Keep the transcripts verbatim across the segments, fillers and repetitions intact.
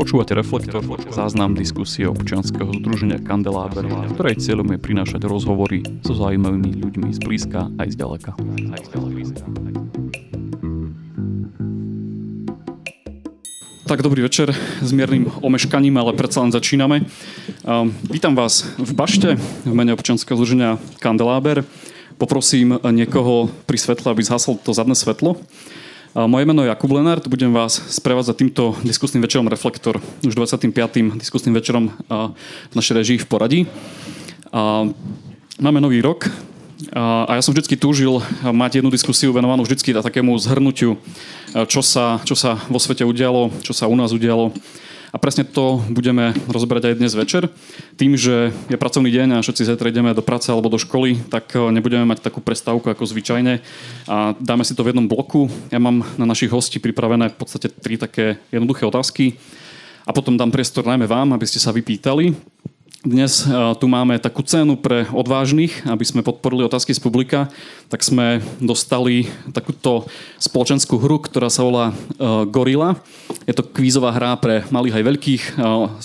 Počúvate Reflektor, záznam diskusie občianskeho združenia Kandeláber, ktorej cieľom je prinášať rozhovory so zaujímavými ľuďmi z blízka aj z ďaleka. Tak dobrý večer, s miernym omeškaním, ale predsa len začíname. Vítam vás v bašte v mene občianskeho združenia Kandeláber. Poprosím niekoho pri svetle, aby zhasol to zadné svetlo. Moje meno je Jakub Lenart, budem vás sprevádzať týmto diskusným večerom Reflektor, už dvadsiatym piatym diskusným večerom v našej režii v poradí. Máme nový rok a ja som vždycky túžil mať jednu diskusiu venovanú vždycky takému zhrnutiu, čo sa, čo sa vo svete udialo, čo sa u nás udialo. A presne to budeme rozberať aj dnes večer. Tým, že je pracovný deň a všetci zajtra ideme do práce alebo do školy, tak nebudeme mať takú prestávku ako zvyčajne a dáme si to v jednom bloku. Ja mám na našich hostí pripravené v podstate tri také jednoduché otázky a potom dám priestor najmä vám, aby ste sa vypýtali. Dnes tu máme takú cenu pre odvážnych, aby sme podporili otázky z publika, tak sme dostali takúto spoločenskú hru, ktorá sa volá Gorila. Je to kvízová hra pre malých aj veľkých,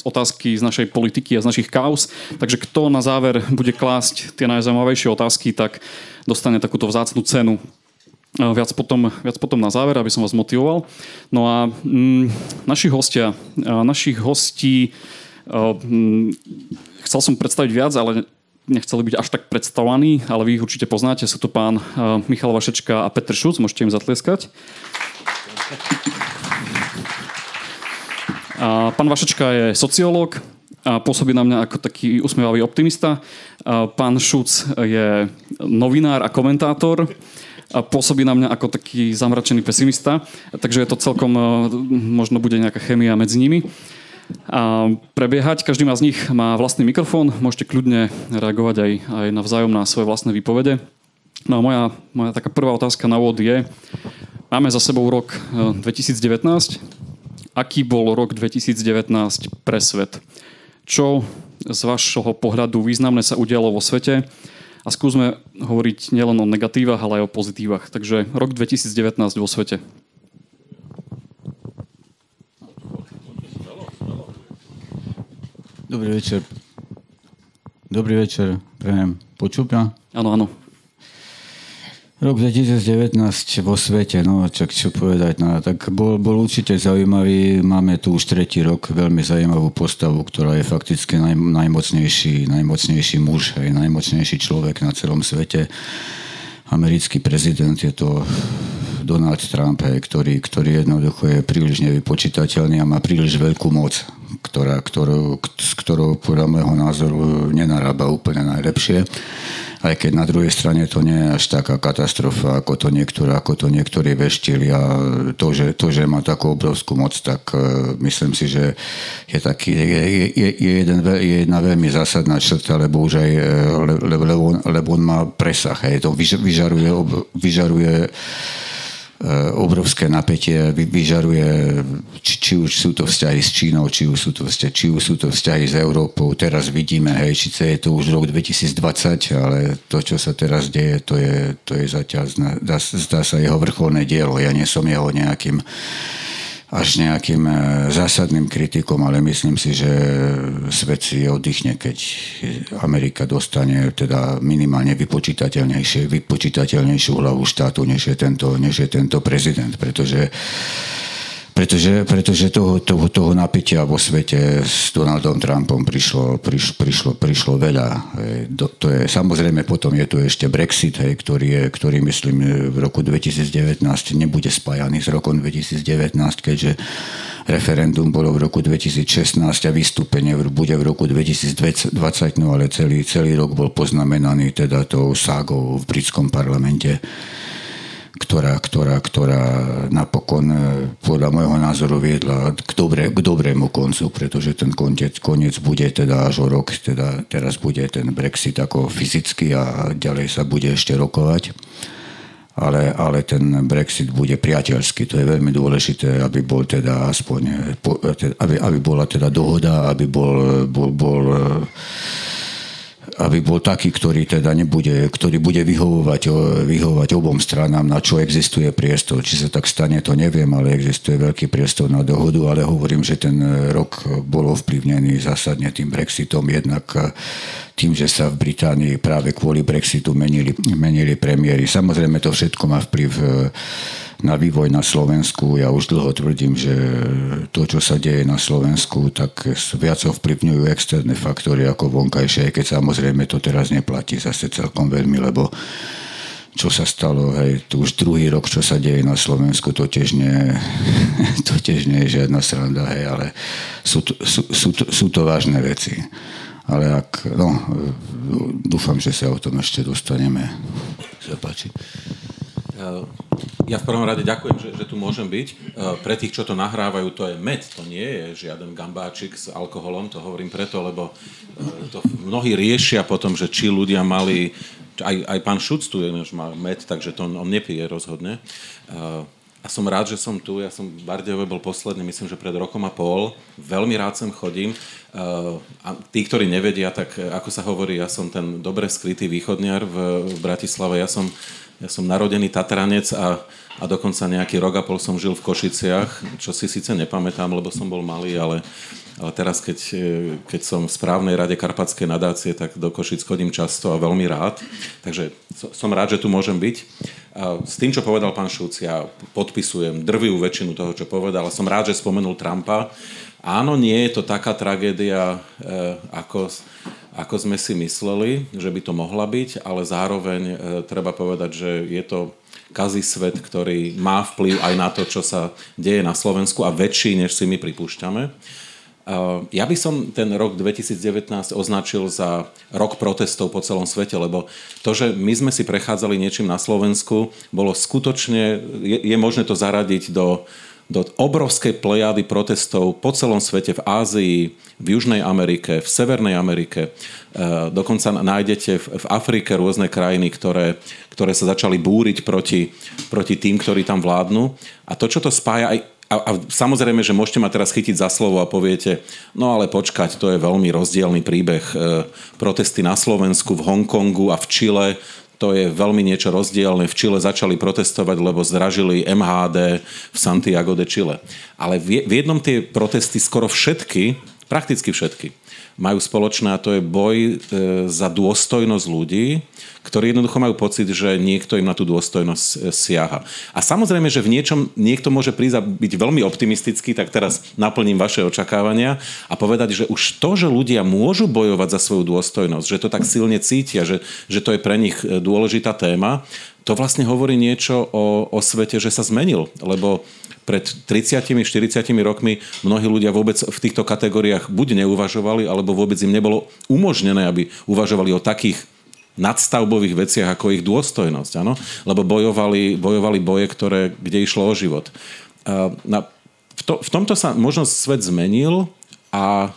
otázky z našej politiky a z našich kauz. Takže kto na záver bude klásť tie najzaujímavejšie otázky, tak dostane takúto vzácnu cenu. Viac potom, viac potom na záver, aby som vás motivoval. No a mm, naši hostia, našich hostí chcel som predstaviť viac, ale nechceli byť až tak predstavovaní, ale vy ich určite poznáte. Sú to pán Michal Vašečka a Petr Šúc, môžete im zatlieskať. A pán Vašečka je sociológ a pôsobí na mňa ako taký usmievavý optimista. A pán Šúc je novinár a komentátor a pôsobí na mňa ako taký zamračený pesimista, takže je to celkom, možno bude nejaká chémia medzi nimi. A prebiehať. Každý z nich má vlastný mikrofón. Môžete kľudne reagovať aj, aj navzájom na svoje vlastné výpovede. No a moja, moja taká prvá otázka na úvod je, máme za sebou rok dvetisícdevätnásť. Aký bol rok dvetisícdevätnásť pre svet? Čo z vašho pohľadu významné sa udialo vo svete? A skúsme hovoriť nielen o negatívach, ale aj o pozitívach. Takže rok dvetisícdevätnásť vo svete. Dobrý večer. Dobrý večer. Prejem. Počuť ma? Áno, áno. Rok dvetisícdevätnásť vo svete, no čak čo povedať. No, tak bol, bol určite zaujímavý. Máme tu už tretí rok veľmi zaujímavú postavu, ktorá je fakticky naj, najmocnejší, najmocnejší muž, aj najmocnejší človek na celom svete. Americký prezident je to Donald Trump, ktorý, ktorý jednoducho je príliš nevypočítateľný a má príliš veľkú moc, ktorá, ktorú, s ktorou podľa môjho názoru nenarába úplne najlepšie. Aj keď na druhej strane to nie je až taká katastrofa, ako to, niektoré, ako to niektorí veštili. A to že, to, že má takú obrovskú moc, tak uh, myslím si, že je, taký, je, je, je, jeden, je jedna veľmi zásadná črta, lebo už aj le, le, lebo on má presah. Hej, to vyž, vyžaruje, ob, vyžaruje obrovské napätie vyžaruje, či, či už sú to vzťahy s Čínou, či už sú to vzťahy, či už sú to vzťahy s Európou. Teraz vidíme, hej, či je to už rok dvetisícdvadsať, ale to, čo sa teraz deje, to je, to je zatiaľ, zdá, zdá sa jeho vrcholné dielo. Ja nie som jeho nejakým až nejakým zásadným kritikom, ale myslím si, že svet si oddychne, keď Amerika dostane teda minimálne vypočítateľnejšie, vypočítateľnejšiu hlavu štátu, než je tento, než je tento prezident, pretože Pretože, pretože toho, toho, toho napätia vo svete s Donaldom Trumpom prišlo, priš, prišlo, prišlo veľa. Do, to je, samozrejme potom je tu ešte Brexit, hej, ktorý, je, ktorý myslím v roku dvetisícdevätnásť nebude spájaný s rokom dvetisícdevätnásť, keďže referendum bolo v roku dvetisícšestnásť a vystúpenie bude v roku dvetisícdvadsať, no ale celý, celý rok bol poznamenaný teda tou ságou v britskom parlamente, ktorá, ktorá, ktorá napokon podľa môjho názoru viedla k, dobre, k dobrému koncu, pretože ten koniec, koniec bude teda až o rok, teda teraz bude ten Brexit ako fyzicky a ďalej sa bude ešte rokovať. Ale, ale ten Brexit bude priateľský, to je veľmi dôležité, aby bol teda aspoň, aby, aby bola teda dohoda, aby bol, bol, bol aby bol taký, ktorý teda nebude, ktorý bude vyhovovať, vyhovovať obom stranám, na čo existuje priestor. Či sa tak stane, to neviem, ale existuje veľký priestor na dohodu, ale hovorím, že ten rok bol ovplyvnený zásadne tým Brexitom, jednak tým, že sa v Británii práve kvôli Brexitu menili, menili premiéry. Samozrejme, to všetko má vplyv na vývoj na Slovensku. Ja už dlho tvrdím, že to, čo sa deje na Slovensku, tak viac ovplyvňujú externé faktory ako vonkajšie, keď samozrejme to teraz neplatí zase celkom veľmi, lebo čo sa stalo, hej, to už druhý rok, čo sa deje na Slovensku, to tiež nie, to tiež nie je žiadna sranda, hej, ale sú to, sú, sú, to, sú to vážne veci. Ale ak, no, dúfam, že sa o tom ešte dostaneme. Zapáči. Ja v prvom rade ďakujem, že, že tu môžem byť. Pre tých, čo to nahrávajú, to je med, to nie je žiaden gambáčik s alkoholom, to hovorím preto, lebo to mnohí riešia potom, že či ľudia mali, aj, aj pán Šuc tu je, má med, takže to on, on nepije rozhodne. A som rád, že som tu, ja som v Bardejove bol posledný, myslím, že pred rokom a pol, veľmi rád sem chodím. A tí, ktorí nevedia, tak ako sa hovorí, ja som ten dobre skrytý východniar v, v Bratislave, ja som Ja som narodený Tatranec a, a dokonca nejaký rok a pol som žil v Košiciach, čo si síce nepamätám, lebo som bol malý, ale, ale teraz, keď, keď som v správnej rade Karpatskej nadácie, tak do Košic chodím často a veľmi rád. Takže som rád, že tu môžem byť. A s tým, čo povedal pán Šúc, ja podpisujem drvivú väčšinu toho, čo povedal. A som rád, že spomenul Trumpa. Áno, nie je to taká tragédia, e, ako... ako sme si mysleli, že by to mohla byť, ale zároveň e, treba povedať, že je to kazí svet, ktorý má vplyv aj na to, čo sa deje na Slovensku a väčší, než si my pripúšťame. E, ja by som ten rok dvetisíc devätnásť označil za rok protestov po celom svete, lebo to, že my sme si prechádzali niečím na Slovensku, bolo skutočne, je, je možné to zaradiť do... do obrovskej plejády protestov po celom svete, v Ázii, v Južnej Amerike, v Severnej Amerike. Dokonca nájdete v Afrike rôzne krajiny, ktoré, ktoré sa začali búriť proti, proti tým, ktorí tam vládnu. A to, čo to spája aj... A, a samozrejme, že môžete ma teraz chytiť za slovo a poviete, no ale počkať, to je veľmi rozdielný príbeh. Protesty na Slovensku, v Hongkongu a v Čile... To je veľmi niečo rozdielne. V Čile začali protestovať, lebo zdražili em há dé v Santiago de Chile. Ale v jednom tie protesty skoro všetky, prakticky všetky, majú spoločné, a to je boj za dôstojnosť ľudí, ktorí jednoducho majú pocit, že niekto im na tú dôstojnosť siaha. A samozrejme, že v niečom niekto môže prísť a byť veľmi optimistický, tak teraz naplním vaše očakávania a povedať, že už to, že ľudia môžu bojovať za svoju dôstojnosť, že to tak silne cítia, že, že to je pre nich dôležitá téma, to vlastne hovorí niečo o, o svete, že sa zmenil, lebo pred tridsiatimi, štyridsiatimi rokmi mnohí ľudia vôbec v týchto kategóriách buď neuvažovali, alebo vôbec im nebolo umožnené, aby uvažovali o takých nadstavbových veciach ako ich dôstojnosť, áno? Lebo bojovali, bojovali boje, ktoré, kde išlo o život. Na, v, to, v tomto sa možno svet zmenil a,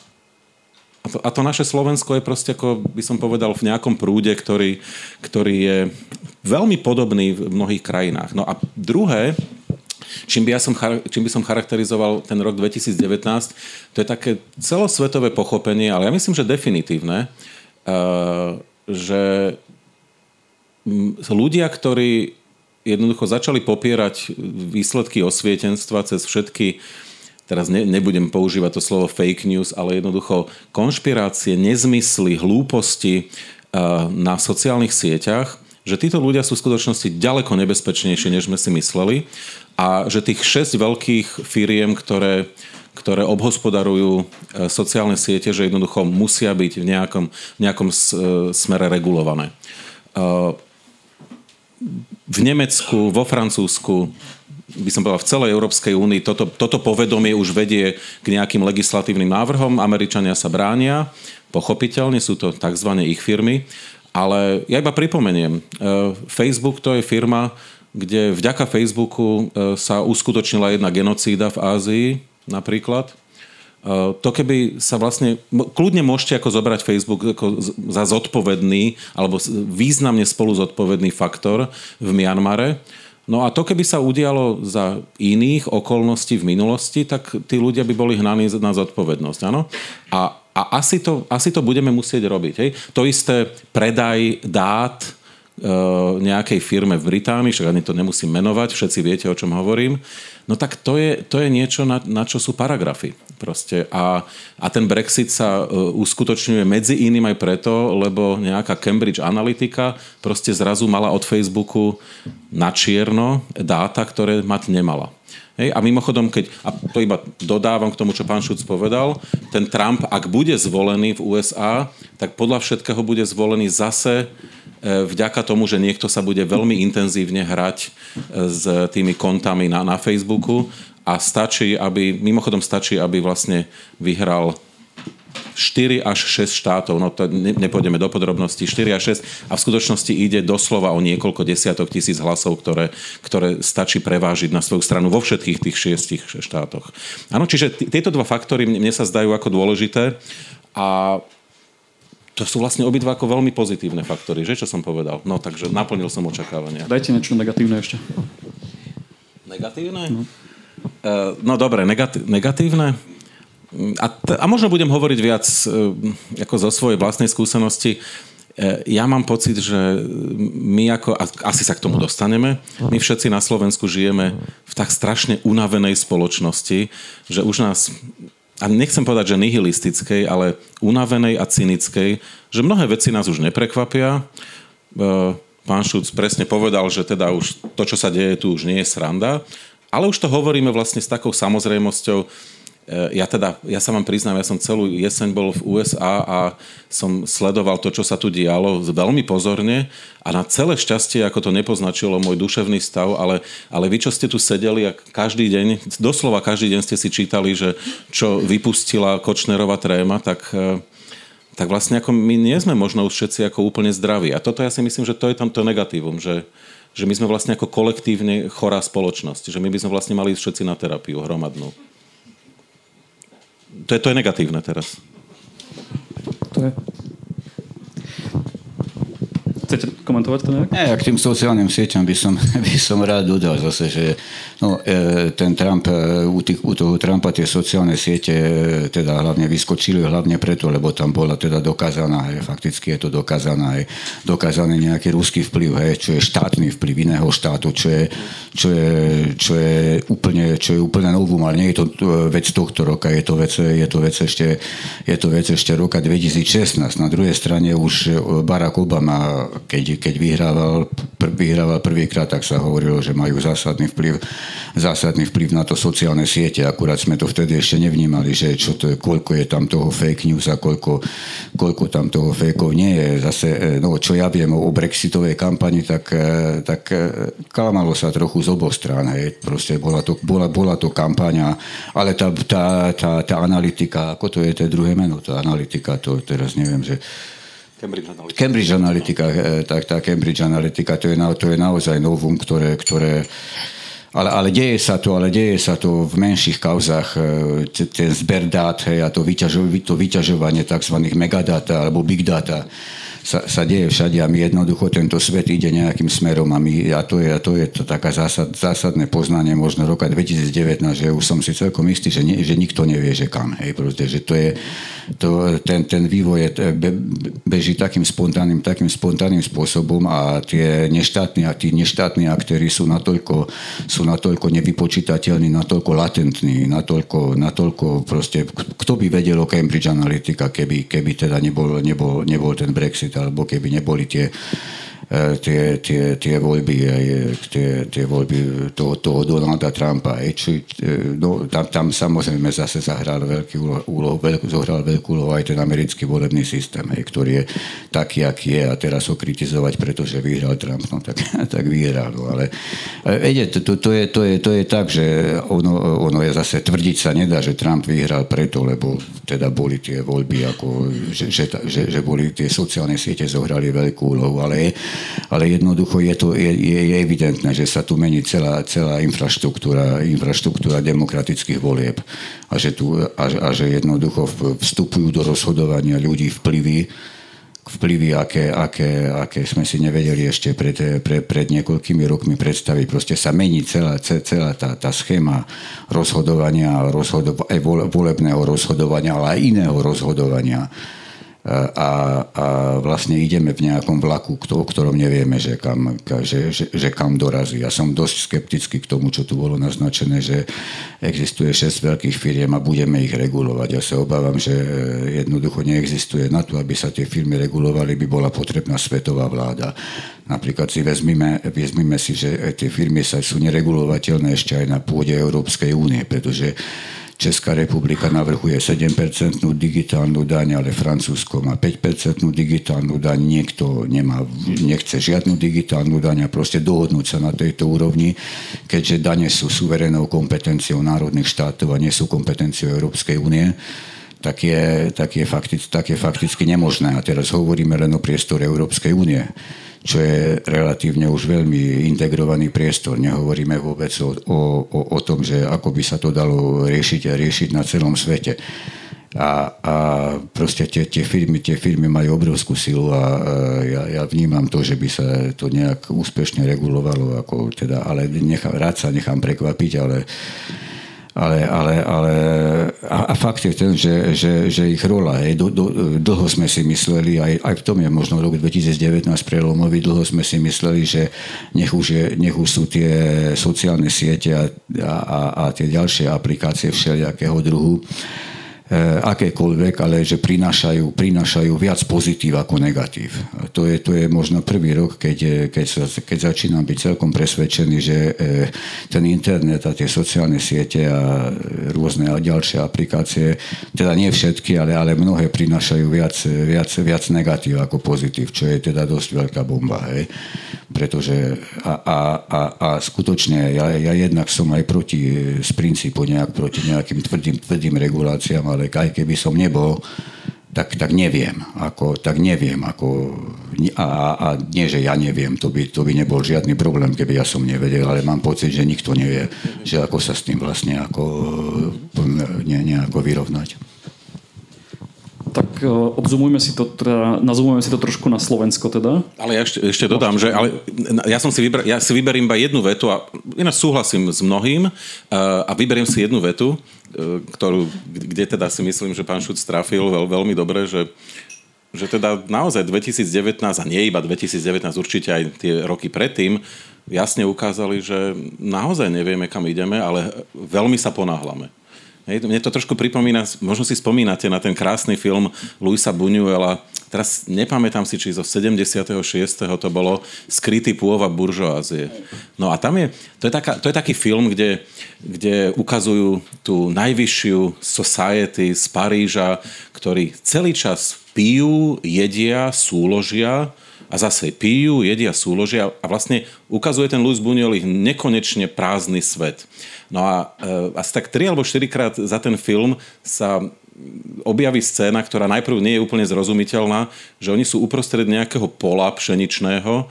a, to, a to naše Slovensko je proste, ako by som povedal, v nejakom prúde, ktorý, ktorý je veľmi podobný v mnohých krajinách. No a druhé, Čím by, ja som, čím by som charakterizoval ten rok dvetisíc devätnásť, to je také celosvetové pochopenie, ale ja myslím, že definitívne, že ľudia, ktorí jednoducho začali popierať výsledky osvietenstva cez všetky, teraz ne, nebudem používať to slovo fake news, ale jednoducho konšpirácie, nezmysly, hlúposti na sociálnych sieťach, že títo ľudia sú v skutočnosti ďaleko nebezpečnejší, než sme si mysleli, a že tých šesť veľkých firiem, ktoré, ktoré obhospodarujú sociálne siete, že jednoducho musia byť v nejakom, nejakom smere regulované. V Nemecku, vo Francúzsku, by som povedal, v celej Európskej únii toto, toto povedomie už vedie k nejakým legislatívnym návrhom. Američania sa bránia, pochopiteľne, sú to tzv. Ich firmy. Ale ja iba pripomeniem, Facebook to je firma, kde vďaka Facebooku sa uskutočnila jedna genocída v Ázii napríklad. To keby sa vlastne... Kľudne môžete ako zobrať Facebook ako za zodpovedný alebo významne spolu zodpovedný faktor v Mianmare. No a to keby sa udialo za iných okolností v minulosti, tak tí ľudia by boli hnaní na zodpovednosť. Áno? A a asi to, asi to budeme musieť robiť. Hej. To isté predaj dát e, nejakej firme v Británii, však ani to nemusím menovať, všetci viete, o čom hovorím. No tak to je, to je niečo, na, na čo sú paragrafy. Proste. A, a ten Brexit sa e, uskutočňuje medzi iným aj preto, lebo nejaká Cambridge Analytica proste zrazu mala od Facebooku na čierno dáta, ktoré mať nemala. Hej, a mimochodom, keď, a to iba dodávam k tomu, čo pán Šuc povedal, ten Trump, ak bude zvolený v U S A, tak podľa všetkého bude zvolený zase e, vďaka tomu, že niekto sa bude veľmi intenzívne hrať e, s tými kontami na, na Facebooku a stačí, aby, mimochodom stačí, aby vlastne vyhral štyri až šesť štátov, no to ne, nepôjdeme do podrobností, štyri až šesť a v skutočnosti ide doslova o niekoľko desiatok tisíc hlasov, ktoré, ktoré stačí prevážiť na svoju stranu vo všetkých tých šiestich štátoch. Áno, čiže t- tieto dva faktory mne sa zdajú ako dôležité a to sú vlastne obidva ako veľmi pozitívne faktory, že, čo som povedal. No takže naplnil som očakávania. Dajte niečo negatívne ešte. Negatívne? No, uh, no dobre, negati- negatívne? A, t- a možno budem hovoriť viac e, ako zo svojej vlastnej skúsenosti. E, ja mám pocit, že my ako, a, asi sa k tomu dostaneme, my všetci na Slovensku žijeme v tak strašne unavenej spoločnosti, že už nás, a nechcem povedať, že nihilistickej, ale unavenej a cynickej, že mnohé veci nás už neprekvapia. E, pán Šuc presne povedal, že teda už to, čo sa deje tu, už nie je sranda, ale už to hovoríme vlastne s takou samozrejmosťou. Ja teda, ja sa vám priznám, ja som celú jeseň bol v U S A a som sledoval to, čo sa tu dialo veľmi pozorne a na celé šťastie, ako to nepoznačilo môj duševný stav, ale, ale vy, čo ste tu sedeli a každý deň, doslova každý deň ste si čítali, že čo vypustila Kočnerova tréma, tak, tak vlastne ako my nie sme možno už všetci ako úplne zdraví. A toto ja si myslím, že to je tam to negatívum, že, že my sme vlastne ako kolektívne chorá spoločnosť, že my by sme vlastne mali všetci na terapiu hromadnú. To je, to je negatívne teraz. To je. Chcete komentovať to nejak? Ja k tým sociálnym sieťam by som, by som rád dodal zase, že no, ten Trump, u, tých, u toho Trumpa tie sociálne siete teda hlavne vyskočili hlavne preto, lebo tam bola teda dokázaná, hej, fakticky je to dokázaná, hej, dokázaný nejaký ruský vplyv, hej, čo je štátny vplyv iného štátu, čo je, čo je, čo je úplne, čo je úplne novum, ale nie je to vec tohto roka, je to vec, je to vec ešte, je to vec ešte roka dvetisícšestnásť. Na druhej strane už Barack Obama, Keď, keď vyhrával, pr- vyhrával prvýkrát, tak sa hovorilo, že majú zásadný vplyv, zásadný vplyv na to sociálne siete. Akurát sme to vtedy ešte nevnímali, že čo to je, koľko je tam toho fake news a koľko, koľko tam toho fakeov nie je. Zase, no, čo ja viem o brexitovej kampani, tak, tak klamalo sa trochu z oboch strán. Hej. Proste bola to, bola, bola to kampaňa, ale tá, tá, tá, tá analytika, ako to je, to je druhé meno, tá analytika, to teraz neviem, že Cambridge Analytica. Cambridge Analytica, tak tá Cambridge Analytica, to je, na, to je naozaj novum, ktoré, ktoré ale, ale deje sa to, ale deje sa to v menších kauzách, ten zber dát, hej, a to, vyťažo, to vyťažovanie tzv. Megadata alebo big data sa, sa deje všade a my jednoducho tento svet ide nejakým smerom a, my, a to je, a to je to taká zásad, zásadné poznanie možno roka dvetisícdevätnásť, že už som si celkom istý, že, nie, že nikto nevie, že kam, hej, proste, že to je to, ten, ten vývoj je, be, beží takým spontánnym, takým spontánnym spôsobom a tie neštátni, tí neštátni aktéri sú natoľko sú natoľko nevypočítateľní, natoľko latentní, natoľko, natoľko proste, kto by vedel o Cambridge Analytica, keby, keby teda nebol, nebol, nebol ten Brexit, alebo keby neboli tie, tie, tie, tie voľby, tie, tie voľby toho, toho Donalda Trumpa. Či, no, tam, tam samozrejme zase zahral veľkú úlohu, veľkú, zohral veľkú úlohu aj ten americký volebný systém, hej, ktorý je taký, aký je, a teraz ho kritizovať, pretože vyhral Trump, no tak, tak vyhral. No, ale ide, to, to, je, to, je, to je tak, že ono, ono je zase, tvrdiť sa nedá, že Trump vyhral preto, lebo teda boli tie voľby, ako, že, že, že, že boli tie sociálne siete, zohrali veľkú úlohu, ale je, ale jednoducho je, to, je, je, je evidentné, že sa tu mení celá, celá infraštruktúra, infraštruktúra demokratických volieb a že, tu, a, a že jednoducho vstupujú do rozhodovania ľudí vplyvy, vplyvy, aké, aké, aké sme si nevedeli ešte pred, pre, pred niekoľkými rokmi predstaviť. Proste sa mení celá, celá tá, tá schéma rozhodovania, rozhodov, aj volebného rozhodovania, ale aj iného rozhodovania. A, a vlastne ideme v nejakom vlaku, o ktorom nevieme, že kam, že, že, že kam dorazí. Ja som dosť skeptický k tomu, čo tu bolo naznačené, že existuje šesť veľkých firiem a budeme ich regulovať. Ja sa obávam, že jednoducho neexistuje. Na to, aby sa tie firmy regulovali, by bola potrebná svetová vláda. Napríklad si vezmime, vezmime si, že tie firmy sa sú neregulovateľné ešte aj na pôde Európskej únie, pretože Česká republika navrhuje sedem percent digitálnu daň, ale Francúzsko má päť percent digitálnu daň, niekto nemá, nechce žiadnu digitálnu daň a proste dohodnúť sa na tejto úrovni, keďže dane sú suverénou kompetenciou národných štátov a nie sú kompetenciou Európskej únie, tak je, tak je, faktic, tak je fakticky nemožné. A teraz hovoríme len o priestore Európskej únie, čo je relatívne už veľmi integrovaný priestor. Nehovoríme vôbec o, o, o tom, že ako by sa to dalo riešiť a riešiť na celom svete. A, a proste tie, tie, firmy, tie firmy majú obrovskú silu a, a ja, ja vnímam to, že by sa to nejak úspešne regulovalo, ako teda, ale nechám, rád sa nechám prekvapiť, ale Ale, ale, ale, a, a fakt je ten, že, že, že ich rola, hej, do, do, dlho sme si mysleli, aj, aj v tom je možno rok dvetisíc devätnásť prelomový, dlho sme si mysleli, že nech už, je, nech už sú tie sociálne siete a, a, a tie ďalšie aplikácie všelijakého druhu, akékoľvek, ale že prinášajú, prinášajú viac pozitív ako negatív. To je, to je možno prvý rok, keď, keď, sa, keď začínam byť celkom presvedčený, že ten internet a tie sociálne siete a rôzne a ďalšie aplikácie, teda nie všetky, ale, ale mnohé prinášajú viac, viac, viac negatív ako pozitív, čo je teda dosť veľká bomba. Hej? Pretože a, a, a, a skutočne ja, ja jednak som aj proti z princípu nejak proti nejakým tvrdým, tvrdým reguláciám, ale aj keby som nebol, tak, tak neviem. Ako, tak neviem ako, a, a, a nie, že ja neviem, to by, to by nebol žiadny problém, keby ja som nevedel, ale mám pocit, že nikto nevie, že ako sa s tým vlastne ako, ne, nejako vyrovnať. Tak obzumujme si to, teda, nazumujme si to trošku na Slovensko teda. Ale ja ešte, ešte dodám, že ale ja, som si vyber, ja si vyberím iba jednu vetu a ináč súhlasím s mnohým a vyberiem si jednu vetu, ktorú, kde teda si myslím, že pán Šuc trafil veľ, veľmi dobre, že, že teda naozaj dvetisíc devätnásť a nie iba dvetisíc devätnásť, určite aj tie roky predtým, jasne ukázali, že naozaj nevieme, kam ideme, ale veľmi sa ponáhľame. Hej, mne to trošku pripomína, možno si spomínate na ten krásny film Luisa Buñuela, teraz nepamätám si, či zo sedemdesiatšesť to bolo Skrytý pôvab buržoázie. No a tam je, to je, taká, to je taký film, kde, kde ukazujú tú najvyššiu society z Paríža, ktorí celý čas pijú, jedia, súložia a zase pijú, jedia, súložia a vlastne ukazuje ten Luis Buñuel ich nekonečne prázdny svet. No a e, asi tak tri alebo štyrikrát za ten film sa objaví scéna, ktorá najprv nie je úplne zrozumiteľná, že oni sú uprostred nejakého pola pšeničného,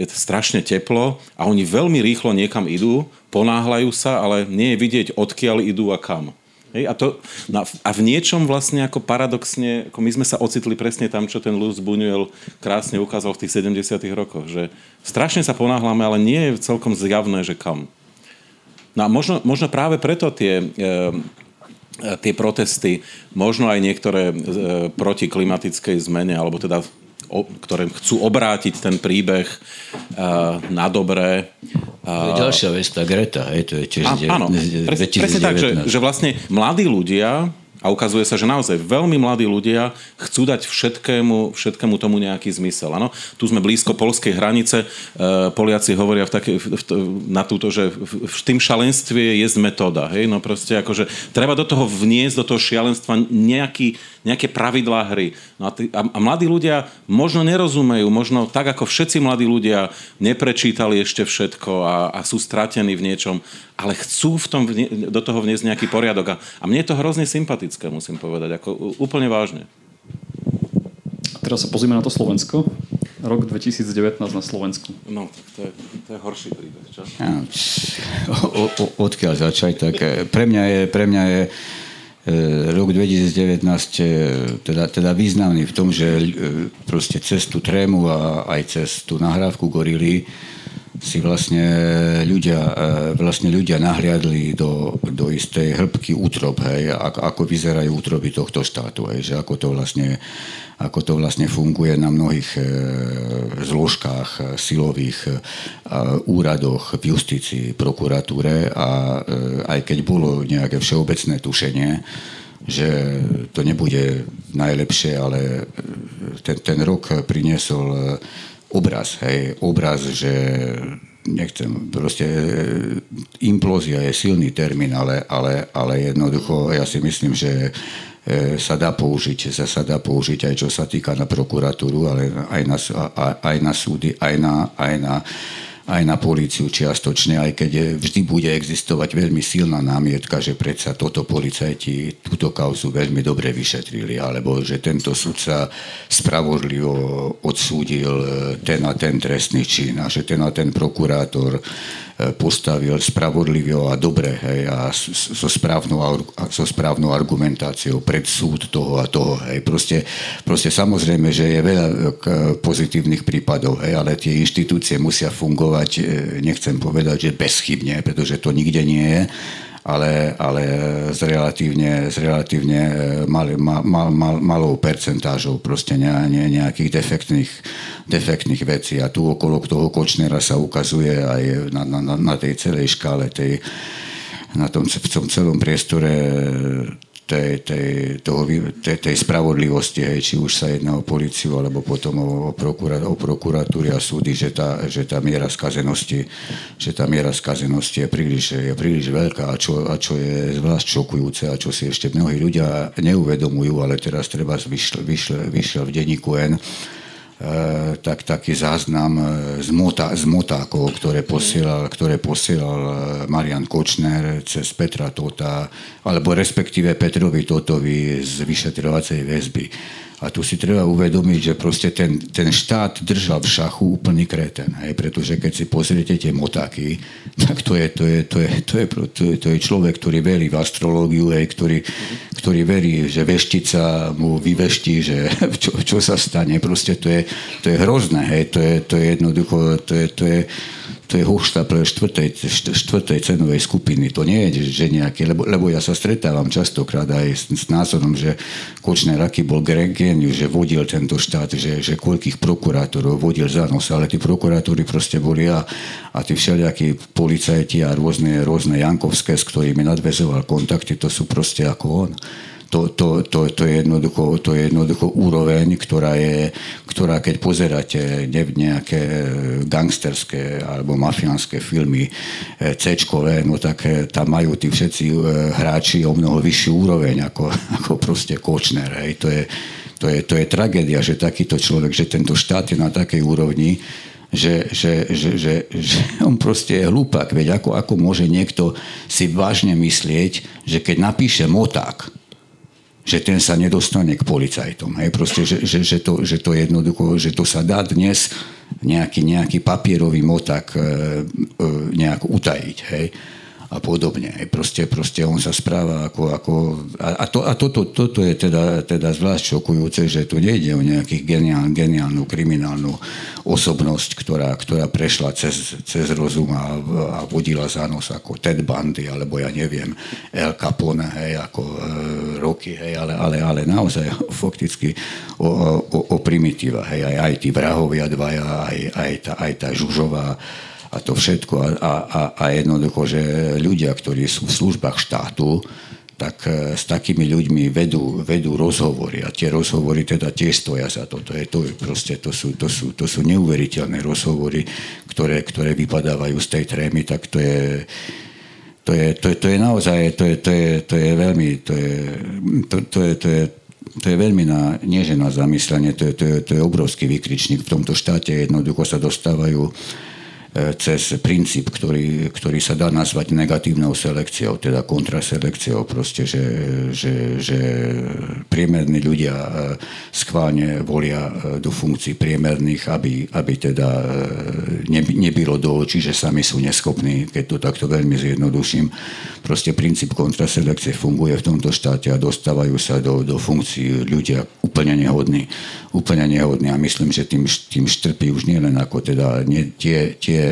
je to strašne teplo a oni veľmi rýchlo niekam idú, ponáhľajú sa, ale nie je vidieť, odkiaľ idú a kam. Hej, a, to, no a v niečom vlastne ako paradoxne, ako my sme sa ocitli presne tam, čo ten Luis Buñuel krásne ukázal v tých sedemdesiatych rokoch, že strašne sa ponáhľame, ale nie je celkom zjavné, že kam. No a možno, možno práve preto tie, e, tie protesty, možno aj niektoré e, proti klimatickej zmene, alebo teda, o, ktoré chcú obrátiť ten príbeh e, na dobré. To je ďalšia vec, tá Greta, je, to je tiež a, de- áno, presne, presne tak, že, že vlastne mladí ľudia, a ukazuje sa, že naozaj veľmi mladí ľudia chcú dať všetkému, všetkému tomu nejaký zmysel. Ano? Tu sme blízko poľskej hranice. Poliaci hovoria v take, v, v, na túto, že v, v tým šalenstve je metóda. Hej? No proste akože treba do toho vniesť, do toho šialenstva nejaký, nejaké pravidlá hry. No a, tí, a, a mladí ľudia možno nerozumejú, možno tak, ako všetci mladí ľudia neprečítali ešte všetko a, a sú stratení v niečom, ale chcú v tom, do toho vniesť nejaký poriadok. A, a mne je to hrozne sympatické, musím povedať, ako úplne vážne. A teraz sa pozrieme na to Slovensko. Rok dvetisíc devätnásť na Slovensku. No, tak to je, to je horší príbeh, čo? Ja, odkiaľ začať, tak pre mňa je, pre mňa je rok dvetisícdevätnásť teda, teda významný v tom, že proste cez tú trému a aj cez tú nahrávku Gorily si vlastne ľudia, vlastne ľudia nahliadli do, do istej hĺbky útrob, hej, ako vyzerajú útroby tohto štátu, hej, že ako to vlastne, ako to vlastne funguje na mnohých zložkách, silových úradoch, v justícii, prokuratúre, a aj keď bolo nejaké všeobecné tušenie, že to nebude najlepšie, ale ten, ten rok priniesol obraz, hej, obraz, že nechcem, proste implózia je silný termín, ale, ale, ale jednoducho ja si myslím, že sa dá použiť, sa, sa dá použiť aj čo sa týka na prokuratúru, ale aj na, aj na súdy, aj na, aj na, aj na políciu čiastočne, aj keď je, vždy bude existovať veľmi silná námietka, že predsa toto policajti túto kauzu veľmi dobre vyšetrili, alebo že tento sudca spravodlivo odsúdil ten a ten trestný čin, a že ten a ten prokurátor postavil spravodlivo a dobre, hej, a so správnou, so správnou argumentáciou pred súd toho a toho. Hej. Proste, proste samozrejme, že je veľa pozitívnych prípadov, hej, ale tie inštitúcie musia fungovať, nechcem povedať, že bezchybne, pretože to nikde nie je, ale, ale s relatívne, s relatívne mal, mal, mal, malou percentážou proste ne, ne, nejakých defektných, defektných vecí. A tu okolo toho Kočnera sa ukazuje aj na, na, na tej celej škále, tej, na tom, v tom celom priestore tej, tej, toho, tej, tej spravodlivosti, hej, či už sa jedná o políciu, alebo potom o, o, prokurat, o prokuratúry a súdy, že tá, že tá miera skazenosti, že tá miera skazenosti je príliš, je príliš veľká, a čo, a čo je zvlášť šokujúce a čo si ešte mnohí ľudia neuvedomujú, ale teraz treba vyšiel v denníku N tak, taký záznam z, mota, z motákov, ktoré posielal, ktoré posielal Marian Kočner cez Petra Tota, alebo respektíve Petrovi Totovi z vyšetrovacej väzby. A tu si treba uvedomiť, že proste ten, ten štát držal v šachu úplný kretén, hej, pretože keď si pozriete tie motáky, tak to je, to je, to je, to je, to je, to je človek, ktorý verí v astrológiu, hej, ktorý, ktorý verí, že veštica mu vyveští, že čo, čo sa stane, proste to je, to je hrozné, hej, to je, to je jednoducho, to je, to je to je hochštapler štvrtej, štvrtej cenovej skupiny. To nie je, že nejaké, lebo, lebo ja sa stretávam častokrát aj s, s názorom, že Kočner aký bol genius, že vodil tento štát, že, že koľkých prokurátorov vodil za nos, ale tí prokurátori proste boli a, a tí všelijakí policajti a rôzne, rôzne Jankovské, s ktorými nadväzoval kontakty, to sú proste ako on. To, to, to, to, je jednoducho, to je jednoducho úroveň, ktorá je, ktorá keď pozeráte nejaké gangsterské alebo mafiánske filmy C-čkové, no tak tam majú tí všetci hráči o mnoho vyšší úroveň ako, ako proste Kočner. Hej. To je, to je, to je tragédia, že takýto človek, že tento štát je na takej úrovni, Že, že, že, že, že on proste je hlúpak. Veď ako, ako môže niekto si vážne myslieť, že keď napíše moták, že ten sa nedostane k policajtom. Hej? Proste, že, že, že, to, že to jednoducho, že to sa dá dnes nejaký, nejaký papierový moták e, e, nejak utajiť. Hej? A podobne. Hej? Proste, proste on sa správa ako... ako a, a, to, a toto, toto je teda, teda zvlášť šokujúce, že tu nejde o nejakých geniál, geniálnu kriminálnu osobnosť, ktorá, ktorá prešla cez, cez rozum a, a vodila za nos ako Ted Bundy, alebo ja neviem, El Capone, hej, ako e, Rocky, hej, ale, ale, ale naozaj fakticky o, o, o primitíva, hej, aj, aj tí vrahovia dvaja, aj, aj, tá, aj tá Žužová a to všetko a, a, a jednoducho, že ľudia, ktorí sú v službách štátu, tak s takými ľuďmi vedú, vedú rozhovory a tie rozhovory teda tiež stoja za to. To, je, to, proste, to, sú, to, sú, to sú neuveriteľné rozhovory, ktoré, ktoré vypadávajú z tej trémy, tak to je, to je, to je, to je naozaj, to je, to je, to je veľmi, to je, to, to je, to je To je veľmi na, nie že na zamyslenie, to je, to je, to je obrovský vykričník. V tomto štáte jednoducho sa dostávajú cez princíp, ktorý, ktorý sa dá nazvať negatívnou selekciou, teda kontraselekciou, proste, že, že, že priemerní ľudia schválne volia do funkcií priemerných, aby, aby teda nebylo do očí, že sami sú neschopní, keď to takto veľmi zjednoduším. Proste princíp kontraselekcie funguje v tomto štáte a dostávajú sa do, do funkcií ľudia úplne nehodní. Úplne nehodní a myslím, že tým, tým štrpí už nielen ako teda nie, tie, tie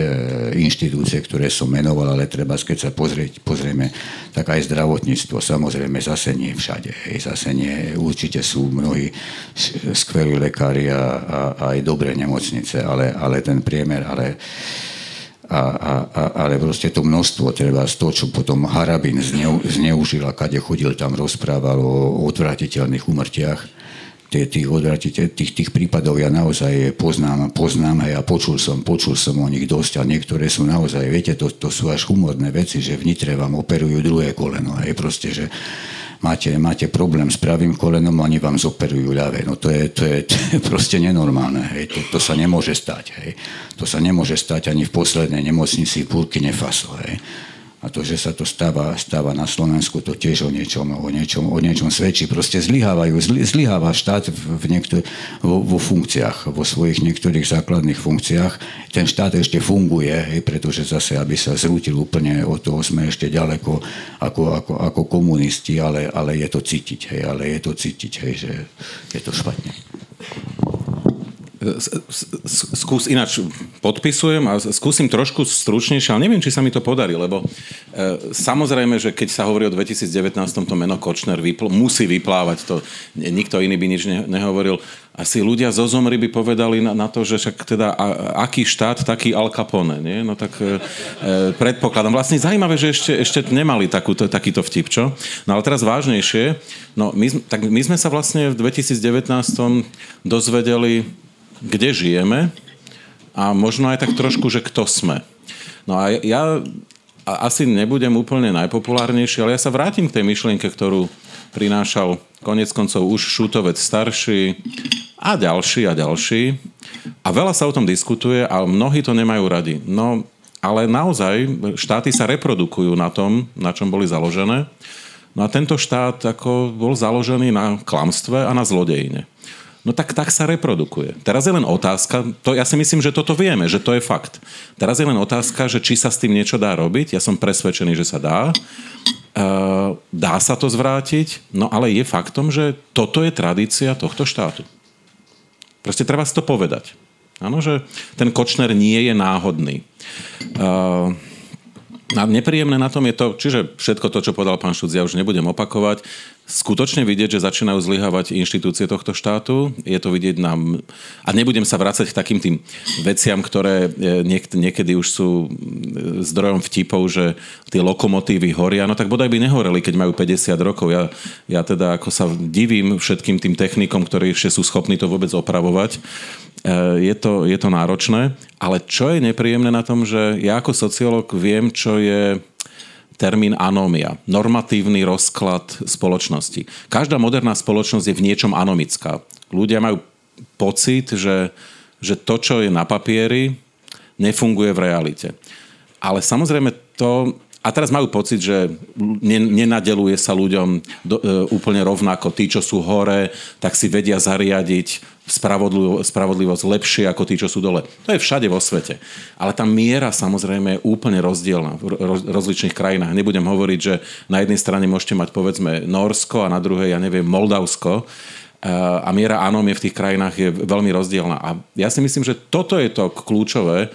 inštitúcie, ktoré som menoval, ale treba, keď sa pozrieť, pozrieme, tak aj zdravotníctvo, samozrejme, zase nie všade. Zase nie, určite sú mnohí skvelí lekári a, a, a aj dobré nemocnice, ale, ale ten priemer, ale A, a, a, ale proste to množstvo, treba z toho, čo potom Harabin zneu, zneužila, kade chodil, tam rozprával o odvratiteľných úmrtiach. Tých, tých, tých prípadov ja naozaj poznám, poznám hej, a počul som, počul som o nich dosť a niektoré sú naozaj, viete, to, to sú až humorné veci, že v Nitre vám operujú druhé koleno, hej, proste, že máte, máte problém s pravým kolenom, oni vám zoperujú ľavé, no to je, to je, to je proste nenormálne, hej, to, to sa nemôže stať, hej, to sa nemôže stať ani v poslednej nemocnici v Burkine Faso, hej. A to, že sa to stáva, stáva na Slovensku, to tiež o niečom, o niečom, o niečom svedčí. Proste zlyhávajú, zlyháva štát v niektor- vo, vo funkciách, vo svojich niektorých základných funkciách. Ten štát ešte funguje, hej, pretože zase, aby sa zrútil úplne, od toho sme ešte ďaleko ako, ako, ako komunisti, ale, ale je to cítiť, hej, ale je to cítiť, hej, že je to špatne. Skús, ináč podpisujem a skúsim trošku stručnejšie, ale neviem, či sa mi to podarí, lebo e, samozrejme, že keď sa hovorí o dvetisíc devätnásť, to meno Kočner vypl- musí vyplávať, to nikto iný by nič ne- nehovoril. Asi ľudia zo Zomry by povedali na, na to, že však teda a, aký štát, taký Al Capone, nie? No tak e, predpokladám. Vlastne zaujímavé, že ešte, ešte nemali takúto, takýto vtip, čo? No ale teraz vážnejšie, no my, tak my sme sa vlastne v dvetisíc devätnásť dozvedeli, kde žijeme a možno aj tak trošku, že kto sme. No a ja asi nebudem úplne najpopulárnejší, ale ja sa vrátim k tej myšlienke, ktorú prinášal koniec koncov už Šútovec starší a ďalší a ďalší. A veľa sa o tom diskutuje a mnohí to nemajú radi. No, ale naozaj štáty sa reprodukujú na tom, na čom boli založené. No a tento štát ako bol založený na klamstve a na zlodejine. No tak, tak sa reprodukuje. Teraz je len otázka, to ja si myslím, že toto vieme, že to je fakt. Teraz je len otázka, že či sa s tým niečo dá robiť. Ja som presvedčený, že sa dá. Uh, dá sa to zvrátiť, no ale je faktom, že toto je tradícia tohto štátu. Proste treba si to povedať. Áno, že ten Kočner nie je náhodný. Uh, A nepríjemné na tom je to, čiže všetko to, čo povedal pán Šudz, ja už nebudem opakovať. Skutočne vidieť, že začínajú zlyhávať inštitúcie tohto štátu. Je to vidieť nám... A nebudem sa vracať k takým tým veciam, ktoré niek- niekedy už sú zdrojom vtipov, že tie lokomotívy horia. No tak bodaj by nehoreli, keď majú päťdesiat rokov. Ja, ja teda ako sa divím všetkým tým technikom, ktorí ešte sú schopní to vôbec opravovať. Je to, je to náročné, ale čo je nepríjemné na tom, že ja ako sociológ viem, čo je termín anómia, normatívny rozklad spoločnosti. Každá moderná spoločnosť je v niečom anomická. Ľudia majú pocit, že, že to, čo je na papieri, nefunguje v realite. Ale samozrejme to... A teraz majú pocit, že nenadeluje sa ľuďom do, e, úplne rovnako. Tí, čo sú hore, tak si vedia zariadiť spravodlivo, spravodlivosť lepšie ako tí, čo sú dole. To je všade vo svete. Ale tá miera samozrejme je úplne rozdielna v roz, rozličných krajinách. Nebudem hovoriť, že na jednej strane môžete mať povedzme Norsko a na druhej, ja neviem, Moldavsko. A miera anómie v tých krajinách je veľmi rozdielna. A ja si myslím, že toto je to kľúčové,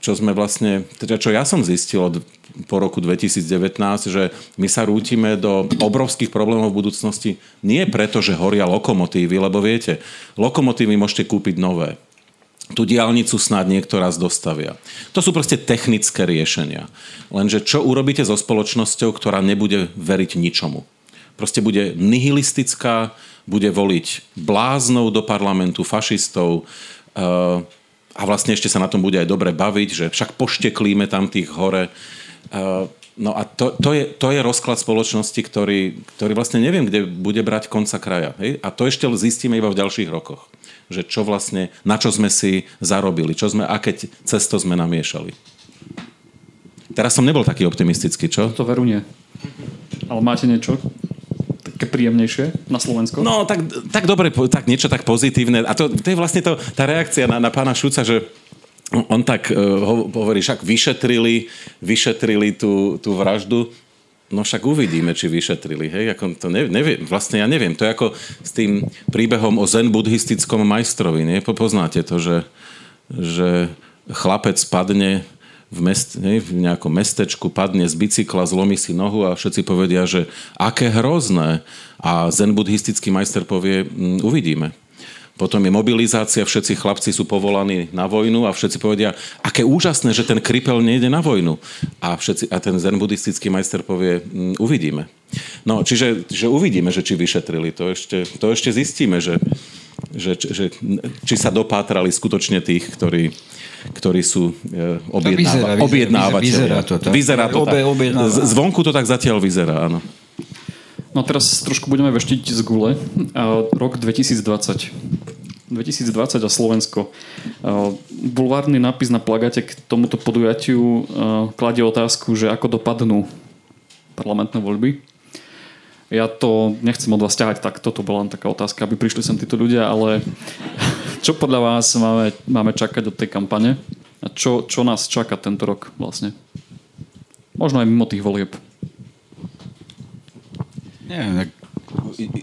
čo sme vlastne, teda čo ja som zistil od, po roku dvetisíc devätnásť, že my sa rútime do obrovských problémov v budúcnosti nie preto, že horia lokomotívy, lebo viete, lokomotívy môžete kúpiť nové. Tú diaľnicu snáď niektorá z dostavia. To sú proste technické riešenia. Lenže čo urobíte so spoločnosťou, ktorá nebude veriť ničomu? Proste bude nihilistická, bude voliť bláznov do parlamentu, fašistov, uh, A vlastne ešte sa na tom bude aj dobre baviť, že však pošteklíme tam tých hore. No a to, to, je, to je rozklad spoločnosti, ktorý, ktorý vlastne neviem, kde bude brať konca kraja. Hej? A to ešte zistíme iba v ďalších rokoch. Že čo vlastne, na čo sme si zarobili, čo sme, aké cesto sme namiešali. Teraz som nebol taký optimistický, čo? To veru nie. Ale máte niečo také príjemnejšie na Slovensko? No, tak, tak dobre, tak niečo tak pozitívne. A to, to je vlastne to, tá reakcia na, na pána Šúca, že on tak uh, hovorí, však vyšetrili, vyšetrili tú, tú vraždu. No však uvidíme, či vyšetrili. Hej? Ako to neviem, vlastne ja neviem. To je ako s tým príbehom o zen-buddhistickom majstrovi. Nie? Poznáte to, že, že chlapec padne v, mest, ne, v nejakom mestečku, padne z bicykla, zlomí si nohu a všetci povedia, že aké hrozné. A zen-buddhistický majster povie, mm, uvidíme. Potom je mobilizácia, všetci chlapci sú povolaní na vojnu a všetci povedia, aké úžasné, že ten kripel nejde na vojnu. A, všetci, a ten zen-buddhistický majster povie, mm, uvidíme. No, čiže, čiže uvidíme, že či vyšetrili. To ešte, to ešte zistíme, že, že, že, či sa dopátrali skutočne tých, ktorí, ktorí sú objednáva, objednávateľi. Vyzerá to tak. Vyzerá to tak. Zvonku to tak zatiaľ vyzerá, áno. No teraz trošku budeme veštiť z gule. Rok dvetisícdvadsať. dvetisícdvadsať a Slovensko. Bulvárny nápis na plagáte k tomuto podujatiu kladie otázku, že ako dopadnú parlamentné voľby. Ja to nechcem od vás ťahať takto, to bola len taká otázka, aby prišli sem títo ľudia, ale čo podľa vás máme, máme čakať od tej kampane? A čo, čo nás čaká tento rok vlastne? Možno aj mimo tých volieb. Nie, tak...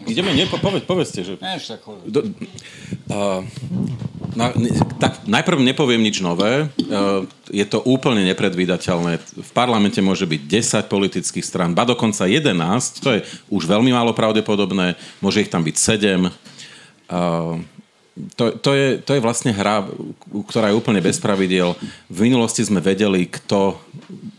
Ideme, nie, poved, povedzte, že... Nie, však... Do, uh, na, ne, tak najprv nepoviem nič nové. Uh, je to úplne nepredvídateľné. V parlamente môže byť desať politických strán, ba dokonca jedenásť, to je už veľmi málo pravdepodobné. Môže ich tam byť sedem. Uh, to, to, je, to je vlastne hra, ktorá je úplne bez pravidiel. V minulosti sme vedeli, kto...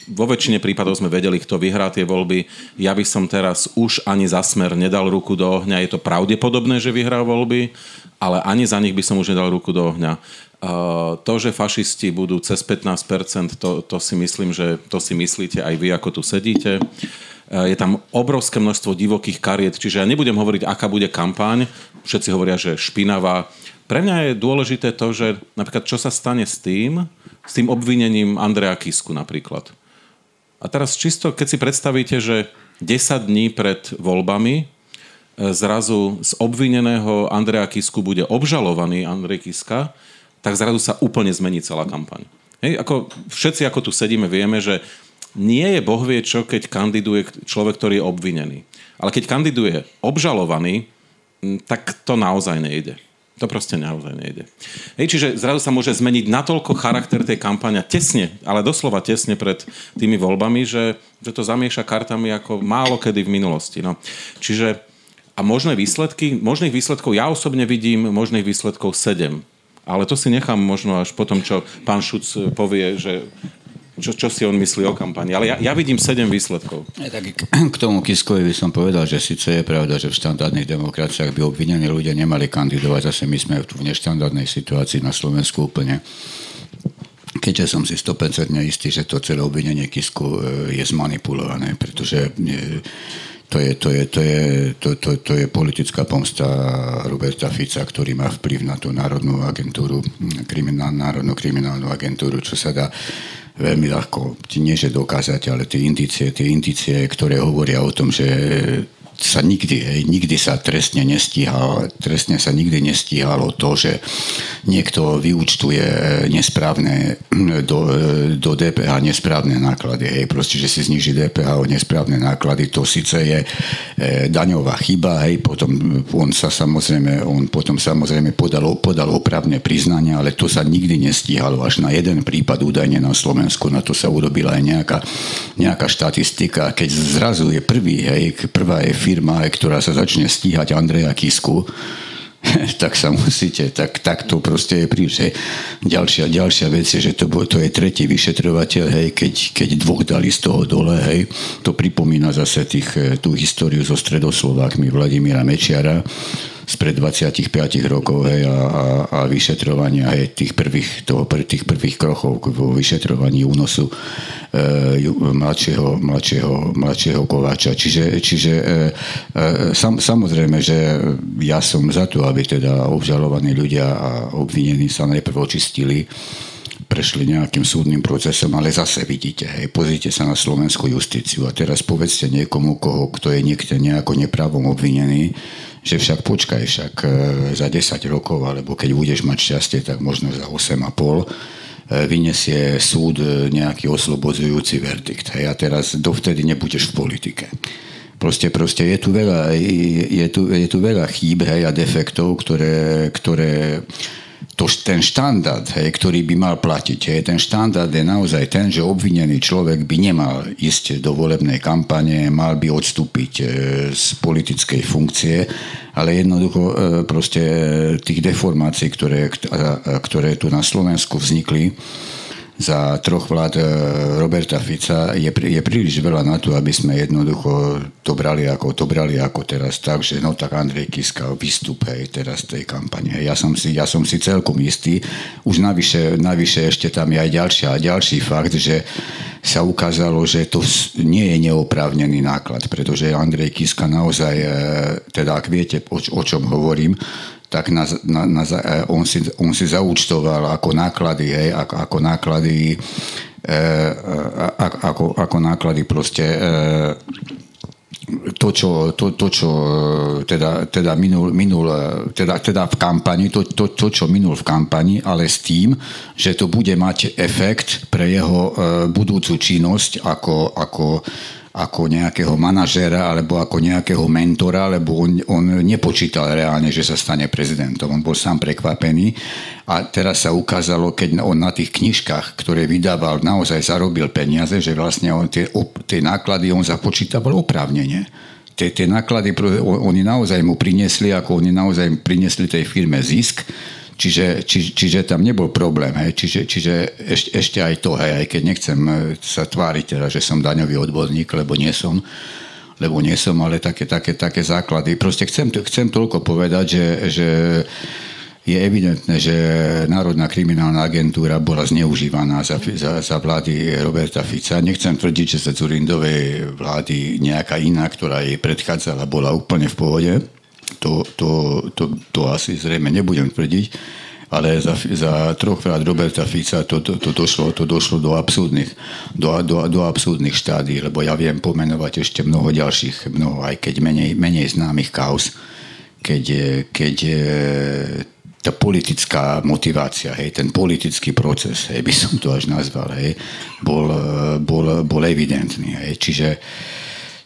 Vo väčšine prípadov sme vedeli, kto vyhrá tie voľby. Ja by som teraz už ani za Smer nedal ruku do ohňa. Je to pravdepodobné, že vyhrá voľby, ale ani za nich by som už nedal ruku do ohňa. Uh, to, že fašisti budú cez pätnásť percent, to, to si myslím, že to si myslíte aj vy, ako tu sedíte. Uh, je tam obrovské množstvo divokých kariet, čiže ja nebudem hovoriť, aká bude kampaň. Všetci hovoria, že špinavá. Pre mňa je dôležité to, že napríklad, čo sa stane s tým, s tým obvinením Andreja Kisku napríklad. A teraz čisto, keď si predstavíte, že desať dní pred voľbami zrazu z obvineného Andreja Kisku bude obžalovaný Andrej Kiska, tak zrazu sa úplne zmení celá kampaň. Hej, ako všetci, ako tu sedíme, vieme, že nie je bohvie čo, keď kandiduje človek, ktorý je obvinený. Ale keď kandiduje obžalovaný, tak to naozaj nejde. To proste naozaj nejde. Hej, čiže zrazu sa môže zmeniť natoľko charakter tej kampania tesne, ale doslova tesne pred tými voľbami, že, že to zamieša kartami ako málo kedy v minulosti. No. Čiže a možné výsledky, možných výsledkov ja osobne vidím, možných výsledkov sedem. Ale to si nechám možno až potom, čo pán Šuc povie, že čo, čo si on myslí o kampani. Ale ja, ja vidím sedem výsledkov. Ja, tak k tomu Kiskovi by som povedal, že síce je pravda, že v štandardných demokraciách by obvinení ľudia nemali kandidovať. Zase my sme tu v neštandardnej situácii na Slovensku úplne. Keďže som si sto percent istý, že to celé obvinenie Kisku je zmanipulované, pretože... To je, to, je, to, je, to, to, to je politická pomsta Roberta Fica, ktorý má vplyv na tú národnú agentúru, kriminál, národnú kriminálnu agentúru, čo sa dá veľmi ľahko, nie že dokázať, ale tie indície, tie indície, ktoré hovoria o tom, že sa nikdy, nikdy sa trestne nestíhalo, trestne sa nikdy nestíhalo to, že niekto vyúčtuje nesprávne do, do dé pé há nesprávne náklady. Hej, proste, že si zniží dé pé há o nesprávne náklady, to síce je e, daňová chyba, hej, potom on sa samozrejme, on potom samozrejme podal, podal opravné priznania, ale to sa nikdy nestíhalo, až na jeden prípad údajne na Slovensku, na to sa urobila aj nejaká, nejaká štatistika, keď zrazu je prvý, hej, prvá je firma, ktorá sa začne stíhať Andreja Kisku, tak sa musíte, tak, tak to proste je príliš. Hej. Ďalšia, ďalšia vec je, že to, to je tretí vyšetrovateľ, hej, keď, keď dvoch dali z toho dole, hej, to pripomína zase tých, tú históriu so Stredoslovákmi Vladimíra Mečiara, spred dvadsaťpäť rokov, hej, a, a, a vyšetrovania, hej, tých prvých, toho, tých prvých krokov vo vyšetrovaní únosu e, mladšieho, mladšieho, mladšieho Kováča. Čiže, čiže e, sam, samozrejme, že ja som za to, aby teda obžalovaní ľudia a obvinení sa najprv očistili, prešli nejakým súdnym procesom, ale zase vidíte, hej, pozrite sa na slovenskú justíciu a teraz povedzte niekomu, koho, kto je niekde nejako neprávom obvinený, že však počkaj, však za desať rokov, alebo keď budeš mať šťastie, tak možno za osem a pol vyniesie súd nejaký oslobodzujúci verdikt. Hej, a teraz dovtedy nebudeš v politike. Proste, proste je tu veľa, je tu, je tu veľa chýb, hej, a defektov, ktoré, ktoré to, ten štandard, hej, ktorý by mal platiť, hej, ten štandard je naozaj ten, že obvinený človek by nemal ísť do volebnej kampane, mal by odstúpiť e, z politickej funkcie, ale jednoducho e, proste e, tých deformácií, ktoré, a, ktoré tu na Slovensku vznikli za troch vlád e, Roberta Fica, je, je príliš veľa na to, aby sme jednoducho to brali ako, to brali ako teraz tak, že no tak Andrej Kiska vystup, hej, teraz tej kampane. Ja som si, ja som si celkom istý. Už navyše, navyše ešte tam je aj ďalšia, ďalší fakt, že sa ukázalo, že to nie je neoprávnený náklad, pretože Andrej Kiska naozaj, e, teda ak viete, o, o čom hovorím, tak na, na, na, on, si, on si zaúčtoval ako náklady, hej, ako, ako náklady e, a, ako, ako náklady proste e, to, čo, to, to, čo teda, teda minul, minul teda, teda v kampani, to, to, to, čo minul v kampani, ale s tým, že to bude mať efekt pre jeho e, budúcu činnosť ako, ako ako nejakého manažéra alebo ako nejakého mentora, lebo on, on nepočítal reálne, že sa stane prezidentom. On bol sám prekvapený a teraz sa ukázalo, keď on na tých knižkách, ktoré vydával, naozaj zarobil peniaze, že vlastne on tie, tie náklady on započítaval oprávnenie. Tie, tie náklady, oni naozaj mu priniesli, ako oni naozaj priniesli tej firme zisk. Čiže, či, čiže tam nebol problém. Hej. Čiže, čiže ešte, ešte aj to, hej, aj keď nechcem sa tváriť, teda, že som daňový odborník, lebo nie som, lebo nie som, ale také, také, také základy. Proste chcem, chcem toľko povedať, že, že je evidentné, že Národná kriminálna agentúra bola zneužívaná za, za, za vlády Roberta Fica. Nechcem tvrdiť, že sa Dzurindovej vlády nejaká iná, ktorá jej predchádzala, bola úplne v pohode. To, to, to, to asi zrejme nebudem tvrdiť, ale za, za trochkrát Roberta Fica to, to, to, došlo, to došlo do absurdných, do, do, do absurdných štádií, lebo ja viem pomenovať ešte mnoho ďalších, mnoho, aj keď menej, menej známych kauz, keď, keď tá politická motivácia, hej, ten politický proces, hej, by som to až nazval, hej, bol, bol, bol evidentný. Hej, čiže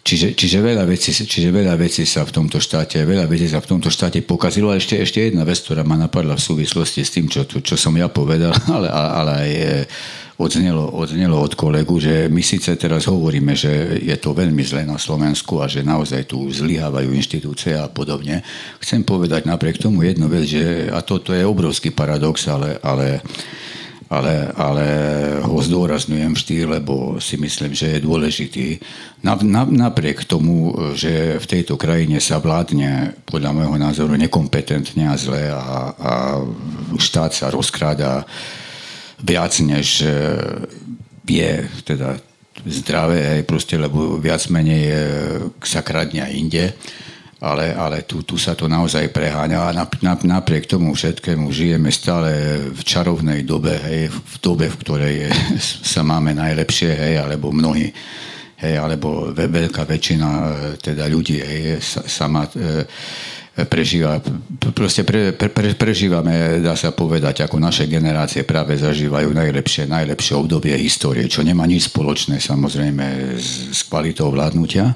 Čiže, čiže, veľa vecí, čiže veľa vecí sa v tomto štáte, veľa vecí sa v tomto štáte pokazilo. A ešte, ešte jedna vec, ktorá ma napadla v súvislosti s tým, čo, čo som ja povedal, ale, ale aj odznelo, odznelo od kolegu, že my síce teraz hovoríme, že je to veľmi zle na Slovensku a že naozaj tu zlyhávajú inštitúcie a podobne. Chcem povedať napriek tomu jednu vec, že, a toto je obrovský paradox, ale... ale Ale, ale ho zdôrazňujem vždy, lebo si myslím, že je dôležitý. Na, na, napriek tomu, že v tejto krajine sa vládne, podľa môjho názoru, nekompetentne a zle a, a štát sa rozkráda viac, než je teda zdravé, aj proste, lebo viac menej sa kradne aj inde. Ale, ale tu, tu sa to naozaj preháňa a napriek tomu všetkému žijeme stále v čarovnej dobe, hej, v dobe, v ktorej je, sa máme najlepšie, hej, alebo mnohí, hej, alebo veľká väčšina teda ľudí, hej, sa, sama e, prežíva, proste pre, pre, pre, prežívame, dá sa povedať, ako naše generácie práve zažívajú najlepšie, najlepšie obdobie histórie, čo nemá nič spoločné samozrejme s, s kvalitou vládnutia,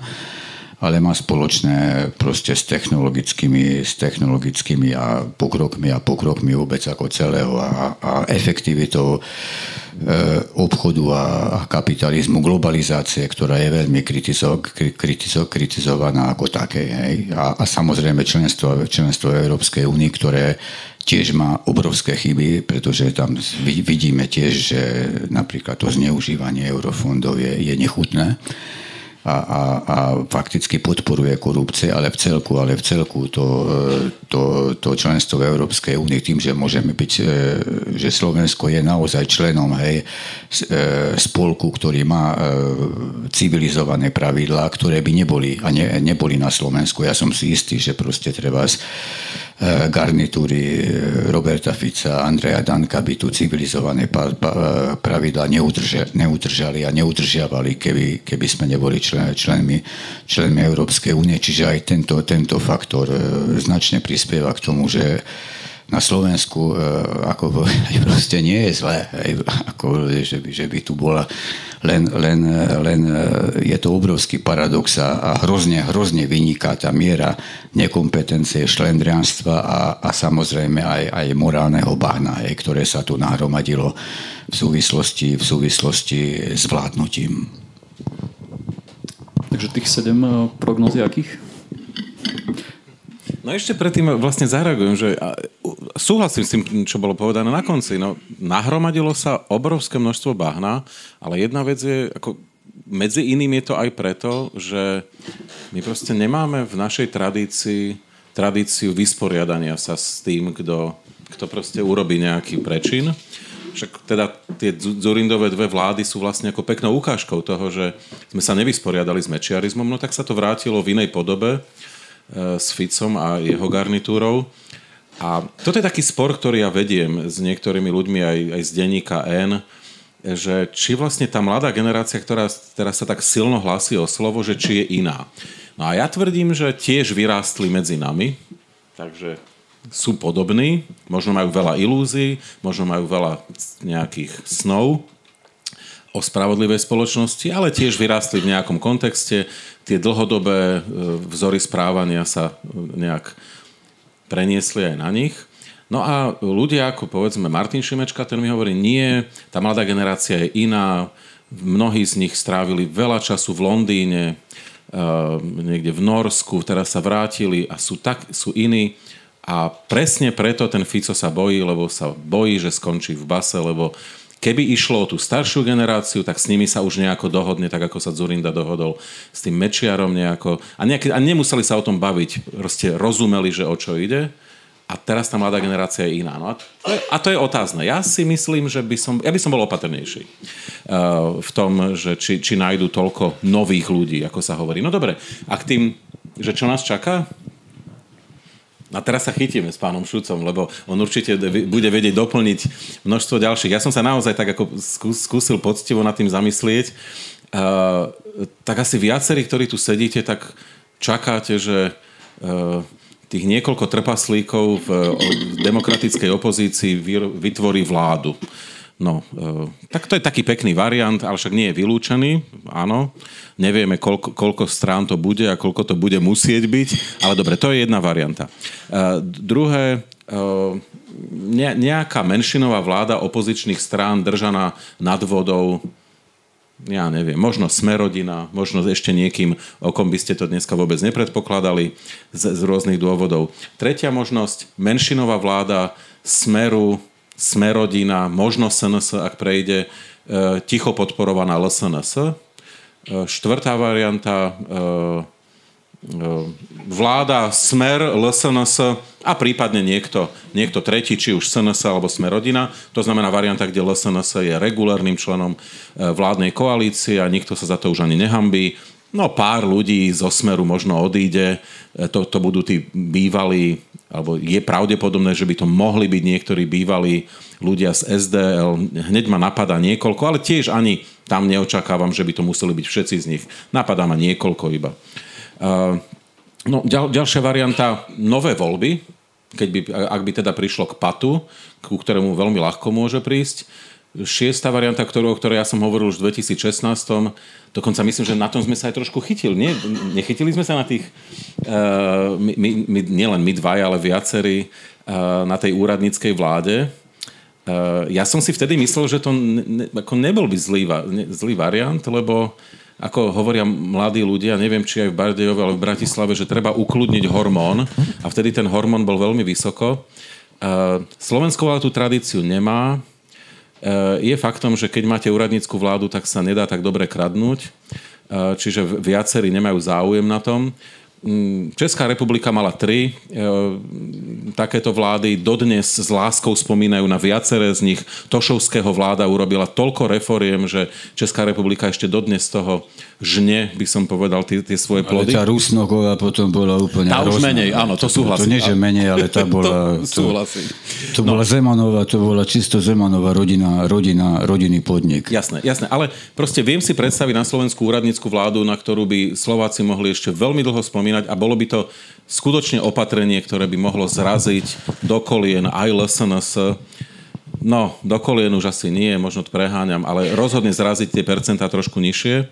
ale má spoločné proste s technologickými, s technologickými a pokrokmi a pokrokmi vôbec ako celého a, a efektivitou e, obchodu a, a kapitalizmu, globalizácie, ktorá je veľmi kritizo, kritizo, kritizovaná ako také. Hej? A, a samozrejme členstvo, členstvo Európskej únie, ktoré tiež má obrovské chyby, pretože tam vidíme tiež, že napríklad to zneužívanie eurofondov je, je nechutné. a, a, a fakticky podporuje korupcie, ale v celku, ale v celku to, to, to členstvo v Európskej únii tým, že môžeme byť, že Slovensko je naozaj členom, hej, spolku, ktorý má civilizované pravidlá, ktoré by neboli a ne, neboli na Slovensku. Ja som si istý, že proste treba z garnitúry Roberta Fica, Andreja Danka by tu civilizované pravidlá neudržali a neudržiavali, keby, keby sme neboli člen členmi, členmi Európskej únie, čiže aj tento, tento faktor značne prispieva k tomu, že na Slovensku ako proste nie je zle, ako, že, by, že by tu bola len, len, len je to obrovský paradox a hrozne, hrozne vyniká tá miera nekompetencie, šlendrianstva a, a samozrejme aj, aj morálneho bahna, ktoré sa tu nahromadilo v súvislosti, v súvislosti s vládnutím. Takže tých sedem prognóz jakých? No ešte predtým vlastne zareagujem, že súhlasím s tým, čo bolo povedané na konci. No, nahromadilo sa obrovské množstvo bahna, ale jedna vec je, ako medzi iným je to aj preto, že my proste nemáme v našej tradícii tradíciu vysporiadania sa s tým, kto, kto proste urobí nejaký prečin. Však teda tie Dzurindové dve vlády sú vlastne ako peknou ukážkou toho, že sme sa nevysporiadali s mečiarizmom, no tak sa to vrátilo v inej podobe e, s Ficom a jeho garnitúrou. A toto je taký spor, ktorý ja vediem s niektorými ľuďmi aj, aj z denníka N, že či vlastne tá mladá generácia, ktorá teraz sa tak silno hlási o slovo, že či je iná. No a ja tvrdím, že tiež vyrástli medzi nami, takže sú podobní, možno majú veľa ilúzií, možno majú veľa nejakých snov o spravodlivej spoločnosti, ale tiež vyrástli v nejakom kontexte. Tie dlhodobé vzory správania sa nejak preniesli aj na nich. No a ľudia ako povedzme Martin Šimečka, ten mi hovorí, nie, tá mladá generácia je iná, mnohí z nich strávili veľa času v Londýne, niekde v Norsku, teraz sa vrátili a sú, tak, sú iní. A presne preto ten Fico sa bojí, lebo sa bojí, že skončí v base, lebo keby išlo o tú staršiu generáciu, tak s nimi sa už nejako dohodne, tak ako sa Dzurinda dohodol s tým Mečiarom nejako. A, nejaký, a nemuseli sa o tom baviť, proste rozumeli, že o čo ide. A teraz tá mladá generácia je iná. No a, to je, a to je otázne. Ja si myslím, že by som, ja by som bol opatrnejší uh, v tom, že či, či nájdu toľko nových ľudí, ako sa hovorí. No dobre, a k tým, že čo nás čaká? A teraz sa chytíme s pánom Šucom, lebo on určite bude vedieť doplniť množstvo ďalších. Ja som sa naozaj tak ako skúsil poctivo nad tým zamyslieť. Uh, tak asi viacerí, ktorí tu sedíte, tak čakáte, že uh, tých niekoľko trpaslíkov v, v demokratickej opozícii vytvorí vládu. No, uh, tak to je taký pekný variant, ale však nie je vylúčený, áno. Nevieme, koľko, koľko strán to bude a koľko to bude musieť byť, ale dobre, to je jedna varianta. Uh, druhé, uh, ne, nejaká menšinová vláda opozičných strán držaná nad vodou, ja neviem, možno Smerodina, možno ešte niekým, o kom by ste to dneska vôbec nepredpokladali z, z rôznych dôvodov. Tretia možnosť, menšinová vláda Smeru, Smerodina, možno es en es, ak prejde, ticho podporovaná el es en es. Štvrtá varianta, vláda Smer, el es en es a prípadne niekto, niekto tretí, či už es en es alebo Smerodina. To znamená varianta, kde el es en es je regulárnym členom vládnej koalície a nikto sa za to už ani nehanbí. No pár ľudí zo Smeru možno odíde, to, to budú tí bývalí, alebo je pravdepodobné, že by to mohli byť niektorí bývalí ľudia z es dé el. Hneď ma napadá niekoľko, ale tiež ani tam neočakávam, že by to museli byť všetci z nich. Napadá ma niekoľko iba. No, ďal, ďalšia varianta, nové voľby, keď by, ak by teda prišlo k patu, ku ktorému veľmi ľahko môže prísť. Šiesta varianta, ktorú, o ktorej ja som hovoril už v dvetisícšestnásť, dokonca myslím, že na tom sme sa aj trošku chytili. Nie, nechytili sme sa na tých, uh, my, my, nielen my dvaja, ale viacerí uh, na tej úradníckej vláde. Uh, ja som si vtedy myslel, že to ne, ako nebol by zlý, ne, zlý variant, lebo ako hovoria mladí ľudia, neviem, či aj v Bardejove, ale v Bratislave, že treba ukludniť hormón. A vtedy ten hormón bol veľmi vysoko. Uh, Slovensko ale tú tradíciu nemá. Je faktom, že keď máte úradnícku vládu, tak sa nedá tak dobre kradnúť. čiže viacerí nemajú záujem na tom. Česká republika mala tri e, takéto vlády. Dodnes s láskou spomínajú na viaceré z nich. Tošovského vláda urobila toľko reforiem, že Česká republika ešte dodnes toho žne, by som povedal, tie, tie svoje plody. Ale tá Rusnoková potom bola úplne tá už menej, áno, to súhlasím. To, to nie, že menej, ale tá bola... to, súhlasím. To, to bola no. Zemanová, to bola čisto Zemanová rodina, rodina, rodinný podnik. Jasné, jasné, ale proste viem si predstaviť na Slovensku úradnícku vládu, na ktorú by Slováci mohli ešte veľmi dlho spomínať, a bolo by to skutočne opatrenie, ktoré by mohlo zraziť do kolien aj el es en es. No, do kolien už asi nie, možno to preháňam, ale rozhodne zraziť tie percentá trošku nižšie.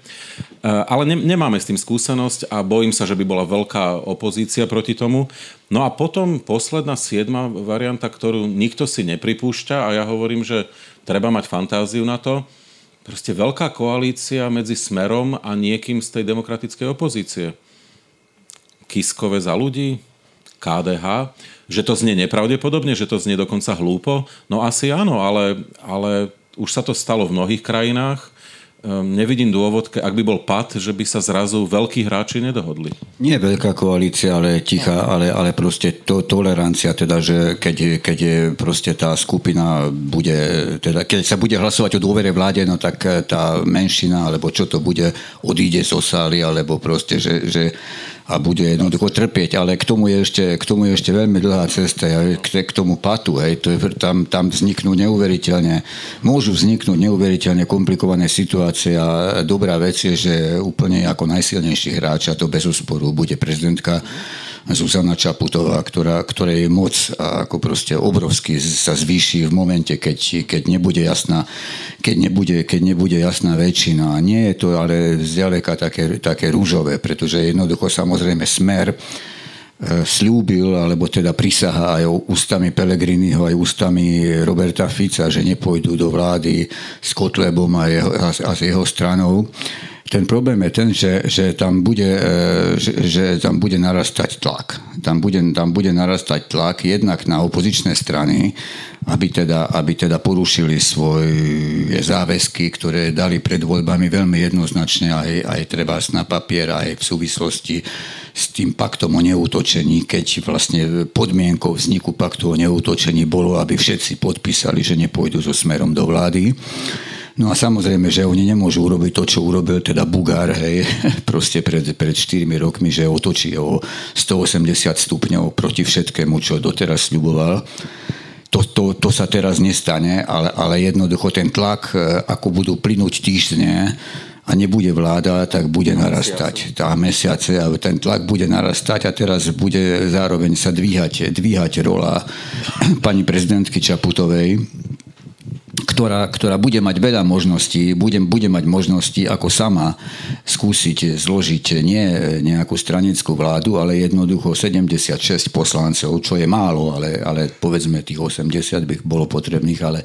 Ale ne- nemáme s tým skúsenosť a bojím sa, že by bola veľká opozícia proti tomu. No a potom posledná siedma varianta, ktorú nikto si nepripúšťa a ja hovorím, že treba mať fantáziu na to. Proste veľká koalícia medzi Smerom a niekým z tej demokratickej opozície. Kiskové Za ľudí, ká dé há, že to znie nepravdepodobne, že to znie dokonca hlúpo. No asi áno, ale, ale už sa to stalo v mnohých krajinách. Um, nevidím dôvod, ak by bol pad, že by sa zrazu veľkí hráči nedohodli. Nie veľká koalícia, ale tichá, ale, ale proste to, tolerancia, teda, že keď, keď je proste tá skupina bude, teda, keď sa bude hlasovať o dôvere vláde, no tak tá menšina, alebo čo to bude, odíde z osály, alebo proste, že... že a bude jednoducho trpieť, ale k tomu je ešte, k tomu je ešte veľmi dlhá cesta, k, k tomu patu, hej, to je, tam, tam vzniknú neuveriteľne, môžu vzniknúť neuveriteľne komplikované situácie a dobrá vec je, že úplne ako najsilnejší hráč, a to bez úsporu, bude prezidentka Zuzana Čaputová, ktorá, ktorej moc ako proste obrovský sa zvýši v momente, keď, keď nebude jasná, keď nebude, keď nebude jasná väčšina. Nie je to ale zďaleka také, také rúžové, pretože jednoducho samozrejme Smer sľúbil, alebo teda prisahá aj ústami Pellegriniho, aj ústami Roberta Fica, že nepôjdu do vlády s Kotlebom a, jeho, a s jeho stranou. Ten problém je ten, že, že, tam bude, že, že tam bude narastať tlak. Tam bude, tam bude narastať tlak jednak na opozičné strany, aby teda, aby teda porušili svoje záväzky, ktoré dali pred voľbami veľmi jednoznačne aj, aj treba na papier, aj v súvislosti s tým paktom o neútočení, keď vlastne podmienkou vzniku paktu o neútočení bolo, aby všetci podpísali, že nepôjdu so Smerom do vlády. No a samozrejme, že oni nemôžu urobiť to, čo urobil teda Bugár, hej, proste pred, pred štyrmi rokmi, že otočí o stoosemdesiat stupňov proti všetkému, čo doteraz sľuboval. To, to, to sa teraz nestane, ale, ale jednoducho ten tlak, ako budú plynúť týždne a nebude vláda, tak bude narastať. Tá mesiace a ten tlak bude narastať a teraz bude zároveň sa dvíhať, dvíhať rola pani prezidentky Čaputovej, Ktorá, ktorá bude mať veľa možností, bude, bude mať možnosti ako sama skúsiť zložiť nie nejakú stranickú vládu, ale jednoducho sedemdesiatšesť poslancov, čo je málo, ale, ale povedzme tých osemdesiat by bolo potrebných, ale,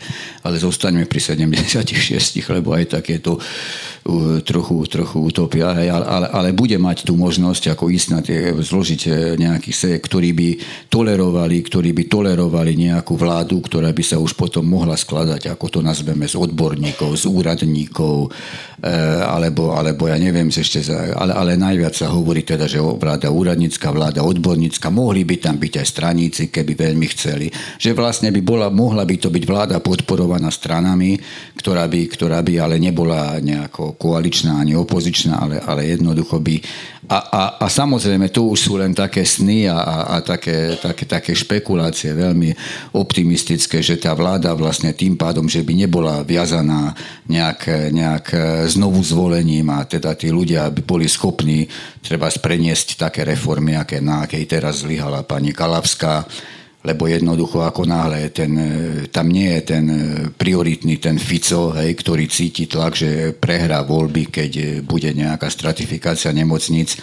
ale zostaňme pri sedemdesiatšesť, lebo aj tak je to uh, trochu, trochu utopia, hej, ale, ale, ale bude mať tú možnosť ako ísť na tie, zložiť nejaký sek, ktorí by tolerovali, ktorí by tolerovali nejakú vládu, ktorá by sa už potom mohla skladať ako to nazveme, z odborníkov, z úradníkov, e, alebo, alebo ja neviem, ešte za, ale, ale najviac sa hovorí teda, že vláda úradnícka, vláda odbornícka, mohli by tam byť aj straníci, keby veľmi chceli. Že vlastne by bola, mohla by to byť vláda podporovaná stranami, ktorá by, ktorá by ale nebola nejako koaličná ani opozičná, ale, ale jednoducho by... A, a, a samozrejme, to už sú len také sny a, a, a také, také, také špekulácie, veľmi optimistické, že tá vláda vlastne tým pádom, že by nebola viazaná nejak, nejak znovu zvolením a teda tí ľudia by boli schopní treba spreniesť také reformy, aké, na akej teraz zlyhala pani Kalavská, lebo jednoducho ako náhle ten, tam nie je ten prioritný ten Fico, hej, ktorý cíti tlak, že prehrá voľby, keď bude nejaká stratifikácia nemocníc.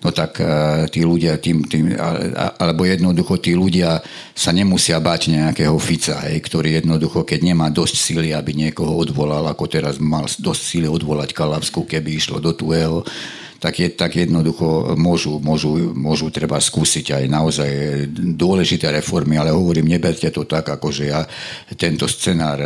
No tak uh, tí ľudia tým, tým, alebo jednoducho tí ľudia sa nemusia bať nejakého Fica, hej, ktorý jednoducho, keď nemá dosť síly, aby niekoho odvolal, ako teraz mal dosť síly odvolať Kalavskú, keby išlo do tuého, tak, je, tak jednoducho môžu, môžu, môžu treba skúsiť aj naozaj dôležité reformy, ale hovorím, neberte to tak, akože ja tento scenár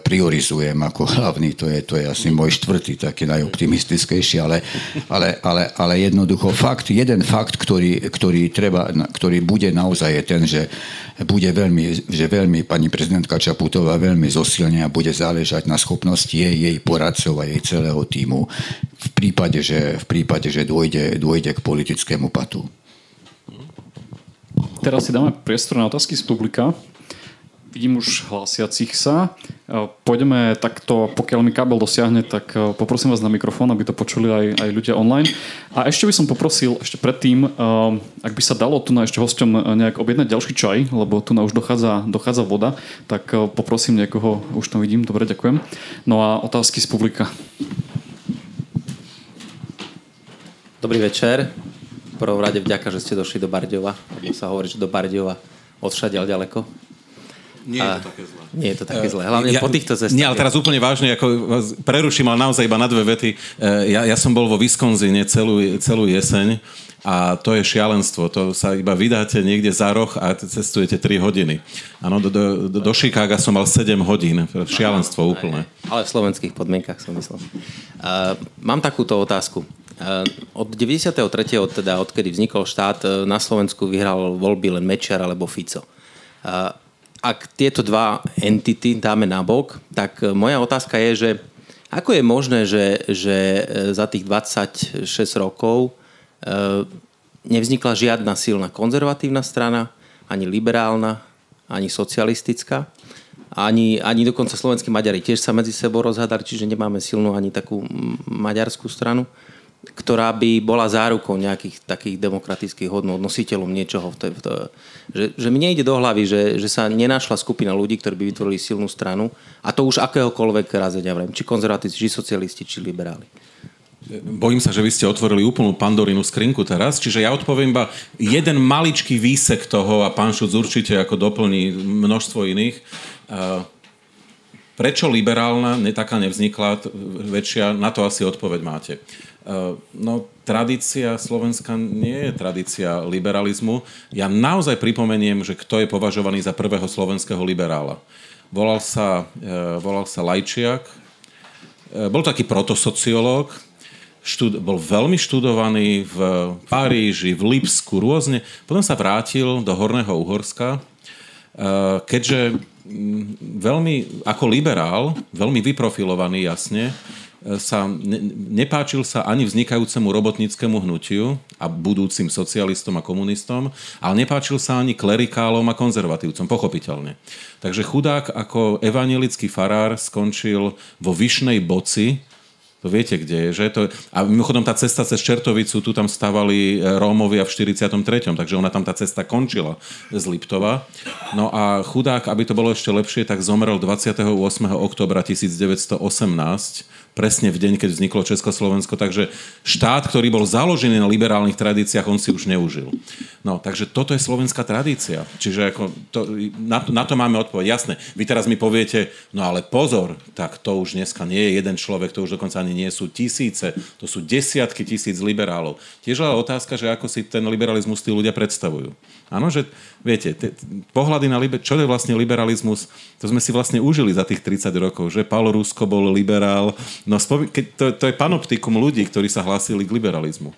priorizujem ako hlavný, to je, to je asi môj štvrtý, taký najoptimistickejší, ale, ale, ale, ale jednoducho fakt, jeden fakt, ktorý, ktorý, treba, ktorý bude naozaj je ten, že bude veľmi, že veľmi pani prezidentka Čaputová veľmi zosilne a bude záležať na schopnosti jej, jej poradcov a jej celého tímu v prípade, že, v prípade, že dôjde, dôjde k politickému patu. Teraz si dáme priestor na otázky z publika. Vidím už hlásiacich sa. Pôjdeme takto, pokiaľ mi kábel dosiahne, tak poprosím vás na mikrofón, aby to počuli aj, aj ľudia online. A ešte by som poprosil, ešte predtým, ak by sa dalo tu na ešte hosťom nejak objednať ďalší čaj, lebo tu na už dochádza, dochádza voda, tak poprosím niekoho, už tam vidím, dobre, ďakujem. No a otázky z publika. Dobrý večer. V prvom rade vďaka, že ste došli do Bardejova. Ako sa hovorí, že do Bardejova odšadiaľ ďaleko. Nie je to také zlé. Nie je to také zlé. Hlavne ja, po týchto cestách. Nie, ale teraz úplne vážne, ako vás preruším, ale naozaj iba na dve vety. Ja, ja som bol vo Wisconsine celú, celú jeseň a to je šialenstvo. To sa iba vydáte niekde za roh a cestujete tri hodiny. Áno, do, do, do, do Chicaga som mal sedem hodín. Šialenstvo úplne. Ale v slovenských podmienkach som myslel. Uh, mám takúto otázku. Od deväťdesiattri. Od teda, odkedy vznikol štát, na Slovensku vyhral voľby len Mečiar alebo Fico. Ak tieto dva entity dáme nabok, tak moja otázka je, že ako je možné, že, že za tých dvadsaťšesť rokov nevznikla žiadna silná konzervatívna strana, ani liberálna, ani socialistická, ani, ani dokonca slovenskí Maďari tiež sa medzi sebou rozhádali, čiže nemáme silnú ani takú maďarskú stranu, ktorá by bola zárukou nejakých takých demokratických hodnot, nositeľom niečoho. V to, v to, že, že mi nejde do hlavy, že, že sa nenašla skupina ľudí, ktorí by vytvorili silnú stranu, a to už akéhokoľvek razenia, vrem, či konzervatíci, či socialisti, či liberáli. Bojím sa, že vy ste otvorili úplnú Pandorinu skrinku teraz, čiže ja odpoviem iba jeden maličký výsek toho a pán Šuc určite ako doplní množstvo iných. Prečo liberálna taká nevznikla väčšia? Na to asi odpoveď máte. No, tradícia Slovenska nie je tradícia liberalizmu. Ja naozaj pripomeniem, že kto je považovaný za prvého slovenského liberála. Volal sa, volal sa Lajčiak. Bol taký protosociológ. Štud, bol veľmi študovaný v Paríži, v Lipsku, rôzne. Potom sa vrátil do Horného Uhorska. Keďže veľmi, ako liberál, veľmi vyprofilovaný, jasne, sa ne, nepáčil sa ani vznikajúcemu robotníckému hnutiu a budúcim socialistom a komunistom, ale nepáčil sa ani klerikálom a konzervatívcom, pochopiteľne. Takže chudák ako evanjelický farár skončil vo Vyšnej Boci. To viete, kde je, že? To... A mimochodom tá cesta cez Čertovicu, tu tam stávali Rómovia v štyridsiatom treťom, takže ona tam tá cesta končila z Liptova. No a chudák, aby to bolo ešte lepšie, tak zomrel dvadsiateho ôsmeho októbra tisícdeväťstoosemnásť, presne v deň, keď vzniklo Československo, takže štát, ktorý bol založený na liberálnych tradíciách, on si už neužil. No, takže toto je slovenská tradícia. Čiže ako to, na, to, na to máme odpoveď. Jasné, vy teraz mi poviete, no ale pozor, tak to už dneska nie je jeden človek, to už dokonca nie sú tisíce, to sú desiatky tisíc liberálov. Tiež ale otázka, že ako si ten liberalizmus tí ľudia predstavujú. Áno, že viete, te, pohľady na liber, čo je vlastne liberalizmus, to sme si vlastne užili za tých tridsať rokov, že Paolo Rusko bol liberál. No spovi- keď to, to je panoptikum ľudí, ktorí sa hlásili k liberalizmu.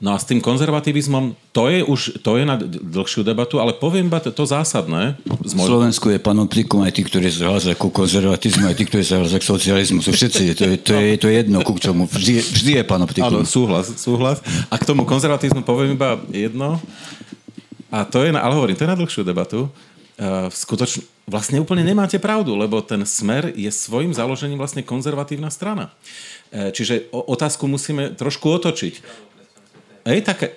No a s tým konzervativizmom, to je už to je na dlhšiu debatu, ale poviem iba to, to zásadné. V Slovensku je panoptikum aj tí, ktorí sa hlásia ku konzervatizmu, aj tí, ktorí sa hlásia k socializmu. Sú všetci, to je to, je, to je jedno, ku čomu. Vždy, vždy je panoptikum. Áno, súhlas, súhlas. A k tomu konzervatizmu poviem iba jedno. A to je, na, ale hovorím, to je na dlhšiu debatu. Uh, skutočne, vlastne úplne nemáte pravdu, lebo ten Smer je svojím založením vlastne konzervatívna strana. Uh, čiže o, otázku musíme trošku otočiť. Ej, také,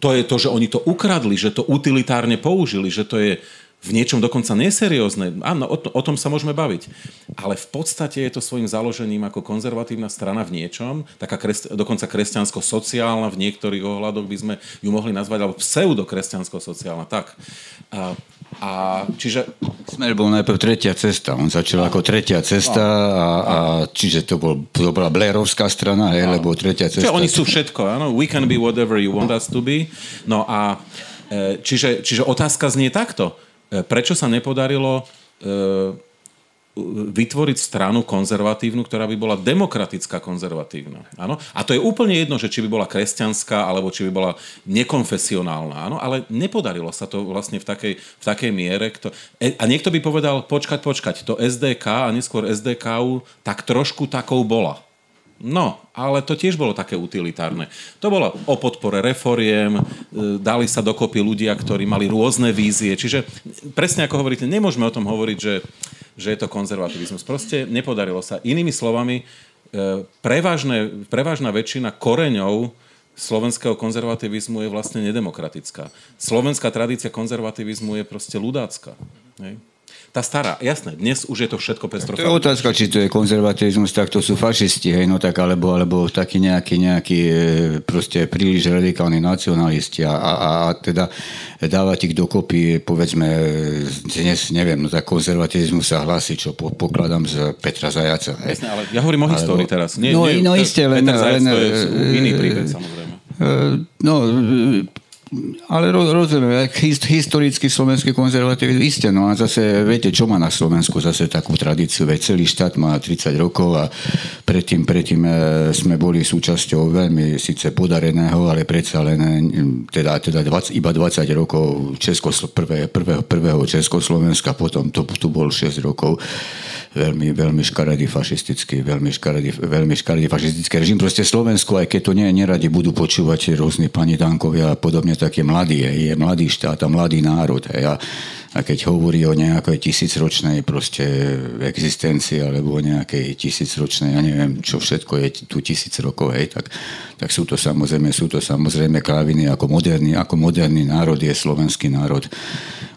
to je to, že oni to ukradli, že to utilitárne použili, že to je v niečom dokonca neseriózne. Áno, o, o tom sa môžeme baviť. Ale v podstate je to svojím založením ako konzervatívna strana v niečom, taká kresť, dokonca kresťansko-sociálna, v niektorých ohľadoch by sme ju mohli nazvať, alebo pseudokresťansko-sociálna, tak. A A čiže... Smer bol najprv tretia cesta. On začal ako tretia cesta a, a čiže to, bol, to bola Blairovská strana, hej, lebo tretia cesta... Čiže oni sú všetko, áno? We can be whatever you want us to be. No a čiže, čiže otázka znie takto. Prečo sa nepodarilo vytvoriť stranu konzervatívnu, ktorá by bola demokratická konzervatívna. Áno? A to je úplne jedno, že či by bola kresťanská, alebo či by bola nekonfesionálna. Áno? Ale nepodarilo sa to vlastne v takej, v takej miere. Kto... A niekto by povedal, počkať, počkať, to es dé ká a neskôr es dé ká ú tak trošku takou bola. No, ale to tiež bolo také utilitárne. To bolo o podpore reforiem, dali sa dokopy ľudia, ktorí mali rôzne vízie. Čiže presne ako hovoríte, nemôžeme o tom hovoriť, že že je to konzervativizmus. Proste nepodarilo sa. Inými slovami, prevažné, prevažná väčšina koreňov slovenského konzervativizmu je vlastne nedemokratická. Slovenská tradícia konzervativizmu je proste ľudácka. Hej. Tá stará, jasné, dnes už je to všetko pestrofáne. To je otázka, či to je konzervativizmus, tak to sú fašisti, hej, no tak, alebo, alebo takí nejakí, nejakí proste príliš radikálni nacionalisti a, a, a teda dávať ich dokopy, povedzme, dnes, neviem, no tak konzervativizmus sa hlási, čo po, pokladám z Petra Zajaca. Hej. Jasné, ale ja hovorím o histórii teraz. Nie, no, nie, no isté, len... Peter Zajac, to je iný príbeh, samozrejme. No... Ale roz, rozumiem, historicky slovenský konzervatívizmus, isté, no a zase, viete, čo má na Slovensku zase takú tradíciu, veď celý štát má tridsať rokov a predtým, predtým sme boli súčasťou veľmi síce podareného, ale predsa len teda, teda dvadsať, iba dvadsať rokov Českoslo, prvé, prvé, prvého Československa, potom to, to bol šesť rokov veľmi, veľmi škaredý fašistický, veľmi škaredý, veľmi škaredý fašistický režim, proste Slovensko, aj keď to nie, neradi budú počúvať rôzni pani Dankovia a podobne, tak je mladý, je mladý štát a mladý národ. A, a keď hovorí o nejakej tisícročnej proste existencii alebo o nejakej tisícročnej, ja neviem, čo všetko je tu tisíc rokov, hej, tak, tak sú to samozrejme, sú to samozrejme kráviny, ako moderný, ako moderný národ je slovenský národ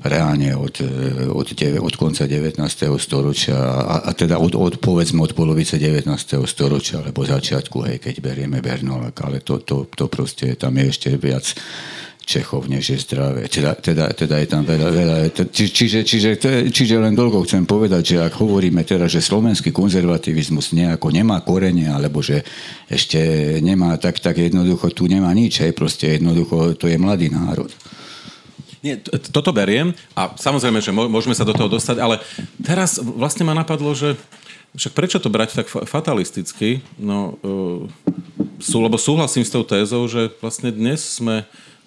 reálne od, od, od konca devätnásteho storočia a, a teda od, od, povedzme, od polovice devätnásteho storočia alebo začiatku, hej, keď berieme Bernolak, ale to, to, to proste tam je ešte viac Čechov, než je zdravé. Teda, teda, teda je tam veľa... veľa či, čiže, čiže, čiže len toľko chcem povedať, že ak hovoríme teraz, že slovenský konzervativizmus nejako nemá korene, alebo že ešte nemá, tak, tak jednoducho tu nemá nič. Hej, proste jednoducho to je mladý národ. Nie, toto beriem a samozrejme, že môžeme sa do toho dostať, ale teraz vlastne ma napadlo, že však prečo to brať tak fatalisticky? No, sú, lebo súhlasím s tou tézou, že vlastne dnes sme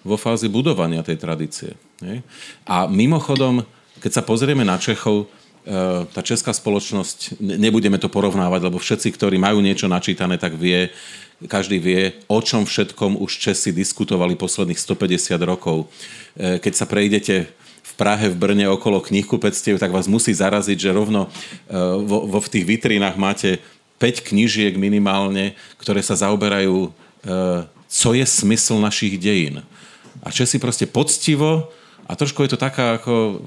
vo fázi budovania tej tradície. Nie? A mimochodom, keď sa pozrieme na Čechov, tá česká spoločnosť, nebudeme to porovnávať, lebo všetci, ktorí majú niečo načítané, tak vie, každý vie, o čom všetkom už Česi diskutovali posledných stopäťdesiat rokov. Keď sa prejdete v Prahe, v Brne, okolo knihkupectiev, tak vás musí zaraziť, že rovno vo, vo v tých vitrínach máte päť knižiek minimálne, ktoré sa zaoberajú, co je smysl našich dejín. A Česi proste poctivo a trošku je to taká ako...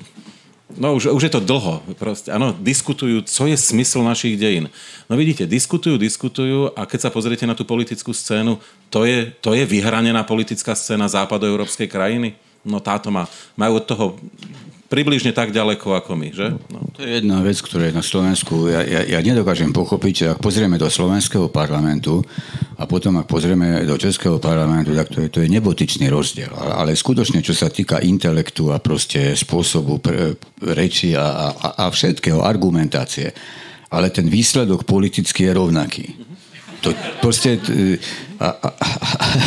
No už, už je to dlho. Proste, áno, diskutujú, co je smysl našich dejín. No vidíte, diskutujú, diskutujú a keď sa pozriete na tú politickú scénu, to je, to je vyhranená politická scéna západoeurópskej krajiny. No táto má... Majú od toho približne tak ďaleko ako my, že? No. To je jedna vec, ktorá je na Slovensku. Ja, ja, ja nedokážem pochopiť, že ak pozrieme do slovenského parlamentu a potom ak pozrieme do českého parlamentu, tak to je, to je nebotičný rozdiel. Ale, ale skutočne, čo sa týka intelektu a proste spôsobu pre, reči a, a, a všetkého, argumentácie, ale ten výsledok politicky je rovnaký. To proste... A, a, a,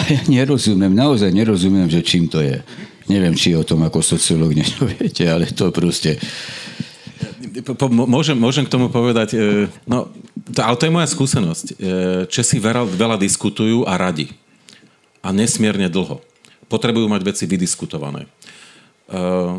ja nerozumiem, naozaj nerozumiem, že čím to je. Neviem, či o tom ako sociológ niečo viete, ale to proste... Môžem, môžem k tomu povedať, no, to, ale to je moja skúsenosť. Česi veľa, veľa diskutujú a radi. A nesmierne dlho. Potrebujú mať veci vydiskutované.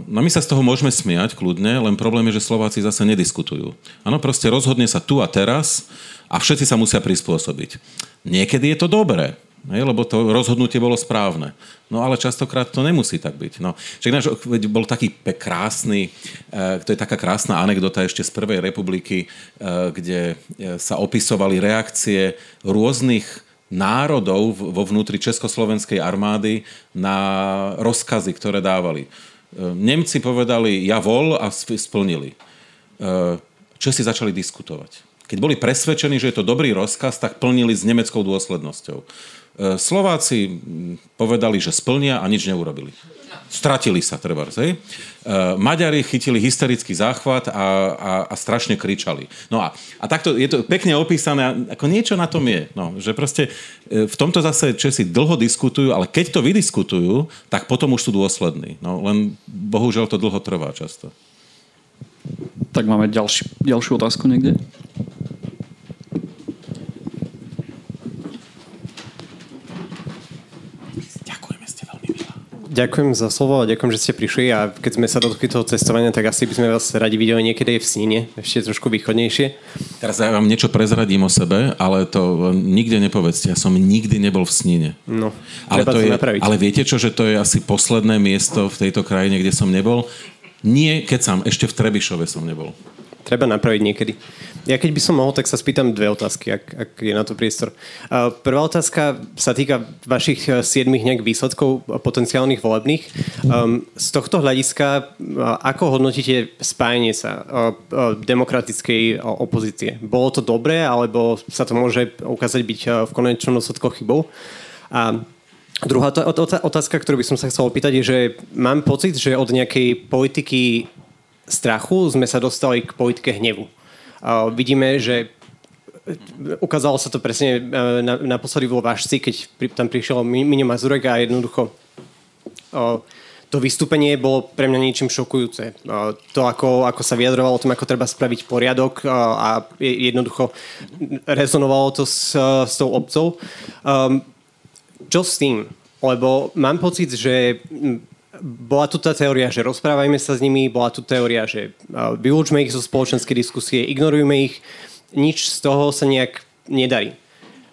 No my sa z toho môžeme smiať kľudne, len problém je, že Slováci zase nediskutujú. Áno, proste rozhodne sa tu a teraz a všetci sa musia prispôsobiť. Niekedy je to dobré. Lebo to rozhodnutie bolo správne. No ale častokrát to nemusí tak byť. No, však náš, bol taký krásny, to je taká krásna anekdota ešte z Prvej republiky, kde sa opisovali reakcie rôznych národov vo vnútri Československej armády na rozkazy, ktoré dávali. Nemci povedali javol a splnili. Česi začali diskutovať. Keď boli presvedčení, že je to dobrý rozkaz, tak plnili s nemeckou dôslednosťou. Slováci povedali, že splnia a nič neurobili. Stratili sa, trebárs. Hej? Maďari chytili hysterický záchvat a, a, a strašne kričali. No a, a takto je to pekne opísané, ako niečo na tom je. No, že proste v tomto zase Česi dlho diskutujú, ale keď to vydiskutujú, tak potom už sú dôslední. No, len bohužiaľ to dlho trvá často. Tak máme ďalší, ďalšiu otázku niekde? Ďakujem za slovo a ďakujem, že ste prišli a keď sme sa dotkli toho cestovania, tak asi by sme vás radi videli niekedy v Snine, ešte trošku východnejšie. Teraz ja vám niečo prezradím o sebe, ale to nikde nepovedzte. Ja som nikdy nebol v Snine. No, ale treba to, to je, napraviť. Ale viete čo, že to je asi posledné miesto v tejto krajine, kde som nebol? Nie, keď som, ešte v Trebišove som nebol. Treba napraviť niekedy. Ja keď by som mohol, tak sa spýtam dve otázky, ak, ak je na to priestor. Prvá otázka sa týka vašich siedmých nejak výsledkov potenciálnych volebných. Z tohto hľadiska, ako hodnotíte spájanie sa demokratickej opozície? Bolo to dobré, alebo sa to môže ukázať byť v konečnom dôsledku chybou? A druhá otázka, ktorú by som sa chcel opýtať, je, že mám pocit, že od nejakej politiky strachu sme sa dostali k politike hnevu. Uh, vidíme, že ukázalo sa to presne uh, na, naposledy vo Vážci, keď pri, tam prišiel Miňo Mazurek a jednoducho uh, to vystúpenie bolo pre mňa niečím šokujúce. Uh, to, ako, ako sa vyjadrovalo o tom, ako treba spraviť poriadok uh, a jednoducho rezonovalo to s, uh, s tou obcou. Um, čo s tým? Lebo mám pocit, že bola tu tá teória, že rozprávajme sa s nimi, bola tu teória, že vylúčme ich zo spoločenskej diskusie, ignorujme ich, nič z toho sa nejak nedarí.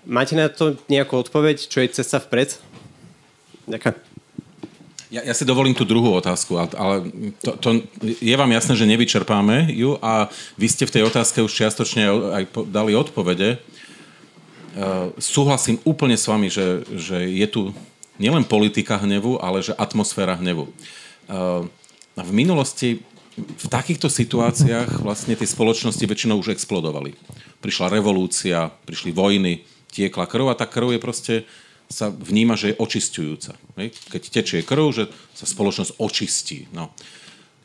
Máte na to nejakú odpoveď, čo je cesta vpred? Ďakujem. Ja, ja si dovolím tú druhú otázku, ale to, to, je vám jasné, že nevyčerpáme ju a vy ste v tej otázke už čiastočne aj dali odpovede. Uh, súhlasím úplne s vami, že, že je tu nielen politika hnevu, ale že atmosféra hnevu. V minulosti v takýchto situáciách vlastne tie spoločnosti väčšinou už explodovali. Prišla revolúcia, prišli vojny, tiekla krv a tá krv je proste, sa vníma, že je očisťujúca. Keď tečie krv, že sa spoločnosť očistí. No.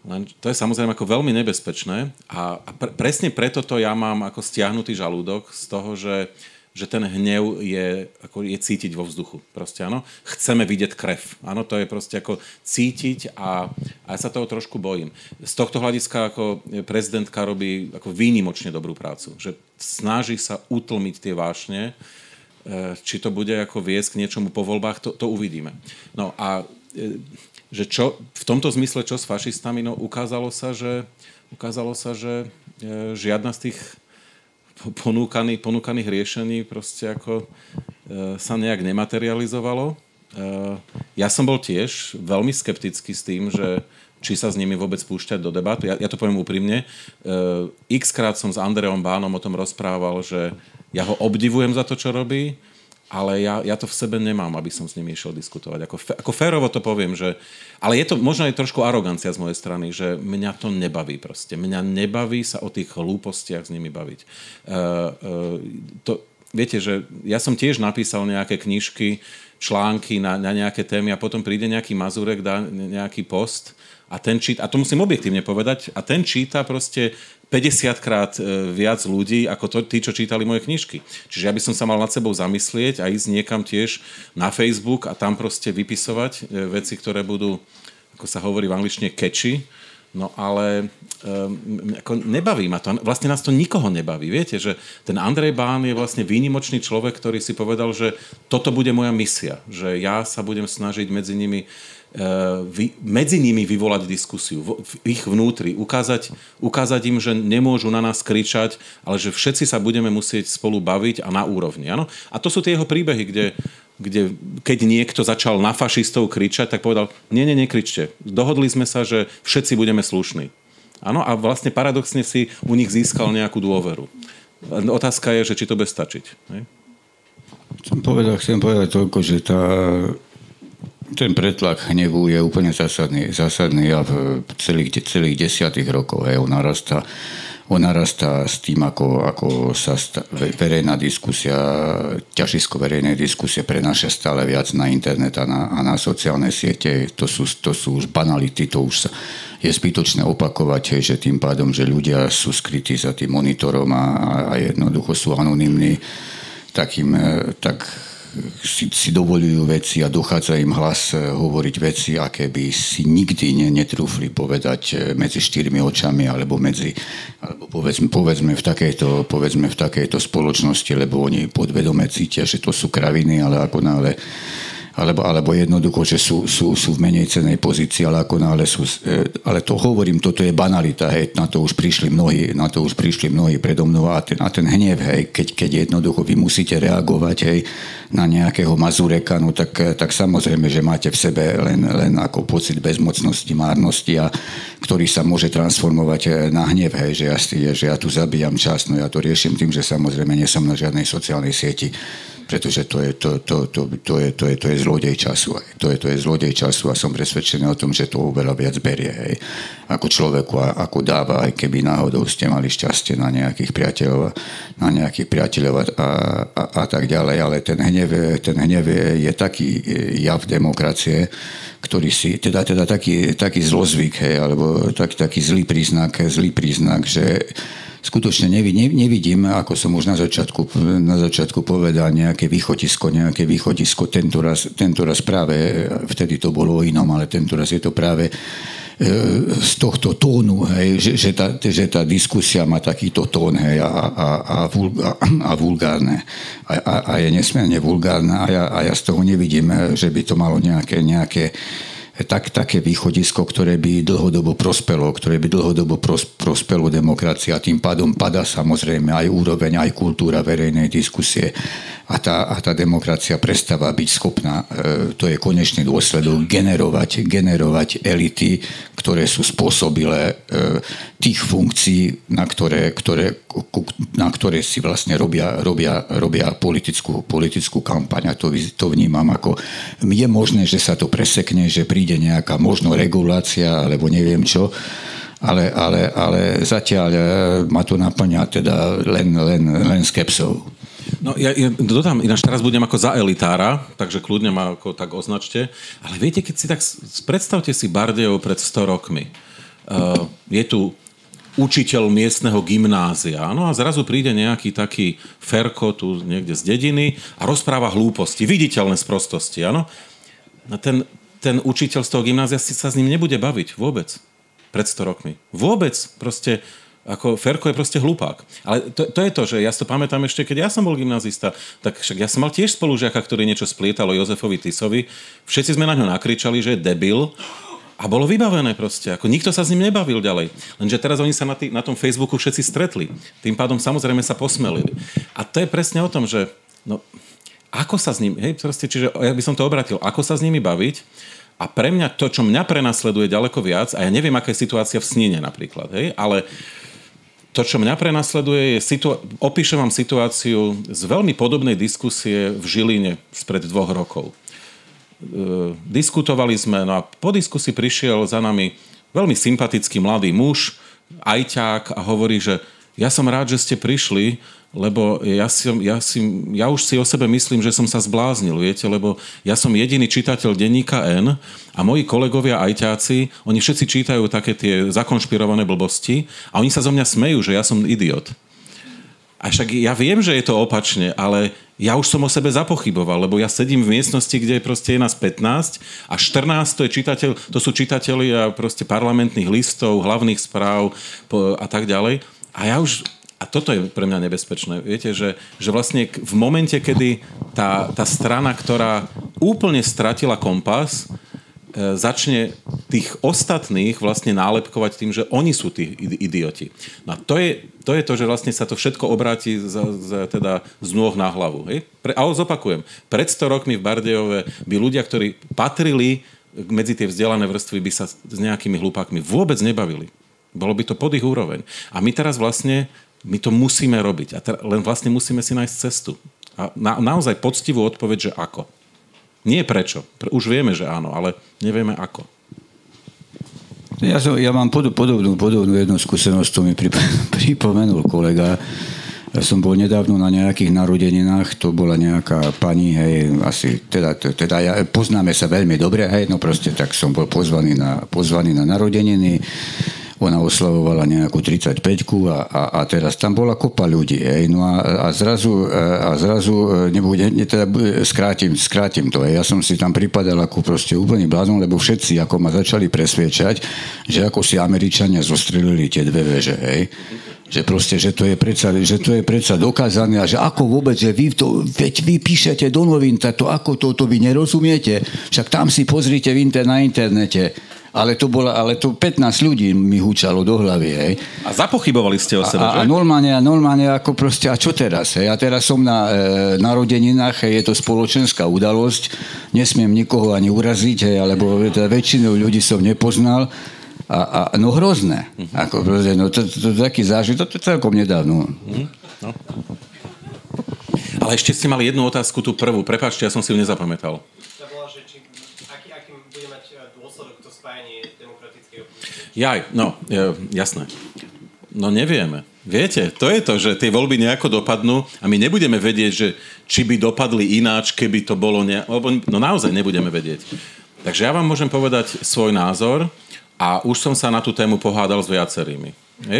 Len to je samozrejme ako veľmi nebezpečné a presne preto to ja mám ako stiahnutý žalúdok z toho, že že ten hnev je, ako je cítiť vo vzduchu. Proste, áno. Chceme vidieť krev. Áno, to je proste ako cítiť a, a ja sa toho trošku bojím. Z tohto hľadiska ako prezidentka robí ako výnimočne dobrú prácu. Že snaží sa utlmiť tie vášne. Či to bude ako viesť k niečomu po voľbách, to, to uvidíme. No a že čo, v tomto zmysle čo s fašistami? No ukázalo sa, že, ukázalo sa, že žiadna z tých Ponúkaný, ponúkaných riešení proste ako e, sa nejak nematerializovalo. E, ja som bol tiež veľmi skeptický s tým, že či sa s nimi vôbec púšťať do debatu. Ja, ja to poviem úprimne. E, X-krát som s Andreom Bánom o tom rozprával, že ja ho obdivujem za to, čo robí, ale ja, ja to v sebe nemám, aby som s nimi išiel diskutovať. Ako, ako férovo to poviem, že... Ale je to možno aj trošku arogancia z mojej strany, že mňa to nebaví proste. Mňa nebaví sa o tých hlúpostiach s nimi baviť. Uh, uh, to, viete, že ja som tiež napísal nejaké knižky, články na, na nejaké témy a potom príde nejaký Mazurek, dá nejaký post a ten číta, a to musím objektívne povedať, a ten číta proste päťdesiatkrát viac ľudí ako to, tí, čo čítali moje knižky. Čiže ja by som sa mal nad sebou zamyslieť a ísť niekam tiež na Facebook a tam proste vypisovať veci, ktoré budú, ako sa hovorí v angličtine, catchy. No ale um, ako nebaví ma to. Vlastne nás to nikoho nebaví. Viete, že ten Andrej Bán je vlastne výnimočný človek, ktorý si povedal, že toto bude moja misia. Že ja sa budem snažiť medzi nimi medzi nimi vyvolať diskusiu v ich vnútri, ukázať, ukázať im, že nemôžu na nás kričať, ale že všetci sa budeme musieť spolu baviť a na úrovni. Áno? A to sú tie jeho príbehy, kde, kde keď niekto začal na fašistov kričať, tak povedal, nie, nie, nekričte. Dohodli sme sa, že všetci budeme slušní. Áno? A vlastne paradoxne si u nich získal nejakú dôveru. Otázka je, že či to bude stačiť. Chcem povedať, chcem povedať toľko, že tá Ten pretlak hnevu je úplne zásadný, zásadný a v celých, celých desiatých rokov. Hej, on narastá, on narastá s tým, ako, ako sa sta, verejná diskusia, ťažisko verejnej diskusie prenáša stále viac na internet a na, a na sociálne siete. To sú, to sú už banality, to už sa, je zbytočné opakovať, hej, že tým pádom, že ľudia sú skrytí za tým monitorom a, a jednoducho sú anonymní, takým, tak Si, si dovolujú veci a dochádza im hlas hovoriť veci, aké by si nikdy ne, netrúfli povedať medzi štyrmi očami alebo medzi, alebo povedzme, povedzme, v takejto, povedzme v takejto spoločnosti, lebo oni podvedome cítia, že to sú kraviny, ale ako náhle Alebo, alebo jednoducho, že sú, sú, sú v menej cenej pozícii, ale ako náhle sú... Ale to hovorím, toto je banalita, hej, na to už prišli mnohí, na to už prišli mnohí predo mnou a ten, a ten hnev, hej, keď, keď jednoducho vy musíte reagovať, hej, na nejakého Mazureka, no tak, tak samozrejme, že máte v sebe len, len ako pocit bezmocnosti, márnosti, a ktorý sa môže transformovať na hnev, hej, že ja, že ja tu zabíjam čas, no ja to riešim tým, že samozrejme nie som na žiadnej sociálnej sieti, pretože to je, to, to, to, to je, to je, to je zlodej času. Hej. To je, to je zlodej času a som presvedčený o tom, že to oveľa viac berie, hej, ako človeku, ako dáva, aj keby náhodou ste mali šťastie na nejakých priateľov, na nejakých priateľov a, a, a tak ďalej. Ale ten hnev, ten hnev je, je taký jav demokracie, ktorý si, teda, teda taký, taký zlozvyk, hej, alebo tak, taký zlý príznak, zlý príznak, že skutočne nevidím, nevidím, ako som už na začiatku, na začiatku povedal, nejaké východisko, nejaké východisko. Tento raz, tento raz práve, vtedy to bolo inom, ale tento raz je to práve z tohto tónu, hej, že, že, tá, že tá diskusia má takýto tón, hej, a, a, a, vulga, a vulgárne. A, a, a je nesmierne vulgárna a ja, a ja z toho nevidím, že by to malo nejaké, nejaké Tak, také východisko, ktoré by dlhodobo prospelo, ktoré by dlhodobo pros, prospelo demokracii, a tým pádom padá samozrejme aj úroveň, aj kultúra verejnej diskusie a tá, a tá demokracia prestáva byť schopná, e, to je konečný dôsledok, generovať, generovať elity, ktoré sú spôsobilé e, tých funkcií, na ktoré, ktoré, na ktoré si vlastne robia, robia, robia politickú, politickú kampaň, a to, to vnímam ako, je možné, že sa to presekne, že príde ide nejaká možno regulácia alebo neviem čo, ale, ale, ale zatiaľ ma to naplňa teda len, len, len skepsou. No ja, ja dodám, ináč teraz budem ako za elitára, takže kľudne ma ako tak označte, ale viete, keď si tak predstavte si Bardejov pred sto rokmi. Uh, je tu učiteľ miestneho gymnázia. No a zrazu príde nejaký taký Ferko tu niekde z dediny a rozpráva hlúposti, viditeľné sprostosti, áno. A ten ten učiteľ z toho gymnázia si sa s ním nebude baviť vôbec pred sto rokmi. Vôbec. Proste, ako Ferko je proste hlupák. Ale to, to je to, že ja si to pamätám ešte, keď ja som bol gymnázista, tak však ja som mal tiež spolužiaka, ktorý niečo splietal o Jozefovi Tisovi. Všetci sme na ňo nakričali, že je debil. A bolo vybavené proste. Ako nikto sa s ním nebavil ďalej. Lenže teraz oni sa na, tý, na tom Facebooku všetci stretli. Tým pádom samozrejme sa posmelili. A to je presne o tom, že... No, ako sa s nimi, hej, proste, čiže ja by som to obratil, ako sa s nimi baviť, a pre mňa to, čo mňa prenasleduje ďaleko viac, a ja neviem, aká je situácia v Snine napríklad, hej, ale to, čo mňa prenasleduje, je situa- opíšem vám situáciu z veľmi podobnej diskusie v Žiline spred dvoch rokov. E, diskutovali sme, no a po diskusii prišiel za nami veľmi sympatický mladý muž, ajťák, a hovorí, že ja som rád, že ste prišli, lebo ja, si, ja, si, ja už si o sebe myslím, že som sa zbláznil, viete, lebo ja som jediný čitateľ denníka N a moji kolegovia ajťáci, oni všetci čítajú také tie zakonšpirované blbosti a oni sa zo mňa smejú, že ja som idiot. A však ja viem, že je to opačne, ale ja už som o sebe zapochyboval, lebo ja sedím v miestnosti, kde proste je nás pätnásť a štrnásť to je čitateľ, to sú čitatelia proste parlamentných listov, hlavných správ a tak ďalej. A ja už... A toto je pre mňa nebezpečné. Viete, že, že vlastne v momente, kedy tá, tá strana, ktorá úplne stratila kompas, e, začne tých ostatných vlastne nálepkovať tým, že oni sú tí idioti. No to je, to je to, že vlastne sa to všetko obráti za, za, teda z nôh na hlavu. Hej? Pre, a zopakujem, pred sto rokmi v Bardejove by ľudia, ktorí patrili medzi tie vzdelané vrstvy, by sa s nejakými hlupákmi vôbec nebavili. Bolo by to pod ich úroveň. A my teraz vlastne my to musíme robiť. A len vlastne musíme si nájsť cestu. A na, naozaj poctivú odpoveď, že ako. Nie prečo. Už vieme, že áno, ale nevieme ako. Ja, som, ja mám pod, podobnú, podobnú jednu skúsenosť, to mi pripomenul kolega. Ja som bol nedávno na nejakých narodeninách, to bola nejaká pani, hej, asi, teda, teda ja, poznáme sa veľmi dobre, hej, no proste, tak som bol pozvaný na, pozvaný na narodeniny, ona oslavovala nejakú tridsaťpäťku a, a, a teraz tam bola kopa ľudí, hej, no a, a zrazu, a zrazu, nebude, teda skrátim, skrátim to, hej, ja som si tam pripadal ako proste úplný blázon, lebo všetci, ako ma začali presviečať, že ako si Američania zostrelili tie dve veže, hej, že proste, že to je predsa, že to je predsa dokázané a že ako vôbec, že vy to, veď vy píšete do novín, to ako to, to vy nerozumiete, však tam si pozrite v inter, na internete. Ale to bola, ale to pätnásť ľudí mi hučalo do hlavy, hej. A zapochybovali ste o seba, že? A normálne, a normálne ako proste, a čo teraz, hej? Ja teraz som na e, narodeninách, hej, je to spoločenská udalosť, nesmiem nikoho ani uraziť, hej, alebo teda väčšinu ľudí som nepoznal. A, a, no hrozné. Mm-hmm. Ako proste, no to, to, to taký zážitok, to je celkom nedávno. Mm-hmm. No. Ale ešte ste mali jednu otázku, tú prvú. Prepáčte, ja som si ju nezapamätal. Jaj, no, jasné. No nevieme. Viete, to je to, že tie voľby nejako dopadnú a my nebudeme vedieť, že či by dopadli ináč, keby to bolo ne... No naozaj nebudeme vedieť. Takže ja vám môžem povedať svoj názor a už som sa na tú tému pohádal s viacerými.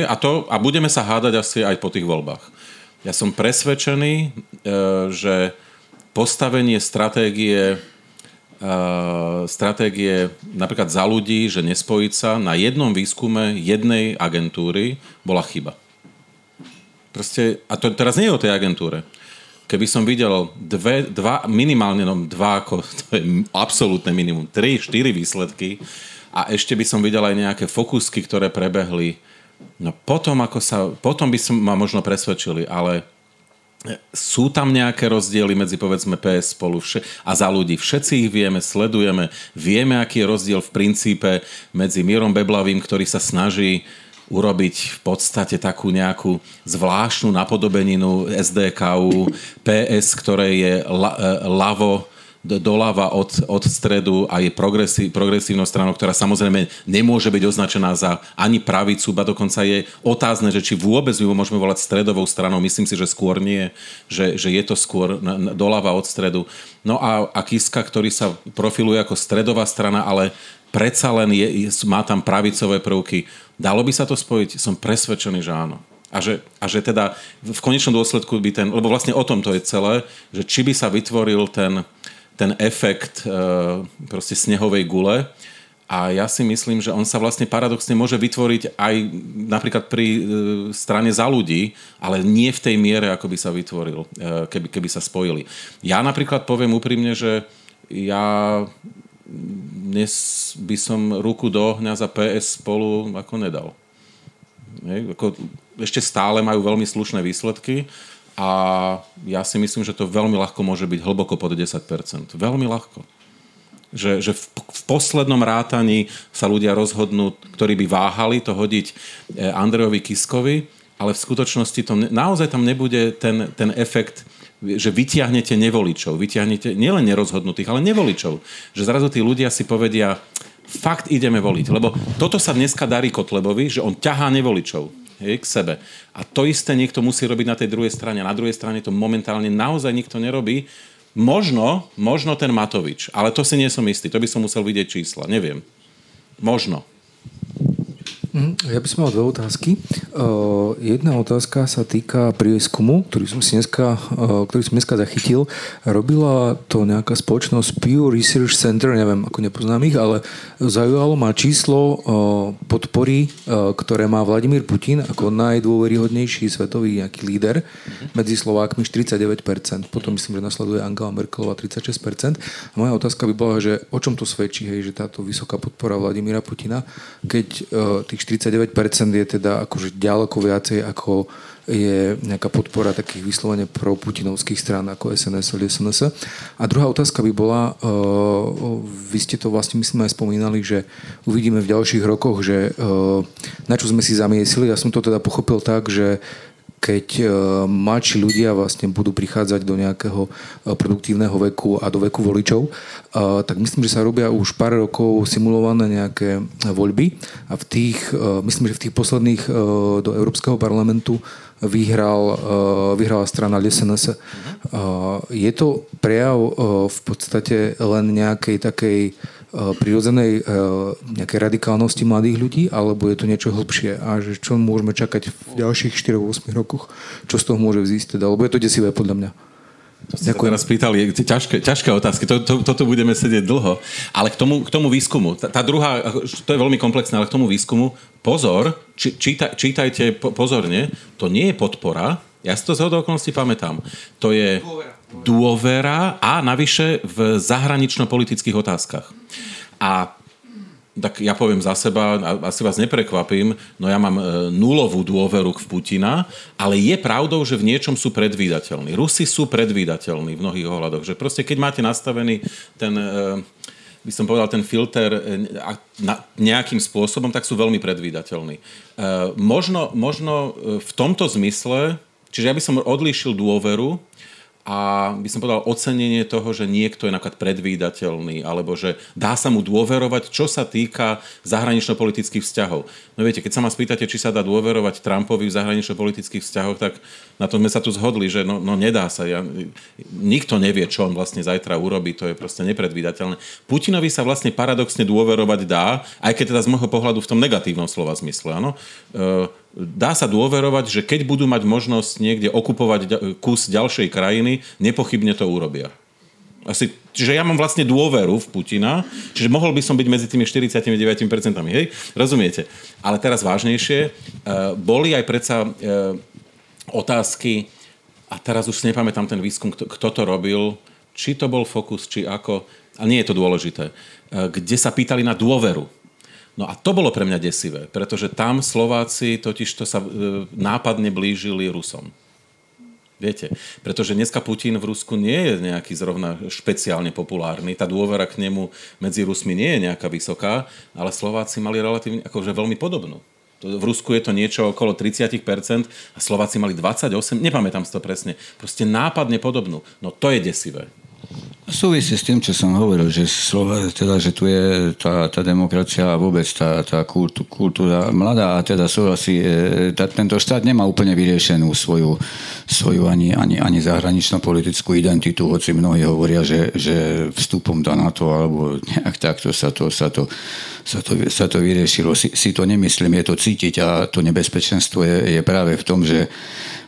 A, to, a budeme sa hádať asi aj po tých voľbách. Ja som presvedčený, že postavenie stratégie... Uh, stratégie napríklad Za ľudí, že nespojiť sa na jednom výskume jednej agentúry bola chyba. Proste, a to teraz nie je o tej agentúre. Keby som videl dve, dva, minimálne no dva, ako to je absolútne minimum, tri, štyri výsledky a ešte by som videl aj nejaké fokusky, ktoré prebehli. No potom, ako sa, potom by som ma možno presvedčili, ale sú tam nejaké rozdiely medzi, povedzme, pé es Spolu a Za ľudí. Všetci ich vieme, sledujeme, vieme, aký je rozdiel v princípe medzi Mírom Beblavým, ktorý sa snaží urobiť v podstate takú nejakú zvláštnu napodobeninu es dé ká ú, pé es, ktoré je ľavo, doľava od, od stredu a je progresí, progresívnou stranou, ktorá samozrejme nemôže byť označená za ani pravicu, ba dokonca je otázne, že či vôbec ju môžeme volať stredovou stranou. Myslím si, že skôr nie, že, že je to skôr doľava od stredu. No a, a Kiska, ktorý sa profiluje ako stredová strana, ale predsa len je, má tam pravicové prvky. Dalo by sa to spojiť? Som presvedčený, že áno. A že, a že teda v konečnom dôsledku by ten, lebo vlastne o tom to je celé, že či by sa vytvoril ten ten efekt e, proste snehovej gule a ja si myslím, že on sa vlastne paradoxne môže vytvoriť aj napríklad pri e, strane Za ľudí, ale nie v tej miere, ako by sa vytvoril, e, keby, keby sa spojili. Ja napríklad poviem úprimne, že ja dnes by som ruku do ohňa za pé es Spolu ako nedal. E, ako, ešte stále majú veľmi slušné výsledky, a ja si myslím, že to veľmi ľahko môže byť hlboko pod desať percent. Veľmi ľahko. Že, že v, v poslednom rátaní sa ľudia rozhodnú, ktorí by váhali to hodiť Andrejovi Kiskovi, ale v skutočnosti to ne, naozaj tam nebude ten, ten efekt, že vytiahnete nevoličov. Vytiahnete nielen nerozhodnutých, ale nevoličov. Že zrazu tí ľudia si povedia, fakt ideme voliť. Lebo toto sa dneska darí Kotlebovi, že on ťahá nevoličov. Hej, k sebe. A to isté niekto musí robiť na tej druhej strane. Na druhej strane to momentálne naozaj nikto nerobí. Možno, možno ten Matovič. Ale to si nie som istý. To by som musel vidieť čísla. Neviem. Možno. Ja by som mal dve otázky. Uh, jedna otázka sa týka prieskumu, ktorý som si dneska, uh, ktorý som dneska zachytil. Robila to nejaká spoločnosť Pew Research Center, neviem, ako nepoznám ich, ale zaujalo ma číslo uh, podpory, uh, ktoré má Vladimír Putin ako najdôveryhodnejší svetový nejaký líder medzi Slovákmi štyridsaťdeväť percent. Potom myslím, že nasleduje Angela Merkelová tridsaťšesť percent. A moja otázka by bola, že o čom to svedčí, hej, že táto vysoká podpora Vladimíra Putina, keď uh, tých štyridsaťdeväť percent je teda akože ďaleko viacej, ako je nejaká podpora takých vyslovene proputinovských strán ako es en es alebo es en es. A druhá otázka by bola, uh, vy ste to vlastne myslím aj spomínali, že uvidíme v ďalších rokoch, že uh, na čo sme si zamiesili. Ja som to teda pochopil tak, že keď mladší ľudia vlastne budú prichádzať do nejakého produktívneho veku a do veku voličov, tak myslím, že sa robia už pár rokov simulované nejaké voľby a v tých, myslím, že v tých posledných do Európskeho parlamentu vyhral, vyhrala strana es en es. Je to prejav v podstate len nejakej takej prirodzenej nejakej radikálnosti mladých ľudí, alebo je to niečo hlbšie? A že čo môžeme čakať v ďalších štyroch až ôsmich rokoch? Čo z toho môže vzísť teda? Lebo je to desivé podľa mňa. To ste sa teraz pýtali, ťažké, ťažké otázky, to, to, toto budeme sedieť dlho. Ale k tomu, k tomu výskumu, tá, tá druhá, to je veľmi komplexné, ale k tomu výskumu, pozor, či, číta, čítajte pozorne, to nie je podpora, ja si to zhodou okolností pamätám, to je dôvera a navyše v zahranično-politických otázkach. A tak ja poviem za seba, asi vás neprekvapím, no ja mám nulovú dôveru v Putina, ale je pravdou, že v niečom sú predvídateľní. Rusi sú predvídateľní v mnohých ohľadoch, že proste keď máte nastavený ten, by som povedal, ten filter nejakým spôsobom, tak sú veľmi predvídateľní. Možno, možno v tomto zmysle, čiže ja by som odlíšil dôveru a by som povedal ocenenie toho, že niekto je napríklad predvídateľný alebo že dá sa mu dôverovať, čo sa týka zahranično-politických vzťahov. No viete, keď sa ma spýtate, či sa dá dôverovať Trumpovi v zahranično-politických vzťahoch, tak na to sme sa tu zhodli, že no, no nedá sa. Ja, nikto nevie, čo on vlastne zajtra urobí, to je proste nepredvídateľné. Putinovi sa vlastne paradoxne dôverovať dá, aj keď teda z môjho pohľadu v tom negatívnom slova zmysle, áno. E- Dá sa dôverovať, že keď budú mať možnosť niekde okupovať kus ďalšej krajiny, nepochybne to urobia. Asi, čiže ja mám vlastne dôveru v Putina, čiže mohol by som byť medzi tými štyridsaťdeväť percent, hej? Rozumiete? Ale teraz vážnejšie, boli aj predsa otázky, a teraz už si nepamätám ten výskum, kto to robil, či to bol Focus, či ako, a nie je to dôležité, kde sa pýtali na dôveru. No a to bolo pre mňa desivé, pretože tam Slováci totižto sa nápadne blížili Rusom. Viete, pretože dneska Putin v Rusku nie je nejaký zrovna špeciálne populárny, tá dôvera k nemu medzi Rusmi nie je nejaká vysoká, ale Slováci mali relatívne, akože veľmi podobnú. V Rusku je to niečo okolo tridsať percent a Slováci mali dvadsaťosem percent, nepamätám si to presne, proste nápadne podobnú. No to je desivé. Súvisí s tým, čo som hovoril, že, Slova, teda, že tu je tá, tá demokracia a vôbec tá, tá kultú, kultúra mladá a teda súvisí, e, tento štát nemá úplne vyriešenú svoju, svoju ani, ani, ani zahranično-politickú identitu, hoci mnohí hovoria, že, že vstupom do NATO alebo nejak takto sa to, sa to, sa to, sa to vyriešilo. Si, si to nemyslím, je to cítiť a to nebezpečenstvo je, je práve v tom, že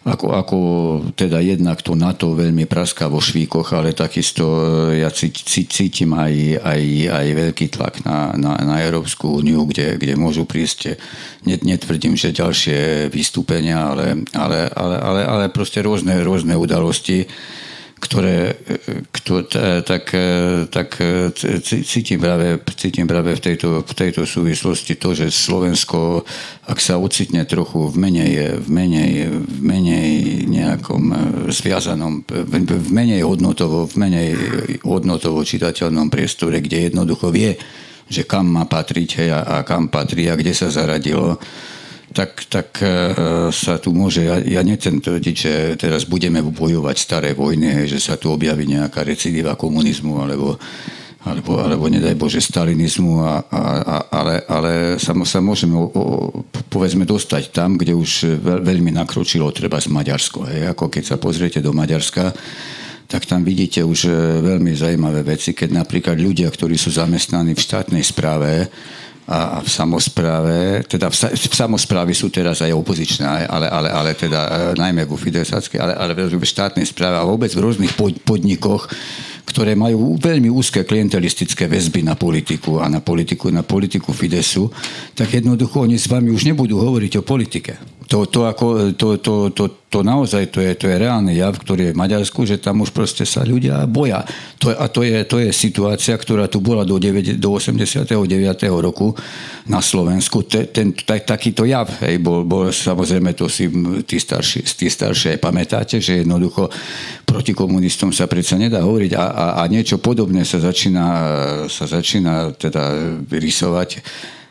Ako, ako teda jednak to NATO veľmi praská vo švíkoch, ale takisto ja cítim aj, aj, aj veľký tlak na, na, na Európsku úniu, kde, kde môžu prísť, netvrdím, že ďalšie vystúpenia, ale, ale, ale, ale, ale proste rôzne, rôzne udalosti, ktoré kto, tak, tak cítim práve, cítim práve v, tejto, v tejto súvislosti to, že Slovensko, ak sa ocitne trochu v menej, v menej, v menej nejakom zviazanom, v menej hodnotovo, v menej hodnotovo čitateľnom priestore, kde jednoducho vie, že kam má patriť hej, a kam patrí a kde sa zaradilo, tak, tak sa tu môže, ja, ja nechcem tvrdiť, že teraz budeme bojovať staré vojny, že sa tu objaví nejaká recidíva komunizmu alebo, alebo, alebo nedaj Bože stalinizmu, a, a, a, ale, ale sa, sa môžeme o, o, povedzme dostať tam, kde už veľ, veľmi nakročilo treba z Maďarsko. Hej? Ako keď sa pozriete do Maďarska, tak tam vidíte už veľmi zaujímavé veci, keď napríklad ľudia, ktorí sú zamestnaní v štátnej správe a v samospráve, teda v, sa, v samospráve sú teraz aj opozičné, ale, ale, ale teda najmä vo Fidesáckej, ale, ale v štátnej správe a vôbec v rôznych pod, podnikoch, ktoré majú veľmi úzke klientelistické väzby na politiku a na politiku, na politiku Fidesu, tak jednoducho oni s vami už nebudú hovoriť o politike. To, to, ako, to, to, to, to naozaj to je, to je reálny jav, ktorý je v Maďarsku, že tam už proste sa ľudia boja. To, a to je, to je situácia, ktorá tu bola do, do osemdesiateho deviateho roku na Slovensku. Ten, ten, takýto jav, hej, bol, bol, samozrejme to si tí starší, tí starší aj pamätáte, že jednoducho proti komunistom sa predsa nedá hovoriť a, a, a niečo podobné sa začína, sa začína teda rysovať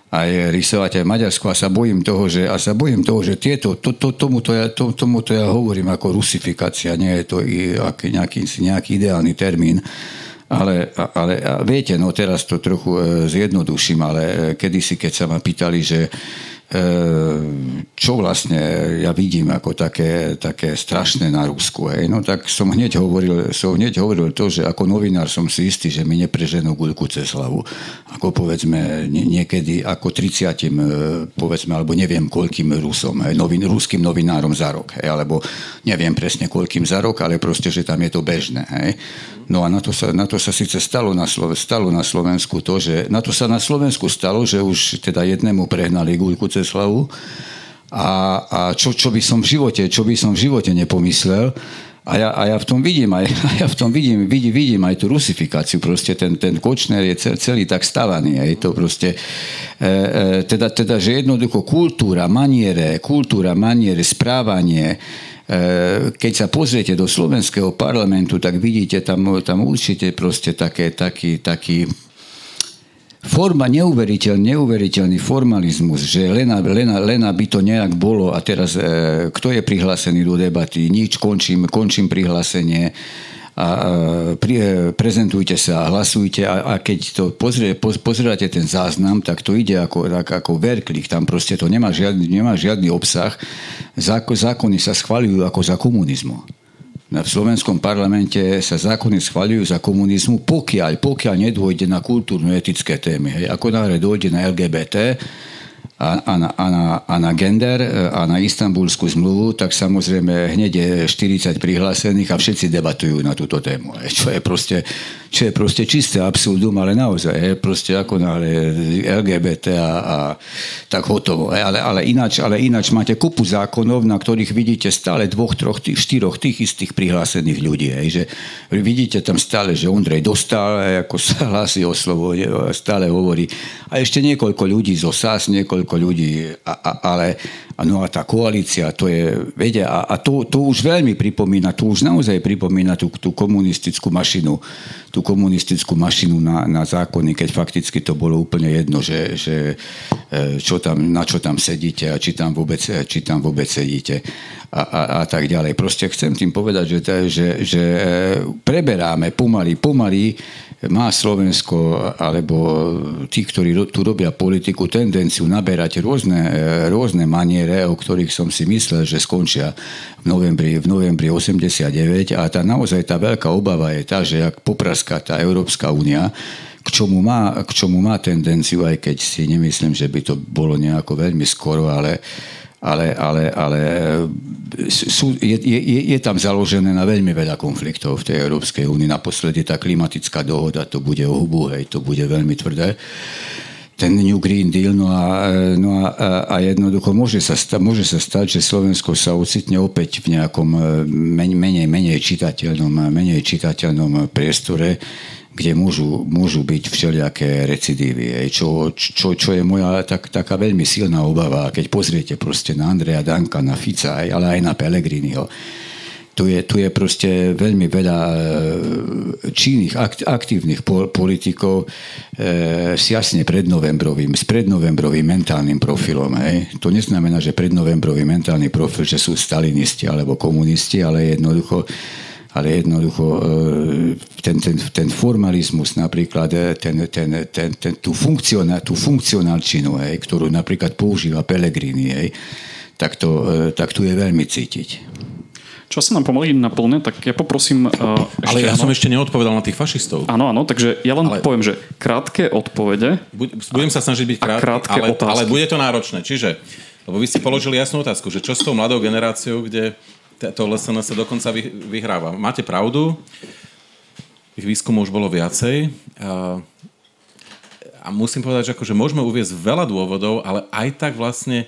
aj rysovať aj Maďarsko a sa bojím toho, že, a sa bojím toho, že tieto, to, to, tomuto, ja, to, tomuto ja hovorím ako rusifikácia, nie je to i, aký, nejaký, nejaký ideálny termín, ale, ale viete, no teraz to trochu e, zjednoduším, ale e, kedysi, keď sa ma pýtali, že e, čo vlastne ja vidím ako také, také strašné na Rusku, hej, no tak som hneď hovoril, som hneď hovoril to, že ako novinár som si istý, že mi nepreženú guľku cez hlavu, ako povedzme niekedy ako tridsiatim, povedzme, alebo neviem koľkým Rusom, hej, novin, ruským novinárom za rok, hej, alebo neviem presne koľkým za rok, ale proste, že tam je to bežné, hej. No a na to sa, na to sa síce stalo na, Slo- stalo na Slovensku to, že na to sa na Slovensku stalo, že už teda jednému prehnali guľku cez hlavu a, a čo, čo by som v živote, čo by som v živote nepomyslel. A ja, a ja v tom vidím aj, ja v tom vidím, vidím, vidím aj tú rusifikáciu, proste ten, ten Kočner je celý tak stavaný, je to proste, e, e, teda, teda, že jednoducho kultúra, maniere, kultúra, maniere, správanie, keď sa pozriete do slovenského parlamentu, tak vidíte tam, tam určite proste také, taký, taký forma, neuveriteľ, neuveriteľný formalizmus, že len, len, len aby to nejak bolo a teraz e, kto je prihlásený do debaty, nič, končím, končím prihlásenie a pri, prezentujte sa, hlasujte a, a keď to pozrie, poz, pozeráte ten záznam, tak to ide ako, ako verklik, tam proste to nemá žiadny, nemá žiadny obsah. Záko, zákony sa schvaľujú ako za komunizmu. V slovenskom parlamente sa zákony schvaľujú za komunizmu, pokiaľ, pokiaľ nedôjde na kultúrno-etické témy. Hej. Ako náhle dôjde na el gé bé té, A, a, na, a, na, a na gender a na Istanbulskú zmluvu, tak samozrejme hneď je štyridsať prihlásených a všetci debatujú na túto tému. Čo je proste, čo je proste čisté absurdum, ale naozaj je proste ako na el gé bé té a, a tak hotovo. Ale, ale, ináč, ale ináč máte kupu zákonov, na ktorých vidíte stále dvoch, troch, tých, štyroch tých istých prihlásených ľudí. Že vidíte tam stále, že Ondrej dostal, ako sa hlási o slovo, stále hovorí. A ešte niekoľko ľudí zo es á es, niekoľko ľudí, a, a, ale no a tá koalícia, to je, vedia, a, a to, to už veľmi pripomína, to už naozaj pripomína tú, tú komunistickú mašinu, tú komunistickú mašinu na, na zákony, keď fakticky to bolo úplne jedno, že, že čo tam, na čo tam sedíte a či tam vôbec, či tam vôbec sedíte a, a, a tak ďalej. Proste chcem tým povedať, že, že, že preberáme pomaly, pomaly má Slovensko, alebo tí, ktorí tu robia politiku, tendenciu naberať rôzne, rôzne maniere, o ktorých som si myslel, že skončia v novembri, v novembri osemdesiatdeväť. A tá naozaj tá veľká obava je tá, že ak popraská tá Európska únia, k čomu má, k čomu má tendenciu, aj keď si nemyslím, že by to bolo nejako veľmi skoro, ale ale, ale, ale sú, je, je, je tam založené na veľmi veľa konfliktov v tej Európskej únii. Naposledy tá klimatická dohoda, to bude o hubu, hej, to bude veľmi tvrdé. Ten New Green Deal, no a, no a, a jednoducho môže sa, sta, môže sa stať, že Slovensko sa ocitne opäť v nejakom men, menej, menej, čitateľnom, menej čitateľnom priestore, kde môžu, môžu byť všelijaké recidívy. Čo, čo, čo je moja tak, taká veľmi silná obava, keď pozriete proste na Andreja Danka, na Fica, ale aj na Pellegriniho. Tu je, tu je proste veľmi veľa činných, aktívnych politikov e, s jasne prednovembrovým, s prednovembrovým mentálnym profilom. Hej. To neznamená, že prednovembrový mentálny profil, že sú stalinisti alebo komunisti, ale jednoducho ale jednoducho ten, ten, ten formalizmus napríklad, ten, ten, ten, ten, tú, funkcionál, tú funkcionálčinu, hej, ktorú napríklad používa Pellegrini, hej, tak, to, tak tu je veľmi cítiť. Čas sa nám pomaly naplne, tak ja poprosím... Uh, ale ja áno. som ešte neodpovedal na tých fašistov. Áno, áno, takže ja len ale... poviem, že krátke odpovede... Budem sa snažiť byť krátky, krátke ale, ale bude to náročné. Čiže, lebo vy ste položili jasnú otázku, že čo s tou mladou generáciou, kde... To lesené sa dokonca vyhráva. Máte pravdu, ich výskumu už bolo viacej a, a musím povedať, že akože môžeme uviesť veľa dôvodov, ale aj tak vlastne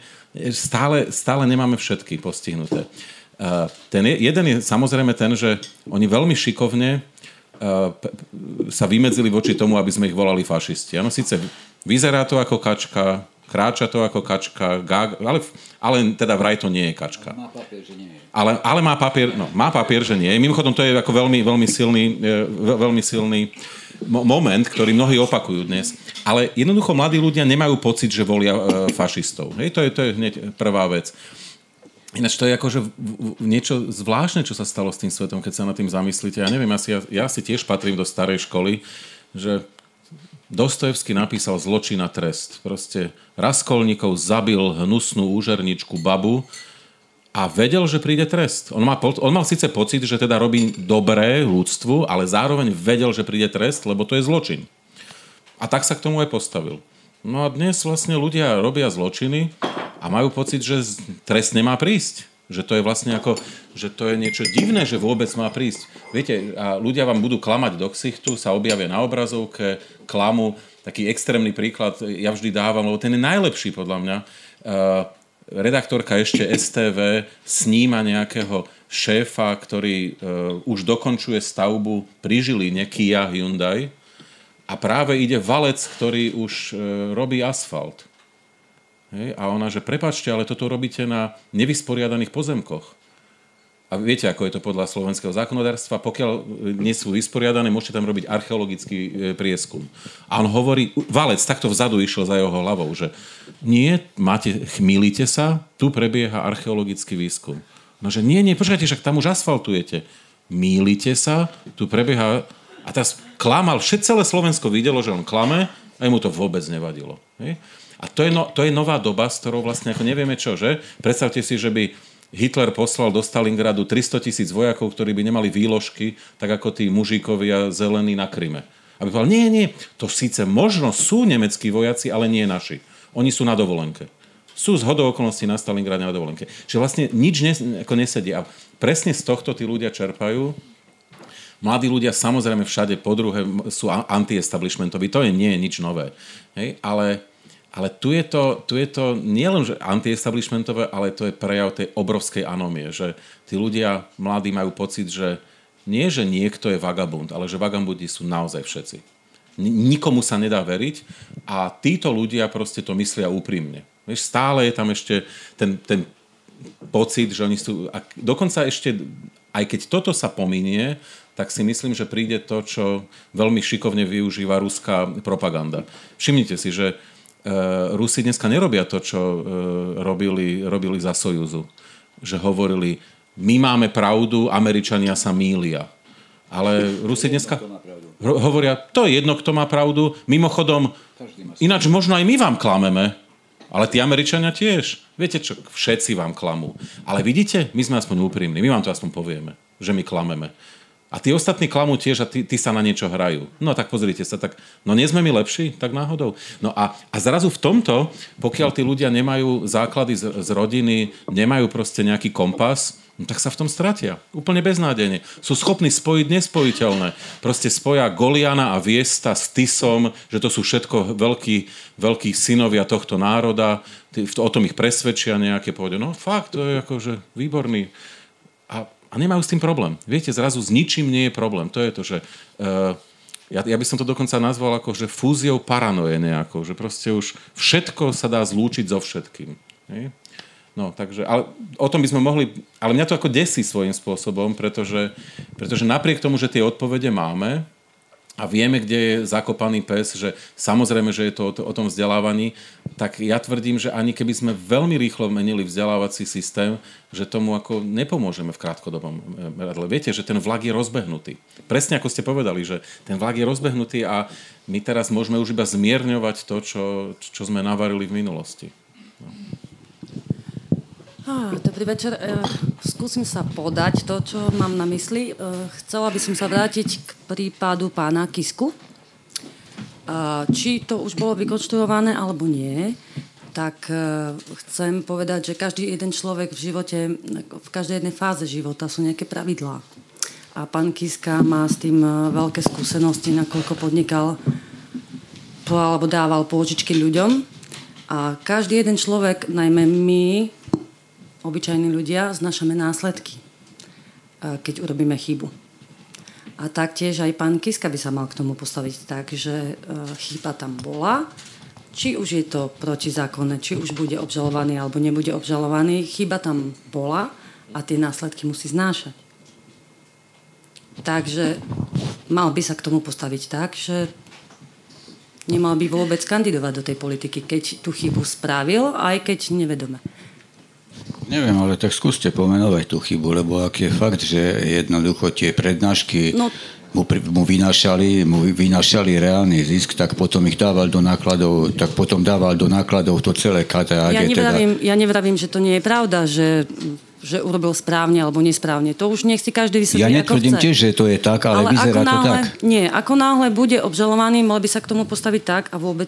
stále, stále nemáme všetky postihnuté. A ten je, jeden je samozrejme ten, že oni veľmi šikovne a, p, sa vymedzili voči tomu, aby sme ich volali fašisti. Ano, síce vyzerá to ako kačka, kráča to ako kačka, gá, ale, ale teda vraj to nie je kačka. Má papier, že nie je. Ale, ale má papier, no, má papier, že nie je. Mimochodom, to je ako veľmi, veľmi silný, veľmi silný moment, ktorý mnohí opakujú dnes. Ale jednoducho mladí ľudia nemajú pocit, že volia e, fašistov. Hej, to je, to je hneď prvá vec. Ináč to je akože niečo zvláštne, čo sa stalo s tým svetom, keď sa nad tým zamyslíte. Ja neviem, asi, ja, ja si tiež patrím do starej školy, že Dostojevský napísal Zločin a trest. Proste Raskolníkov zabil hnusnú úžerničku babu a vedel, že príde trest. On, má, on mal síce pocit, že teda robí dobré ľudstvu, ale zároveň vedel, že príde trest, lebo to je zločin. A tak sa k tomu aj postavil. No a dnes vlastne ľudia robia zločiny a majú pocit, že trest nemá prísť. Že to je vlastne ako, že to je niečo divné, že vôbec má prísť. Viete, a ľudia vám budú klamať do ksichtu, sa objavia na obrazovke, klamu. Taký extrémny príklad ja vždy dávam, lebo ten je najlepší podľa mňa. Redaktorka ešte es té vé sníma nejakého šéfa, ktorý už dokončuje stavbu pri Žiline Kia Hyundai a práve ide valec, ktorý už robí asfalt. Hej, a ona, že prepáčte, ale toto robíte na nevysporiadaných pozemkoch. A viete, ako je to podľa slovenského zákonodárstva, pokiaľ nie sú vysporiadané, môžete tam robiť archeologický prieskum. A on hovorí, valec takto vzadu išiel za jeho hlavou, že nie, máte, chmýlite sa, tu prebieha archeologický výskum. No, že nie, nie, počkajte, však tam už asfaltujete. Mýlite sa, tu prebieha... A teraz klamal, všetko celé Slovensko videlo, že on klame, a mu to vôbec nevadilo. Hej? A to je, no, to je nová doba, s ktorou vlastne ako nevieme čo, že? Predstavte si, že by Hitler poslal do Stalingradu tristotisíc vojakov, ktorí by nemali výložky, tak ako tí mužíkovia zelení na Kryme. Aby povedal, nie, nie, to síce možno sú nemeckí vojaci, ale nie naši. Oni sú na dovolenke. Sú z hodou okolností na Stalingrade na dovolenke. Čiže vlastne nič ne, ako nesedí. A presne z tohto tí ľudia čerpajú. Mladí ľudia samozrejme všade podruhé sú anti-establishmentoví. To je nie je nič nové. Hej? Ale... Ale tu je to, tu je to nielen že anti-establishmentové, ale to je prejav tej obrovskej anómie, že tí ľudia, mladí, majú pocit, že nie, že niekto je vagabund, ale že vagabundi sú naozaj všetci. Nikomu sa nedá veriť a títo ľudia proste to myslia úprimne. Vieš, stále je tam ešte ten, ten pocit, že oni sú... A dokonca ešte, aj keď toto sa pominie, tak si myslím, že príde to, čo veľmi šikovne využíva ruská propaganda. Všimnite si, že Rusi dneska nerobia to, čo robili, robili za Sojuzu. Že hovorili, my máme pravdu, Američania sa mýlia. Ale Rusi dneska hovoria, to je jedno, kto má pravdu. Mimochodom, ináč možno aj my vám klameme. Ale tí Američania tiež. Viete čo, všetci vám klamú. Ale vidíte, my sme aspoň úprimní. My vám to aspoň povieme, že my klameme. A tí ostatní klamú tiež a tí, tí sa na niečo hrajú. No tak pozrite sa, tak no nie sme my lepší, tak náhodou. No a, a zrazu v tomto, pokiaľ tí ľudia nemajú základy z, z rodiny, nemajú proste nejaký kompas, no tak sa v tom stratia. Úplne beznádejne. Sú schopní spojiť nespojiteľné. Proste spoja Goliana a Viesta s Tisom, že to sú všetko veľkí, veľkí synovia tohto národa. Tí, o tom ich presvedčia nejaké povedia. No fakt, to je akože výborný. A A nemajú s tým problém. Viete, zrazu s ničím nie je problém. To je to, že... Uh, ja, ja by som to dokonca nazval ako, že fúziou paranoje nejakou. Že proste už všetko sa dá zlúčiť so všetkým. Nie? No, takže... Ale o tom by sme mohli... Ale mňa to ako desí svojím spôsobom, pretože, pretože napriek tomu, že tie odpovede máme a vieme, kde je zakopaný pes, že samozrejme, že je to o, to, o tom vzdelávaní, tak ja tvrdím, že ani keby sme veľmi rýchlo menili vzdelávací systém, že tomu ako nepomôžeme v krátkodobom meradle. Viete, že ten vlak je rozbehnutý. Presne ako ste povedali, že ten vlak je rozbehnutý a my teraz môžeme už iba zmierňovať to, čo, čo sme navarili v minulosti. No. Ah, dobrý večer. E, skúsim sa podať to, čo mám na mysli. E, chcela by som sa vrátiť k prípadu pána Kisku. Či to už bolo vykonštruované, alebo nie, tak chcem povedať, že každý jeden človek v živote, v každej jednej fáze života sú nejaké pravidlá. A pán Kiska má s tým veľké skúsenosti, nakoľko podnikal alebo dával pôžičky ľuďom. A každý jeden človek, najmä my, obyčajní ľudia, znášame následky, keď urobíme chybu. A taktiež aj pán Kiska by sa mal k tomu postaviť tak, že chyba tam bola. Či už je to protizákonné, či už bude obžalovaný alebo nebude obžalovaný, chyba tam bola a tie následky musí znášať. Takže mal by sa k tomu postaviť tak, že nemal by vôbec kandidovať do tej politiky, keď tú chybu spravil, aj keď nevedome. Neviem, ale tak skúste pomenovať tú chybu, lebo ak je fakt, že jednoducho tie prednášky no, mu, mu, vynášali, mu vynášali reálny zisk, tak potom ich dával do nákladov, tak potom dával do nákladov to celé ká té á gé. Ja nevravím, teda... ja nevravím, že to nie je pravda, že... že urobil správne alebo nesprávne. To už nech si každý vysvetlí, ako chce. Ja netvrdím tiež, že to je tak, ale, ale vyzerá náhle, to tak. Nie, ako náhle bude obžalovaný, mal by sa k tomu postaviť tak a vôbec,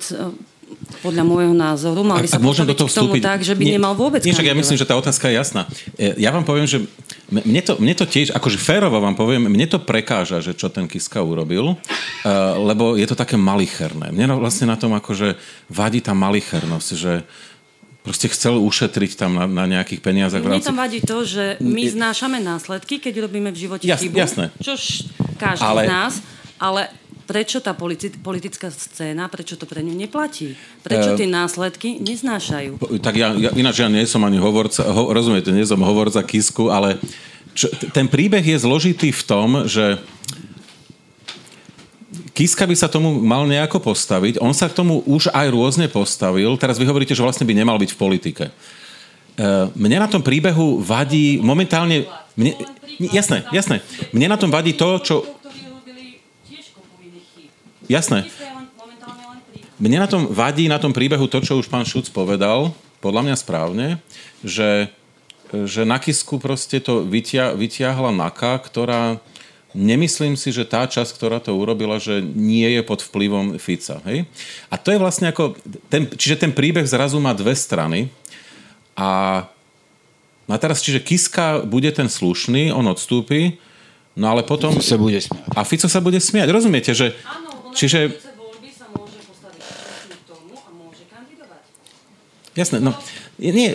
podľa môjho názoru, mal by sa postaviť k tomu tak, že by nie, nemal vôbec kandidovať. Ja myslím, že tá otázka je jasná. Ja vám poviem, že mne to, mne to tiež, akože férovo vám poviem, mne to prekáža, že čo ten Kiska urobil, lebo je to také malicherné. Mne vlastne na tom akože vadí tá malichernosť, že proste chcel ušetriť tam na, na nejakých peniazach. Mne tam vadí to, že my znášame následky, keď robíme v živote Jas, chybu. Jasné. Čož každý ale... z nás. Ale prečo tá politická scéna, prečo to pre ňu neplatí? Prečo tie následky neznášajú? Tak ja, ja ináč ja nie som ani hovorca, ho, rozumiete, nie som hovorca Kisku, ale čo, ten príbeh je zložitý v tom, že Kiska by sa tomu mal nejako postaviť. On sa k tomu už aj rôzne postavil. Teraz vy hovoríte, že vlastne by nemal byť v politike. Mne na tom príbehu vadí momentálne... Mne, jasné, jasné. Mne na tom vadí to, čo... Jasné. Mne na tom vadí na tom príbehu to, čo už pán Šuc povedal, podľa mňa správne, že, že na Kisku proste to vytia, vytiahla Naka, ktorá... Nemyslím si, že tá časť, ktorá to urobila, že nie je pod vplyvom Fica. Hej? A to je vlastne ako... Ten, čiže ten príbeh zrazu má dve strany. A, a teraz, čiže Kiska bude ten slušný, on odstúpi, no ale potom... Fico sa bude smiať. A Fico sa bude smiať. Rozumiete, že... Áno, čiže... voľby sa môže postaviť k tomu a môže kandidovať. Jasné, no... Nie,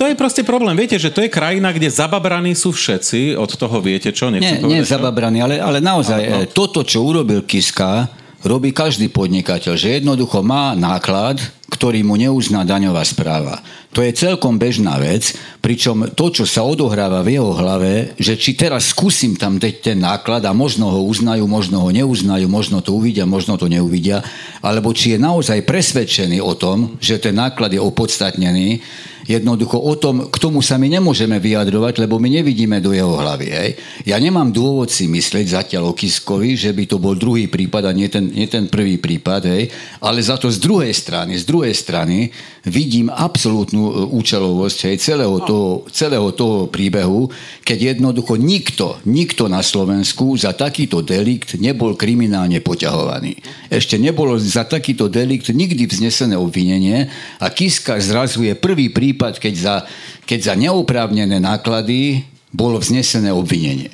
to je proste problém. Viete, že to je krajina, kde zababraní sú všetci. Od toho viete čo? Nechcem nie, nie zababraní, ale, ale naozaj ale, no. Toto, čo urobil Kiska, robí každý podnikateľ, že jednoducho má náklad, ktorý mu neuzná daňová správa. To je celkom bežná vec, pričom to, čo sa odohráva v jeho hlave, že či teraz skúsim tam dať ten náklad a možno ho uznajú, možno ho neuznajú, možno to uvidia, možno to neuvidia, alebo či je naozaj presvedčený o tom, že ten náklad je opodstatnený, jednoducho o tom, k tomu sa my nemôžeme vyjadrovať, lebo my nevidíme do jeho hlavy. Hej. Ja nemám dôvod si myslieť zatiaľ o Kiskovi, že by to bol druhý prípad a nie ten, nie ten prvý prípad, hej. Ale za to z druhej strany, z druhej strany vidím absolútnu účelovosť hej, celého, toho, celého toho príbehu, keď jednoducho nikto, nikto na Slovensku za takýto delikt nebol kriminálne poťahovaný. Ešte nebolo za takýto delikt nikdy vznesené obvinenie a Kiska zrazuje prvý prípad, keď za, keď za neoprávnené náklady bolo vznesené obvinenie.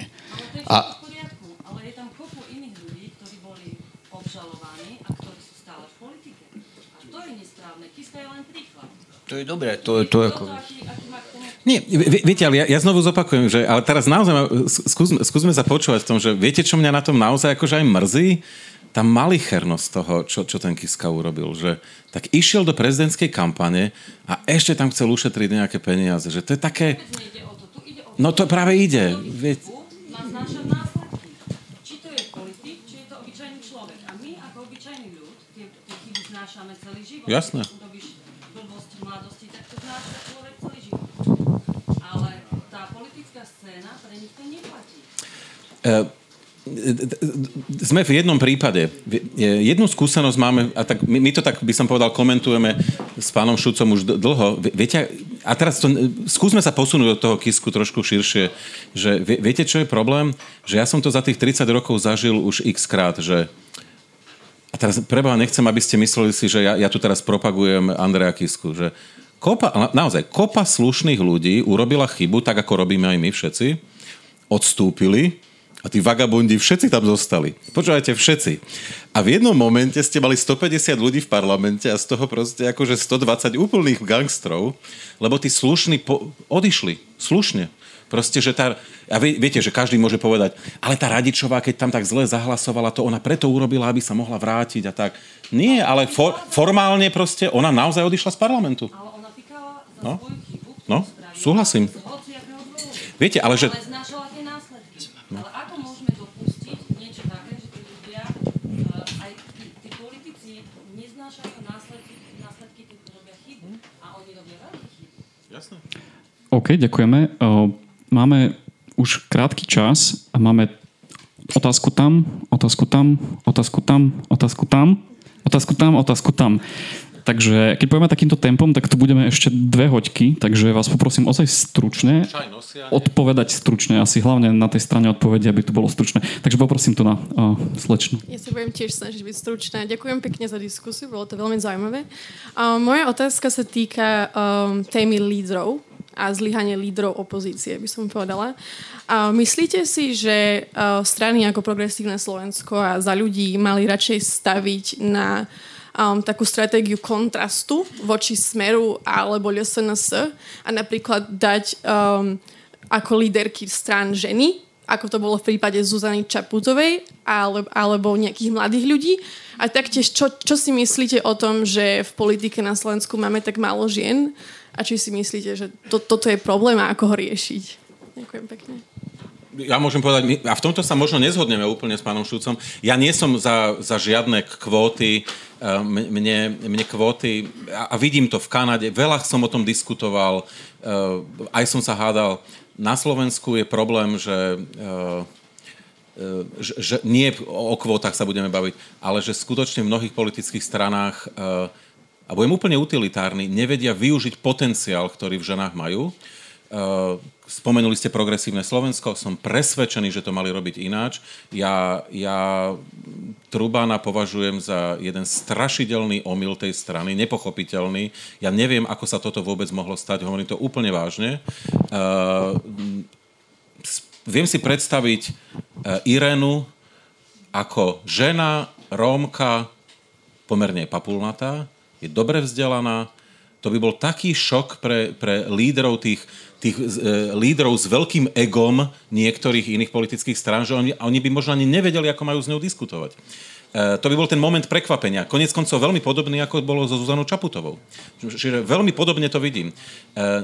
Ale to je a... v poriadku, ale je tam kopu iných ľudí, ktorí boli obžalovaní a ktorí sú stále v politike. A to je nesprávne. Kiska je len príklad. To je dobré. To, to, to ako... aký, aký má tomu... Nie, viete, ale ja, ja znovu zopakujem, že, ale teraz naozaj skúsme, skúsme sa počúvať v tom, že viete, čo mňa na tom naozaj akože aj mrzí? Tá malichernosť toho, čo, čo ten Kiska urobil, že tak išiel do prezidentskej kampane a ešte tam chcel ušetriť nejaké peniaze, že to je také... No to práve ide. Či to je politik, či je to obyčajný človek. A my ako obyčajný ľud, tie chyby znášame celý život. Jasné. Keď urobíš blbosť v mladosti, tak to znáša človek celý život. Ale tá politická scéna pre nich to neplatí. E- Sme v jednom prípade. Jednu skúsenosť máme, a tak my, my to tak, by som povedal, komentujeme s pánom Šucom už dlho. Viete, a teraz to, skúsme sa posunúť od toho Kisku trošku širšie. Že, viete, čo je problém? Že ja som to za tých tridsať rokov zažil už x krát, že a teraz preboha nechcem, aby ste mysleli si, že ja, ja tu teraz propagujem Andreja Kisku, že kopa, naozaj, kopa slušných ľudí urobila chybu, tak ako robíme aj my všetci, odstúpili a tí vagabundi, všetci tam zostali. Počúvajte, všetci. A v jednom momente ste mali stopäťdesiat ľudí v parlamente a z toho proste akože stodvadsať úplných gangstrov, lebo tí slušní po- odišli. Slušne. Proste, že tá... A vie, viete, že každý môže povedať, ale tá Radičová, keď tam tak zle zahlasovala, to ona preto urobila, aby sa mohla vrátiť a tak. Nie, ale for- formálne proste ona naozaj odišla z parlamentu. Ale ona pýkala za no? svoju chybu, ktorú no? spravila. Súhlasím. Viete, ale že... Ale ako môžeme dopustiť niečo také, že tí prinášajú následky, následky tých, ktorí robia chyby. A oni robia veľké chyby. Jasné. OK, ďakujeme. Máme už krátky čas a máme otázku tam, otázku tam, otázku tam, otázku tam, otázku tam, otázku tam. Takže keď pôjdeme takýmto tempom, tak tu budeme ešte dve hoďky, takže vás poprosím ozaj stručne odpovedať stručne, asi hlavne na tej strane odpovede, aby to bolo stručné. Takže poprosím tu na uh, slečnu. Ja sa budem tiež snažiť byť stručná. Ďakujem pekne za diskusiu, bolo to veľmi zaujímavé. Uh, moja otázka sa týka um, témy lídrov a zlyhanie lídrov opozície, by som povedala. A myslíte si, že strany ako Progresívne Slovensko a Za ľudí mali radšej staviť na um, takú stratégiu kontrastu voči Smeru alebo es en es a napríklad dať um, ako líderky strán ženy, ako to bolo v prípade Zuzany Čaputovej alebo, alebo nejakých mladých ľudí? A taktiež, čo, čo si myslíte o tom, že v politike na Slovensku máme tak málo žien? A či si myslíte, že to, toto je problém a ako ho riešiť? Ďakujem pekne. Ja môžem povedať, a v tomto sa možno nezhodneme úplne s pánom Šulcom, ja nie som za, za žiadne kvóty, mne, mne kvóty, a vidím to v Kanade, veľa som o tom diskutoval, aj som sa hádal. Na Slovensku je problém, že, že nie o kvótach sa budeme baviť, ale že skutočne v mnohých politických stranách a budem úplne utilitárny, nevedia využiť potenciál, ktorý v ženách majú. Spomenuli ste Progresívne Slovensko, som presvedčený, že to mali robiť ináč. Ja, ja Trubána považujem za jeden strašidelný omyl tej strany, nepochopiteľný. Ja neviem, ako sa toto vôbec mohlo stať, hovorím to úplne vážne. Viem si predstaviť Irenu ako žena, Rómka, pomerne papulnatá, je dobre vzdelaná. To by bol taký šok pre, pre líderov tých, tých e, líderov s veľkým egom niektorých iných politických strán, že oni, oni by možno ani nevedeli, ako majú s ňou diskutovať. E, to by bol ten moment prekvapenia. Koniec koncov veľmi podobný, ako bolo so Zuzanou Čaputovou. Čiže veľmi podobne to vidím. E,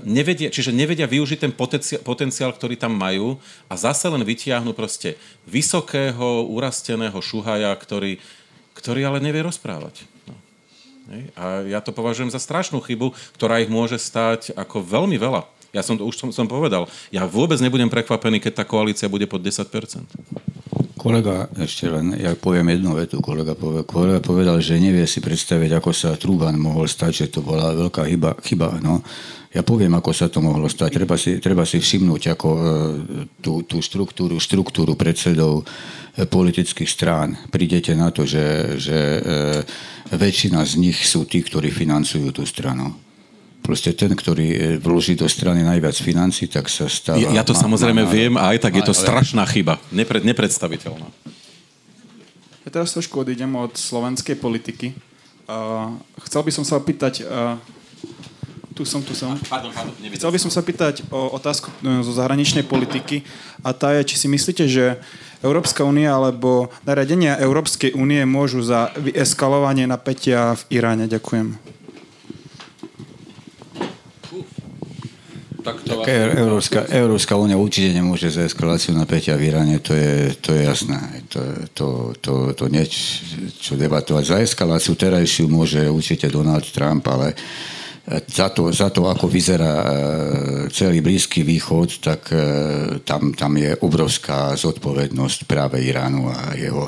nevedia, čiže nevedia využiť ten potenciál, potenciál, ktorý tam majú a zase len vytiahnu proste vysokého, urasteného šuhaja, ktorý, ktorý ale nevie rozprávať. No. A ja to považujem za strašnú chybu, ktorá ich môže stať ako veľmi veľa. Ja som to už som, som povedal. Ja vôbec nebudem prekvapený, keď tá koalícia bude pod desať percent. Kolega, ešte len, ja poviem jednu vetu, kolega povedal, kolega povedal, že nevie si predstaviť, ako sa Trubán mohol stať, že to bola veľká chyba. chyba no. Ja poviem, ako sa to mohlo stať. Treba si, treba si všimnúť, ako tú, tú štruktúru, štruktúru predsedov politických strán. Prídete na to, že, že väčšina z nich sú tí, ktorí financujú tú stranu. Proste ten, ktorý vloží do strany najviac financí, tak sa stáva... Ja, ja to ma, samozrejme ma, viem a aj tak ma, je to ale... strašná chyba. Nepred, nepredstaviteľná. Ja teraz trošku odídem od slovenskej politiky. Uh, chcel by som sa opýtať... Uh, tu som, tu som. Pardon, pardon, nevidím. Chcel by som sa opýtať o otázku zo zahraničnej politiky. A tá je, či si myslíte, že Európska únia alebo nariadenia Európskej únie môžu za vyeskalovanie napätia v Iráne. Ďakujem. Tak Európska, Európska únia určite nemôže za eskaláciu napätia v Iráne, to je, to je jasné. To, to, to, to nieč, čo debatovať. Za eskaláciu terajšiu môže určite Donald Trump, ale za to, za to ako vyzerá celý Blízky východ, tak tam, tam je obrovská zodpovednosť práve Iránu a jeho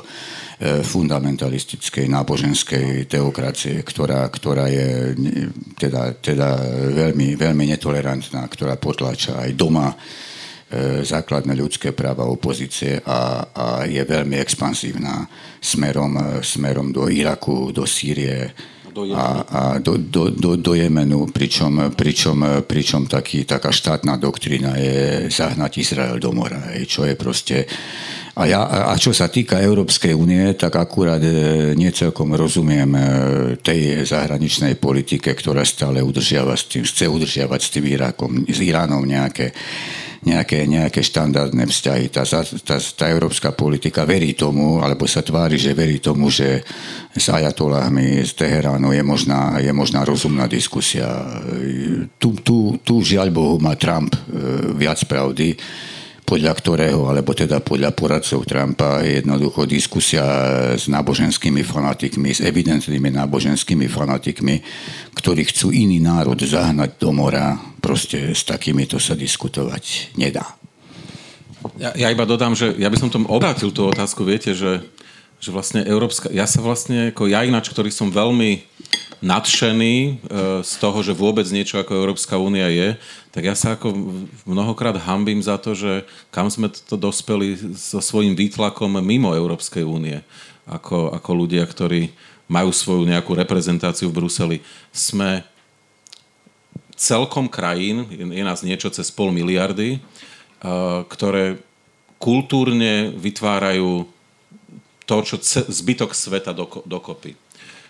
fundamentalistickej náboženskej teokracie, ktorá, ktorá je teda, teda veľmi, veľmi netolerantná, ktorá potláča aj doma e, základné ľudské práva opozície a, a je veľmi expansívna smerom, smerom do Iraku, do Sýrie a, a do, do, do, do Jemenu, pričom, pričom, pričom taký, taká štátna doktrína je zahnať Izrael do mora, čo je proste. A, ja, a čo sa týka Európskej únie, tak akurát nie celkom rozumiem tej zahraničnej politike, ktorá stále udržiava s tým, chce udržiavať s tým Irakom, s Iránom nejaké, nejaké, nejaké štandardné vzťahy. Tá, tá, tá európska politika verí tomu, alebo sa tvári, že verí tomu, že s ajatolahmi z Teheránu je možná, je možná rozumná diskusia. Tu, tu, tu žiaľ Bohu má Trump viac pravdy, podľa ktorého, alebo teda podľa poradcov Trumpa, je jednoducho diskusia s náboženskými fanatikmi, s evidentnými náboženskými fanatikmi, ktorí chcú iný národ zahnať do mora. Proste s takýmito sa diskutovať nedá. Ja, ja iba dodám, že ja by som tomu obrátil tú otázku, viete, že, že vlastne európska... Ja sa vlastne, ako ja ináč, ktorý som veľmi nadšený e, z toho, že vôbec niečo ako Európska únia je, tak ja sa ako mnohokrát hanbím za to, že kam sme to dospeli so svojím výtlakom mimo Európskej únie. Ako, ako ľudia, ktorí majú svoju nejakú reprezentáciu v Bruseli. Sme celkom krajín, je nás niečo cez pol miliardy, e, ktoré kultúrne vytvárajú to, čo ce, zbytok sveta doko, dokopy.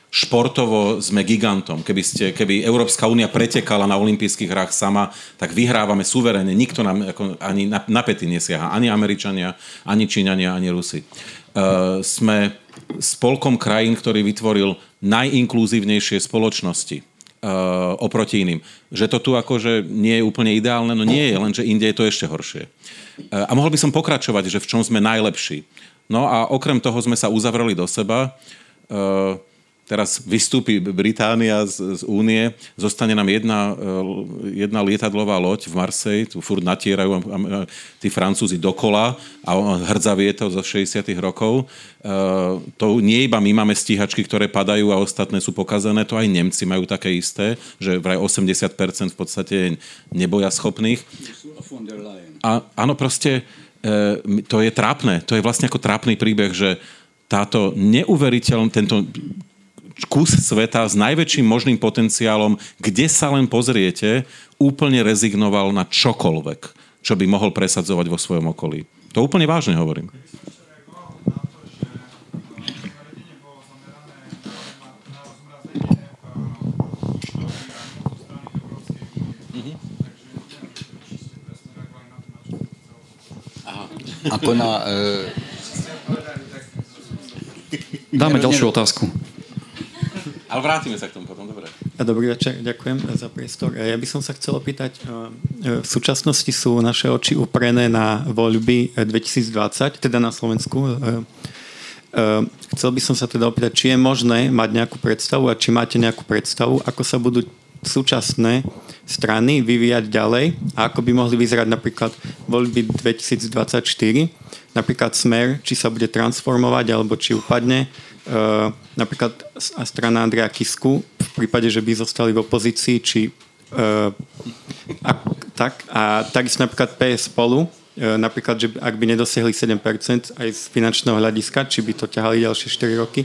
Športovo sme gigantom. Keby, ste, keby Európska únia pretekala na olympijských hrách sama, tak vyhrávame suverénne. Nikto nám ako, ani na, na pety nesiaha. Ani Američania, ani Číňania, ani Rusi. Uh, sme spolkom krajín, ktorý vytvoril najinkluzívnejšie spoločnosti uh, oproti iným. Že to tu akože nie je úplne ideálne, no nie je, lenže inde je to ešte horšie. Uh, a mohol by som pokračovať, že v čom sme najlepší. No a okrem toho sme sa uzavreli do seba. Uh, Teraz vystúpi Británia z, z únie, zostane nám jedna, jedna lietadlová loď v Marseille, tu furt natierajú tí Francúzi dokola a hrdzavie to zo šesťdesiatych rokov. E, to nie iba my máme stíhačky, ktoré padajú a ostatné sú pokazané, to aj Nemci majú také isté, že vraj osemdesiat percent v podstate neboja schopných. A, áno, proste e, to je trápne, to je vlastne ako trápny príbeh, že táto neuveriteľný, tento... kus sveta s najväčším možným potenciálom, kde sa len pozriete, úplne rezignoval na čokoľvek, čo by mohol presadzovať vo svojom okolí. To úplne vážne hovorím. Ako na... Dáme ďalšiu otázku. Ale vrátime sa k tomu potom, dobre. Dobrý večer, ďakujem za priestor. Ja by som sa chcel opýtať, v súčasnosti sú naše oči uprené na voľby dvetisícdvadsať, teda na Slovensku. Chcel by som sa teda opýtať, či je možné mať nejakú predstavu a či máte nejakú predstavu, ako sa budú súčasné strany vyvíjať ďalej a ako by mohli vyzerať napríklad voľby dvetisícdvadsaťštyri, napríklad Smer, či sa bude transformovať alebo či upadne. Uh, napríklad a strana Andreja Kisku v prípade, že by zostali v opozícii, či uh, a, tak, a takisto napríklad pé es Spolu, uh, napríklad, že ak by nedosiahli sedem percent aj z finančného hľadiska, či by to ťahali ďalšie štyri roky,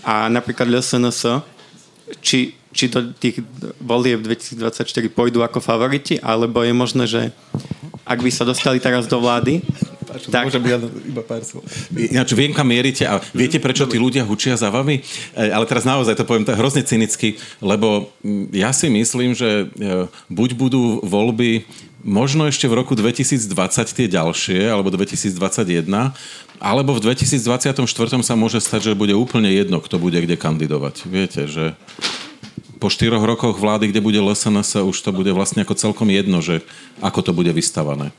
a napríklad el es en es, či, či do tých volieb dvetisícdvadsaťštyri pôjdu ako favoriti, alebo je možné, že ak by sa dostali teraz do vlády, tak. Môžem iba pár slov. Ináč viem, kam mierite a viete, prečo tí ľudia hučia za vami? Ale teraz naozaj to poviem tak hrozne cynicky, lebo ja si myslím, že buď budú voľby možno ešte v roku dvetisícdvadsať tie ďalšie, alebo dvetisícdvadsaťjeden, alebo v dvetisícdvadsaťštyri sa môže stať, že bude úplne jedno, kto bude kde kandidovať. Viete, že po štyroch rokoch vlády, kde bude el es en es, už to bude vlastne ako celkom jedno, že ako to bude vystavané.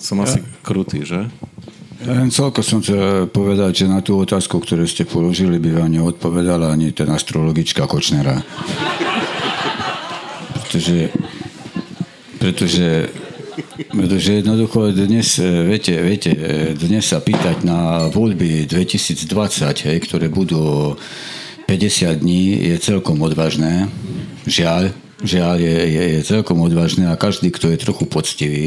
Som asi krutý, že? Ja len celko som chcel povedať, že na tú otázku, ktorú ste položili, by vám neodpovedala ani ten astrologička Kočnera. Pretože, pretože, pretože jednoducho dnes, viete, viete, dnes sa pýtať na voľby dvetisícdvadsať, hej, ktoré budú päťdesiat dní, je celkom odvážne. Žiaľ, žiaľ je, je, je celkom odvážne a každý, kto je trochu poctivý,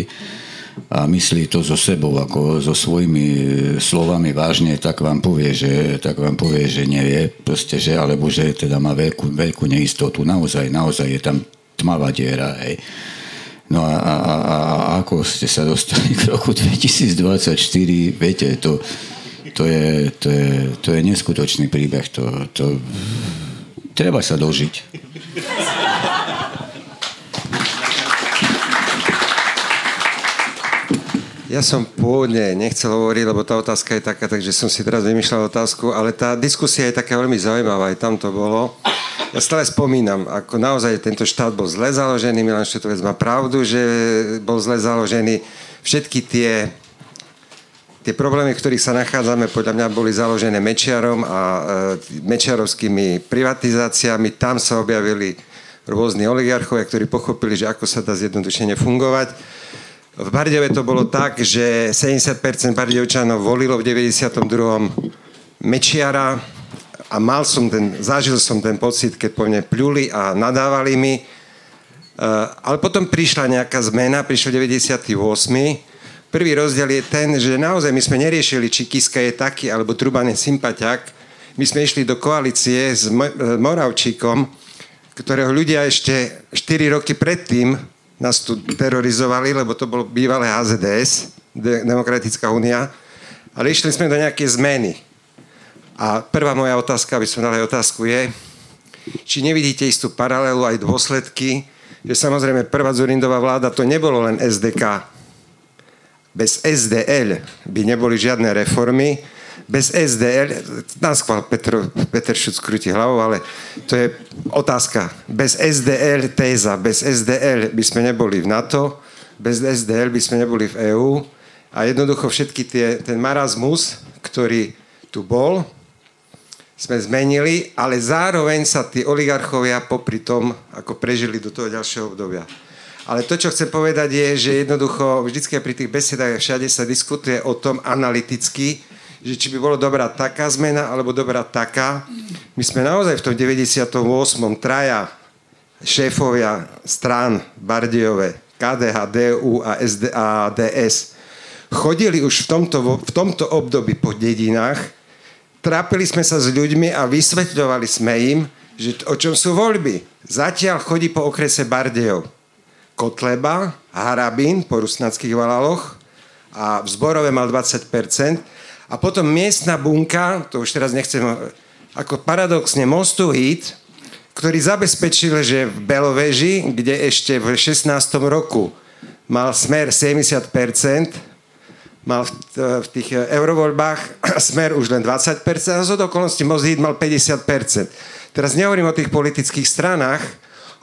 a myslí to so sebou, ako so svojimi slovami vážne, tak vám povie, že, tak vám povie, že nevie, proste, že, alebo že teda má veľkú, veľkú neistotu. Naozaj, naozaj je tam tmavá diera, hej. No a, a, a, a ako ste sa dostali k roku dvetisícdvadsaťštyri, viete, to, to, je, to, je, to je neskutočný príbeh. To, to... Treba sa dožiť. Ja som pôvodne nechcel hovoriť, lebo tá otázka je taká, takže som si teraz vymýšľal otázku, ale tá diskusia je taká veľmi zaujímavá, aj tam to bolo. Ja stále spomínam, ako naozaj tento štát bol zle založený, Milan Štutovec má pravdu, že bol zle založený, všetky tie, tie problémy, v ktorých sa nachádzame, podľa mňa boli založené Mečiarom a e, mečiarovskými privatizáciami. Tam sa objavili rôzni oligarchovia, ktorí pochopili, že ako sa dá zjednodušene fungovať. V Bardejove to bolo tak, že sedemdesiat percent Bardejovčanov volilo v deväťdesiatom druhom Mečiara a mal som ten, zažil som ten pocit, keď po mne pľuli a nadávali mi. Ale potom prišla nejaká zmena, prišiel deväťdesiaty ôsmy Prvý rozdiel je ten, že naozaj my sme neriešili, či Kiska je taký alebo Truban je sympatiak. My sme išli do koalície s Moravčíkom, ktorého ľudia ešte štyri roky predtým nás tu terorizovali, lebo to bolo bývalé há zet dé es, De- Demokratická únia, ale išli sme do nejakej zmeny. A prvá moja otázka, aby som dal aj otázku, je, či nevidíte istú paralelu aj dôsledky, že samozrejme prvá Dzurindová vláda to nebolo len es dé ká. Bez es dé el by neboli žiadne reformy. Bez es dé el, nás chval Petr, Peter Šuc krúti hlavou, ale to je otázka. Bez es dé el téza, bez es dé el by sme neboli v NATO, bez es dé el by sme neboli v é ú a jednoducho všetky tie, ten marazmus, ktorý tu bol, sme zmenili, ale zároveň sa tí oligarchovia popri tom, ako prežili do toho ďalšieho obdobia. Ale to, čo chcem povedať je, že jednoducho vždycky pri tých besedách všade sa diskutuje o tom analyticky, že či by bolo dobrá taká zmena, alebo dobrá taká. My sme naozaj v tom deväťdesiatom ôsmom traja šéfovia strán Bardejove, ká dé há, dé ú a es dé á dé es chodili už v tomto, v tomto období po dedinách, trápili sme sa s ľuďmi a vysvetľovali sme im, že o čom sú voľby. Zatiaľ chodí po okrese Bardejov Kotleba, Harabín po rusnáckých valaloch a v Zborove mal dvadsať percent. A potom miestna bunka, to už teraz nechcem, ako paradoxne Mostu hit, ktorý zabezpečil, že v Beloveži, kde ešte v šestnástom roku mal Smer sedemdesiat percent, mal v tých eurovoľbách Smer už len dvadsať percent a z okolností Most hit mal päťdesiat percent. Teraz nehovorím o tých politických stranách,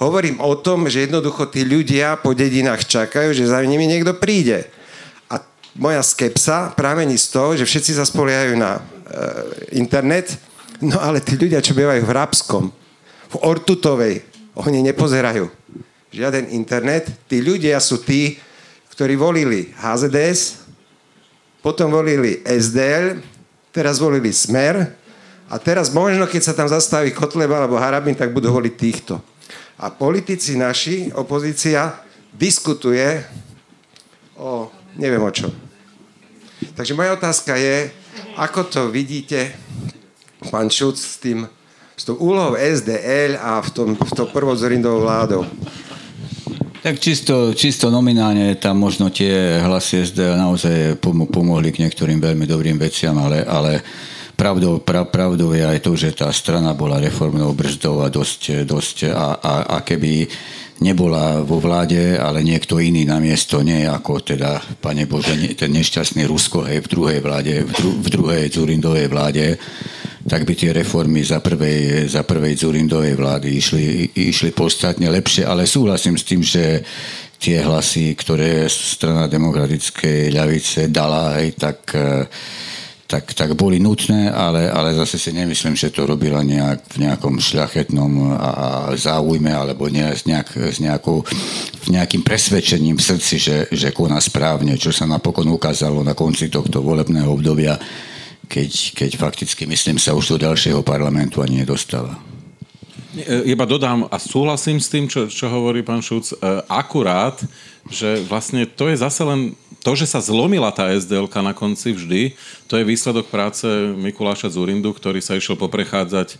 hovorím o tom, že jednoducho tí ľudia po dedinách čakajú, že za nimi niekto príde. Moja skepsa pramení z toho, že všetci sa spoliehajú na e, internet, no ale tí ľudia, čo bývajú v Rabskom, v Ortutovej, oni nepozerajú žiaden internet. Tí ľudia sú tí, ktorí volili há zet dé es, potom volili es dé el, teraz volili Smer a teraz možno, keď sa tam zastaví Kotleba alebo Harabin, tak budú voliť týchto. A politici naši, opozícia, diskutuje o... neviem o čom. Takže moja otázka je, ako to vidíte, pán Šuc, s tým, s tou úlohou es dé el a v tom, v tom prvou Dzurindovou vládou? Tak čisto, čisto nominálne tam možno tie hlasy es dé el naozaj pomohli k niektorým veľmi dobrým veciam, ale, ale pravdou, pra, pravdou je aj to, že tá strana bola reformnou brzdou a dosť, dosť a, a, a keby nebola vo vláde, ale niekto iný namiesto nie, ako teda, pane Bože, ten nešťastný Rusko, hej, v druhej vláde, v, dru, v druhej Dzurindovej vláde, tak by tie reformy za prvej, za prvej Dzurindovej vlády išli, išli podstatne lepšie, ale súhlasím s tým, že tie hlasy, ktoré strana demokratickej ľavice dala, hej, tak... Tak, tak boli nutné, ale, ale zase si nemyslím, že to robila nejak v nejakom šľachetnom a, a záujme alebo ne, s, nejak, s nejakou, nejakým presvedčením v srdci, že, že koná správne, čo sa napokon ukázalo na konci tohto volebného obdobia, keď, keď fakticky, myslím, sa už do ďalšieho parlamentu ani nedostáva. Iba dodám a súhlasím s tým, čo, čo hovorí pán Šuc, akurát, že vlastne to je zase len... To, že sa zlomila tá es dé elka na konci vždy, to je výsledok práce Mikuláša Dzurindu, ktorý sa išiel poprechádzať,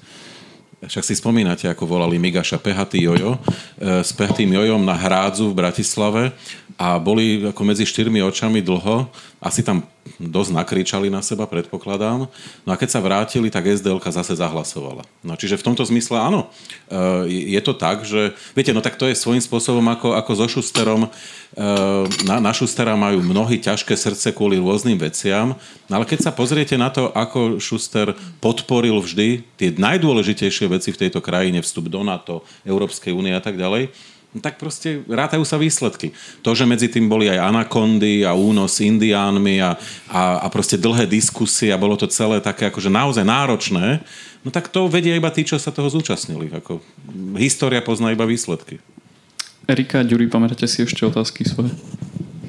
však si spomínate, ako volali Migaša Pehatý Jojo, s Pehatým Jojom na Hrádzu v Bratislave a boli ako medzi štyrmi očami dlho, asi tam dosť nakričali na seba, predpokladám. No a keď sa vrátili, tak es dé elka zase zahlasovala. No čiže v tomto zmysle áno, je to tak, že... Viete, no tak to je svojím spôsobom ako, ako so Šusterom. Na, na Šustera majú mnohí ťažké srdce kvôli rôznym veciam, ale keď sa pozriete na to, ako Šuster podporil vždy tie najdôležitejšie veci v tejto krajine, vstup do NATO, Európskej únie a tak ďalej, tak proste rátajú sa výsledky. To, že medzi tým boli aj anakondy a únos indiánmi a, a, a proste dlhé diskusie a bolo to celé také akože naozaj náročné, no tak to vedia iba tí, čo sa toho zúčastnili. Ako, história pozná iba výsledky. Erika, Ďuri, pamätáte si ešte otázky svoje?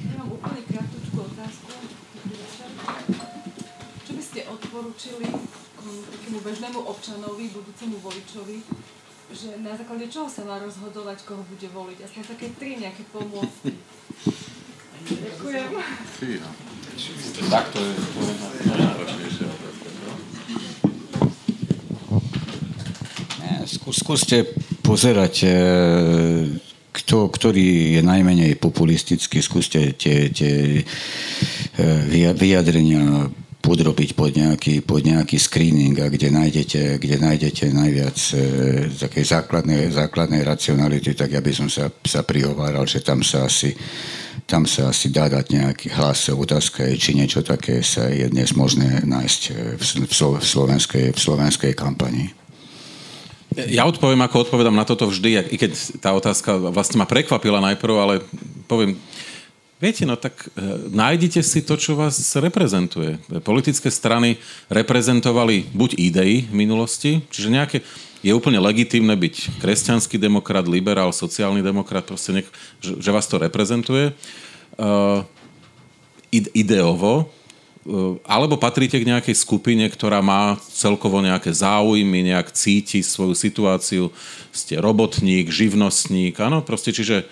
Ja mám úplne krátku otázku. Čo by ste odporučili takému bežnému občanovi, budúcemu voličovi, že na základe čoho sa má rozhodovať, koho bude voliť. Aspoň také tri nejaké pomôcky. Ďakujem. Tak to je najnáročnejšia otázka. Skúste pozerať, kto, ktorý je najmenej populistický. Skúste tie, tie vyjadrenia podrobiť pod nejaký, pod nejaký screening, a kde nájdete, kde nájdete najviac e, takej základnej, základnej racionality, tak ja by som sa, sa prihováral, že tam sa asi tam sa asi dá dať nejaký hlas. Otázka je, či niečo také sa je dnes možné nájsť v, v, v, slovenskej, v slovenskej kampanii. Ja odpoviem, ako odpovedám na toto vždy, i keď tá otázka vlastne ma prekvapila najprv, ale poviem... Viete, no tak e, nájdite si to, čo vás reprezentuje. Politické strany reprezentovali buď idei v minulosti, čiže nejaké, je úplne legitímne byť kresťanský demokrat, liberál, sociálny demokrat, proste niek- že, že vás to reprezentuje e, ideovo, e, alebo patríte k nejakej skupine, ktorá má celkovo nejaké záujmy, nejak cíti svoju situáciu, ste robotník, živnostník, áno, proste čiže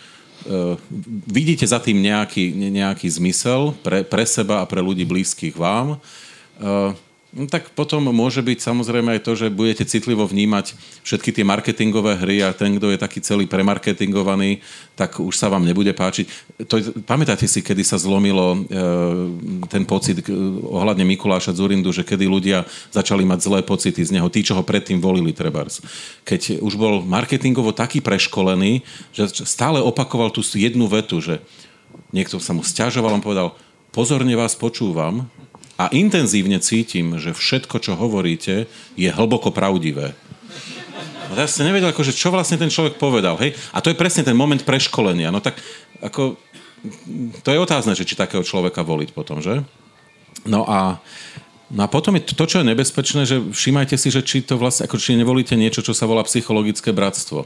Uh, vidíte za tým nejaký, nejaký zmysel pre, pre seba a pre ľudí blízkych vám, uh, no tak potom môže byť samozrejme aj to, že budete citlivo vnímať všetky tie marketingové hry a ten, kto je taký celý premarketingovaný, tak už sa vám nebude páčiť. To, pamätáte si, kedy sa zlomilo uh, ten pocit uh, ohľadne Mikuláša Dzurindu, že kedy ľudia začali mať zlé pocity z neho, tí, čo ho predtým volili trebárs. Keď už bol marketingovo taký preškolený, že stále opakoval tú jednu vetu, že niekto sa mu sťažoval, on povedal, pozorne vás počúvam a intenzívne cítim, že všetko, čo hovoríte, je hlboko pravdivé. No ja som nevedel, akože, čo vlastne ten človek povedal. Hej? A to je presne ten moment preškolenia. No tak, ako, to je otázne, že či takého človeka voliť potom, že? No a No a potom je to, čo je nebezpečné, že všímajte si, že či to vlastne, ako či nevolíte niečo, čo sa volá psychologické bratstvo.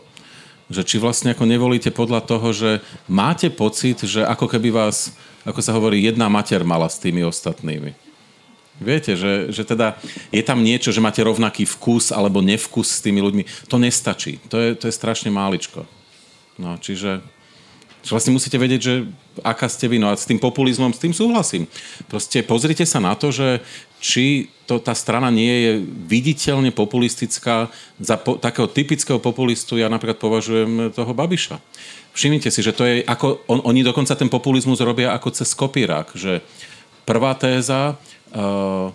Že či vlastne ako nevolíte podľa toho, že máte pocit, že ako keby vás, ako sa hovorí, jedna mater mala s tými ostatnými. Viete, že, že teda je tam niečo, že máte rovnaký vkus alebo nevkus s tými ľuďmi. To nestačí. To je, to je strašne máličko. No, čiže... Čiže vlastne musíte vedieť, že aká ste vy. No a s tým populizmom, s tým súhlasím. Proste pozrite sa na to, že či to, tá strana nie je viditeľne populistická. Za po, takého typického populistu ja napríklad považujem toho Babiša. Všimnite si, že to je ako... On, oni dokonca ten populizmus robia ako cez kopírák. Že prvá téza, uh,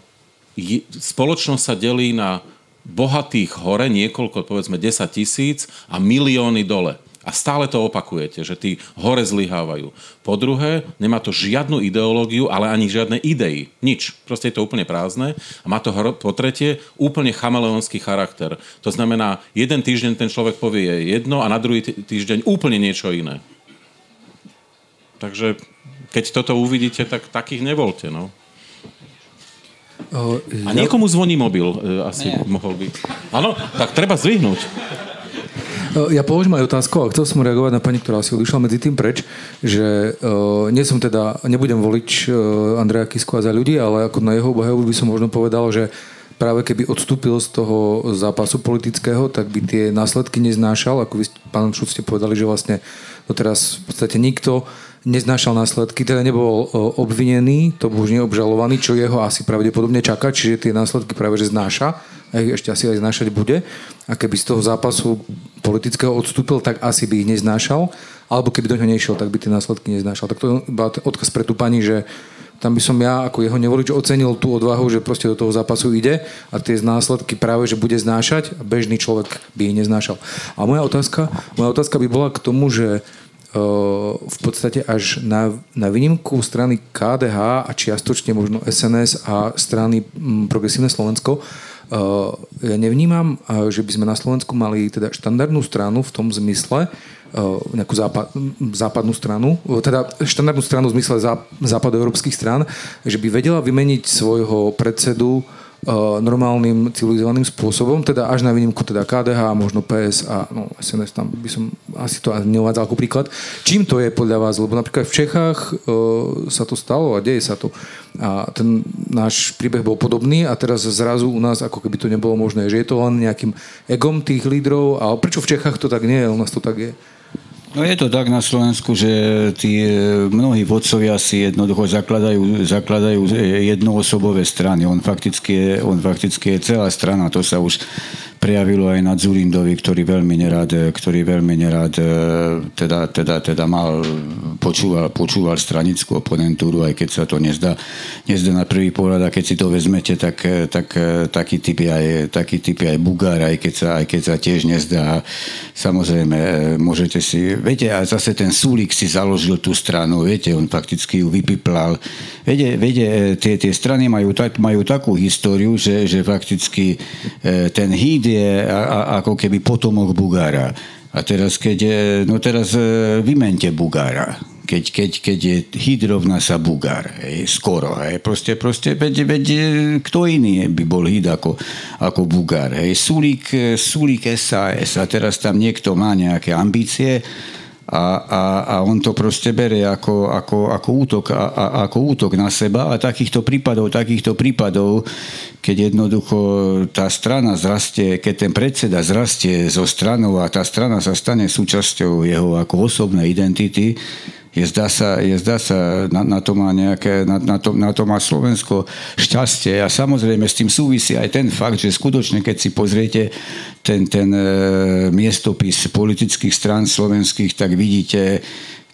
je, spoločnosť sa delí na bohatých hore, niekoľko, povedzme desať tisíc a milióny dole. A stále to opakujete, že tí hore zlyhávajú. Po druhé, nemá to žiadnu ideológiu, ale ani žiadne idei. Nič. Proste je to úplne prázdne. A má to hro- po tretie úplne chameleonský charakter. To znamená, jeden týždeň ten človek povie jedno a na druhý týždeň úplne niečo iné. Takže keď toto uvidíte, tak takých nevoľte, no. O, ja... A niekomu zvoní mobil. Asi Nie. mohol byť. Áno, tak treba zdvihnúť. Ja položím aj otázku a chcel som reagovať na pani, ktorá si odišla medzi tým preč, že uh, nie som teda, nebudem voliť uh, Andreja Kisku a Za ľudí, ale ako na jeho obhajobu by som možno povedal, že práve keby odstúpil z toho zápasu politického, tak by tie následky neznášal. Ako vy, pán Šuc, ste povedali, že vlastne doteraz v podstate nikto neznášal následky, teda nebol uh, obvinený, to už nie obžalovaný, čo jeho asi pravdepodobne čaká, čiže tie následky práve že znáša. A ešte asi aj znášať bude. A keby z toho zápasu politického odstúpil, tak asi by ich neznášal. Alebo keby do ňa nešiel, tak by tie následky neznášal. Tak to je odkaz pre tú pani, že tam by som ja ako jeho nevolič ocenil tú odvahu, že proste do toho zápasu ide a tie následky práve, že bude znášať a bežný človek by ich neznášal. A moja otázka, moja otázka by bola k tomu, že v podstate až na, na výnimku strany ká dé há a čiastočne možno es en es a strany Progresívne Slovensko, ja nevnímam, že by sme na Slovensku mali teda štandardnú stranu v tom zmysle, nejakú západ, západnú stranu, teda štandardnú stranu v zmysle zá, západoeurópskych strán, že by vedela vymeniť svojho predsedu normálnym civilizovaným spôsobom, teda až na výnimku teda ká dé há, možno pé es a no, es en es, tam by som asi to neuvádzal ako príklad. Čím to je podľa vás? Lebo napríklad v Čechách e, sa to stalo a deje sa to. A ten náš príbeh bol podobný a teraz zrazu u nás ako keby to nebolo možné, že je to len nejakým egom tých lídrov a prečo v Čechách to tak nie je? U nás to tak je. No je to tak na Slovensku, že tí mnohí vodcovia si jednoducho zakladajú, zakladajú jednoosobové strany. On fakticky, je, on fakticky je celá strana. To sa už prejavilo aj na Dzulindovi, ktorý veľmi nerád, ktorý veľmi nerád teda, teda, teda mal, počúval, počúval stranickú oponentúru, aj keď sa to nezdá, nezdá na prvý pohľad. A keď si to vezmete, tak, tak taký typ je aj, taký typ je aj Bugár, aj keď sa, aj keď sa tiež nezdá. Samozrejme, môžete si Viete, a zase ten Sulík si založil tú stranu, viete, on fakticky ju vypiplal. Viete, viete tie, tie strany majú, tak, majú takú históriu, že, že fakticky ten Híd je a, a, ako keby potomok Bugára. A teraz keď je, no teraz vymente Bugára. Keď, keď, keď je hydrovná sa Bugár, hej, skoro, hej, proste, proste, veď, veď, kto iný by bol hyd ako, ako Bugár, hej, Sulík, Sulík es a es a teraz tam niekto má nejaké ambície a, a, a on to proste bere ako, ako, ako, útok, a, a, ako útok na seba a takýchto prípadov, takýchto prípadov, keď jednoducho tá strana zrastie, keď ten predseda zrastie zo stranou a tá strana sa stane súčasťou jeho ako osobnej identity, Je zdá sa, je zdá sa na, na to má nejaké, na, na, to, na to má Slovensko šťastie a samozrejme s tým súvisí aj ten fakt, že skutočne keď si pozriete ten, ten e, miestopis politických strán slovenských, tak vidíte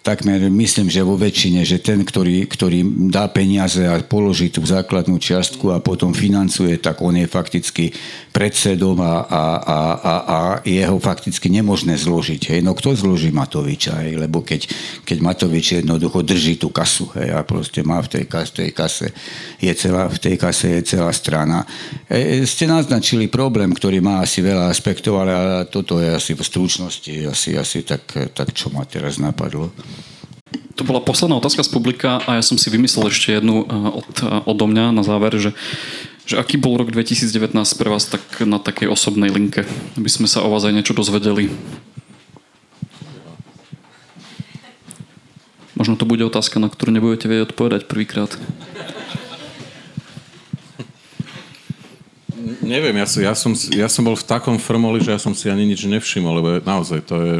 takmer, myslím, že vo väčšine, že ten, ktorý, ktorý dá peniaze a položí tú základnú čiastku a potom financuje, tak on je fakticky predsedom a, a, a, a, a jeho fakticky nemožné zložiť. Hej. No kto zloží Matoviča? Hej? Lebo keď, keď Matovič jednoducho drží tú kasu, hej, a proste má v tej, kas, tej kase, je celá, v tej kase je celá strana. E, ste naznačili problém, ktorý má asi veľa aspektov, ale toto je asi v stručnosti, asi, asi tak, tak, čo ma teraz napadlo. To bola posledná otázka z publika a ja som si vymyslel ešte jednu od, odo mňa na záver, že, že aký bol rok dvetisíc devätnásť pre vás tak na takej osobnej linke, aby sme sa o vás aj niečo dozvedeli. Možno to bude otázka, na ktorú nebudete vedieť odpovedať prvýkrát. Neviem, ja som, ja som, ja som bol v takom frmoli, že ja som si ani nič nevšimol, lebo naozaj to je...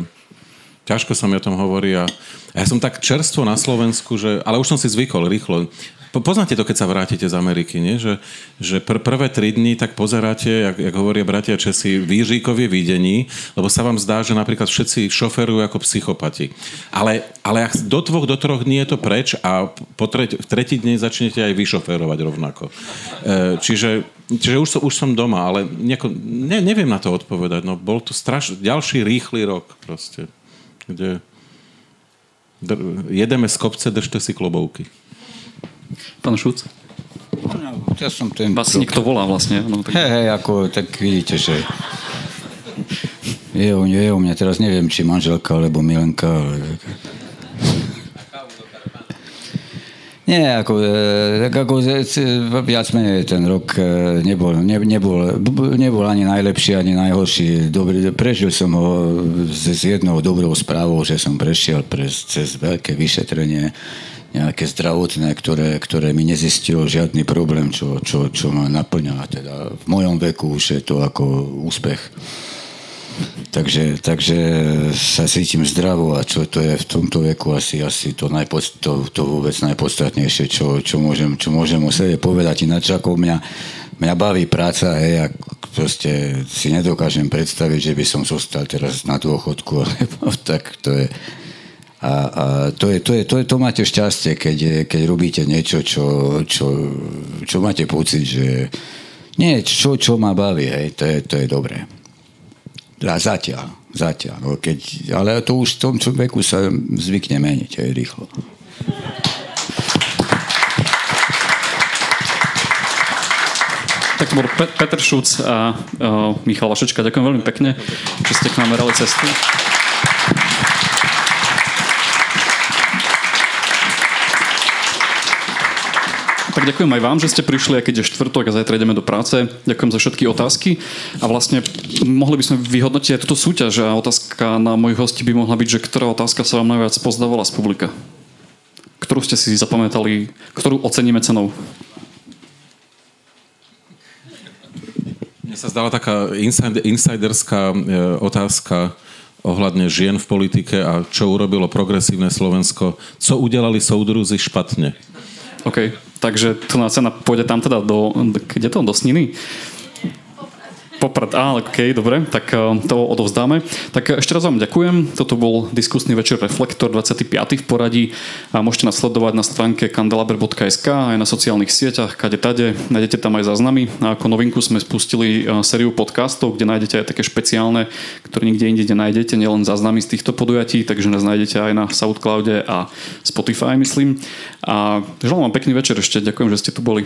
Ťažko sa mi o tom hovorí a ja som tak čerstvo na Slovensku, že, ale už som si zvykol rýchlo. Po, poznáte to, keď sa vrátite z Ameriky, nie? Že, že pr- prvé tri dni tak pozeráte, jak, jak hovoria bratia Česi, výříkovie videní, lebo sa vám zdá, že napríklad všetci šoferujú ako psychopati. Ale, ale do dvoch, do troch dní je to preč a po treť, v tretí dni začnete aj vyšoferovať rovnako. E, čiže čiže už, som, už som doma, ale nejako, ne, neviem na to odpovedať. No, bol to strašný, ďalší rýchly rok proste. Kde dr- jedeme z kopce, držte si klobouky. Pán Šúc? Ja som ten... Vás nikto volá vlastne. No, tak... Hej, hej, ako, tak vidíte, že je o, je o mne. Teraz neviem, či manželka, alebo Milenka, ale... Nie, ako, tak ako viac menej ten rok nebol, ne, nebol, nebol ani najlepší, ani najhorší. Dobrý, prežil som ho s jednou dobrou správou, že som prešiel pres, cez veľké vyšetrenie, nejaké zdravotné, ktoré, ktoré mi nezistilo žiadny problém, čo, čo, čo ma naplňa. Teda v mojom veku už je to ako úspech. Takže, takže sa cítim zdravo a čo to je v tomto veku asi, asi to, najpod, to, to vôbec najpodstatnejšie, čo, čo, môžem, čo môžem o sebe povedať. Ináč ako mňa, mňa baví práca, hej, a proste si nedokážem predstaviť, že by som zostal teraz na dôchodku, alebo tak to je... A, a to, je, to, je, to, je, to máte šťastie, keď, je, keď robíte niečo, čo, čo, čo máte pocit, že... Nie, čo, čo ma baví, hej, to je, to je dobré. A zatiaľ, zatiaľ. No keď, ale to už v tom človeku sa zvykne meniť aj rýchlo. Tak to bol Pe- Peter Šúc a uh, Michal Vašečka. Ďakujem veľmi pekne, že ste k nám merali cestu. tak ďakujem aj vám, že ste prišli, a keď je štvrtok a zajtra ideme do práce. Ďakujem za všetky otázky a vlastne mohli by sme vyhodnotiť aj túto súťaž, a otázka na mojich hostí by mohla byť, že ktorá otázka sa vám najviac pozdávala z publika? Ktorú ste si zapamätali, ktorú oceníme cenou? Mne sa zdala taká insiderská otázka ohľadne žien v politike a čo urobilo progresívne Slovensko. Co udelali soudruzi špatne? OK, takže to na cena pôjde tam teda do... Kde to? Do Sniny? Poprad. Á, OK, dobre, tak to odovzdáme. Tak ešte raz vám ďakujem. Toto bol diskusný večer Reflektor dvadsiaty piaty v poradí. A môžete nás sledovať na stránke kandelaber bodka es ká aj na sociálnych sieťach, kade tade. Nájdete tam aj záznamy. A ako novinku sme spustili sériu podcastov, kde nájdete aj také špeciálne, ktoré nikde inde nenájdete, nielen záznamy z týchto podujatí, takže nás nájdete aj na SoundCloude a Spotify, myslím. A želám vám pekný večer ešte. Ďakujem, že ste tu boli.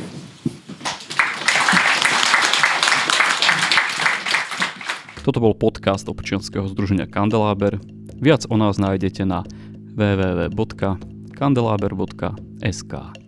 Toto bol podcast občianskeho združenia Kandeláber. Viac o nás nájdete na w w w bodka kandelaber bodka es ká.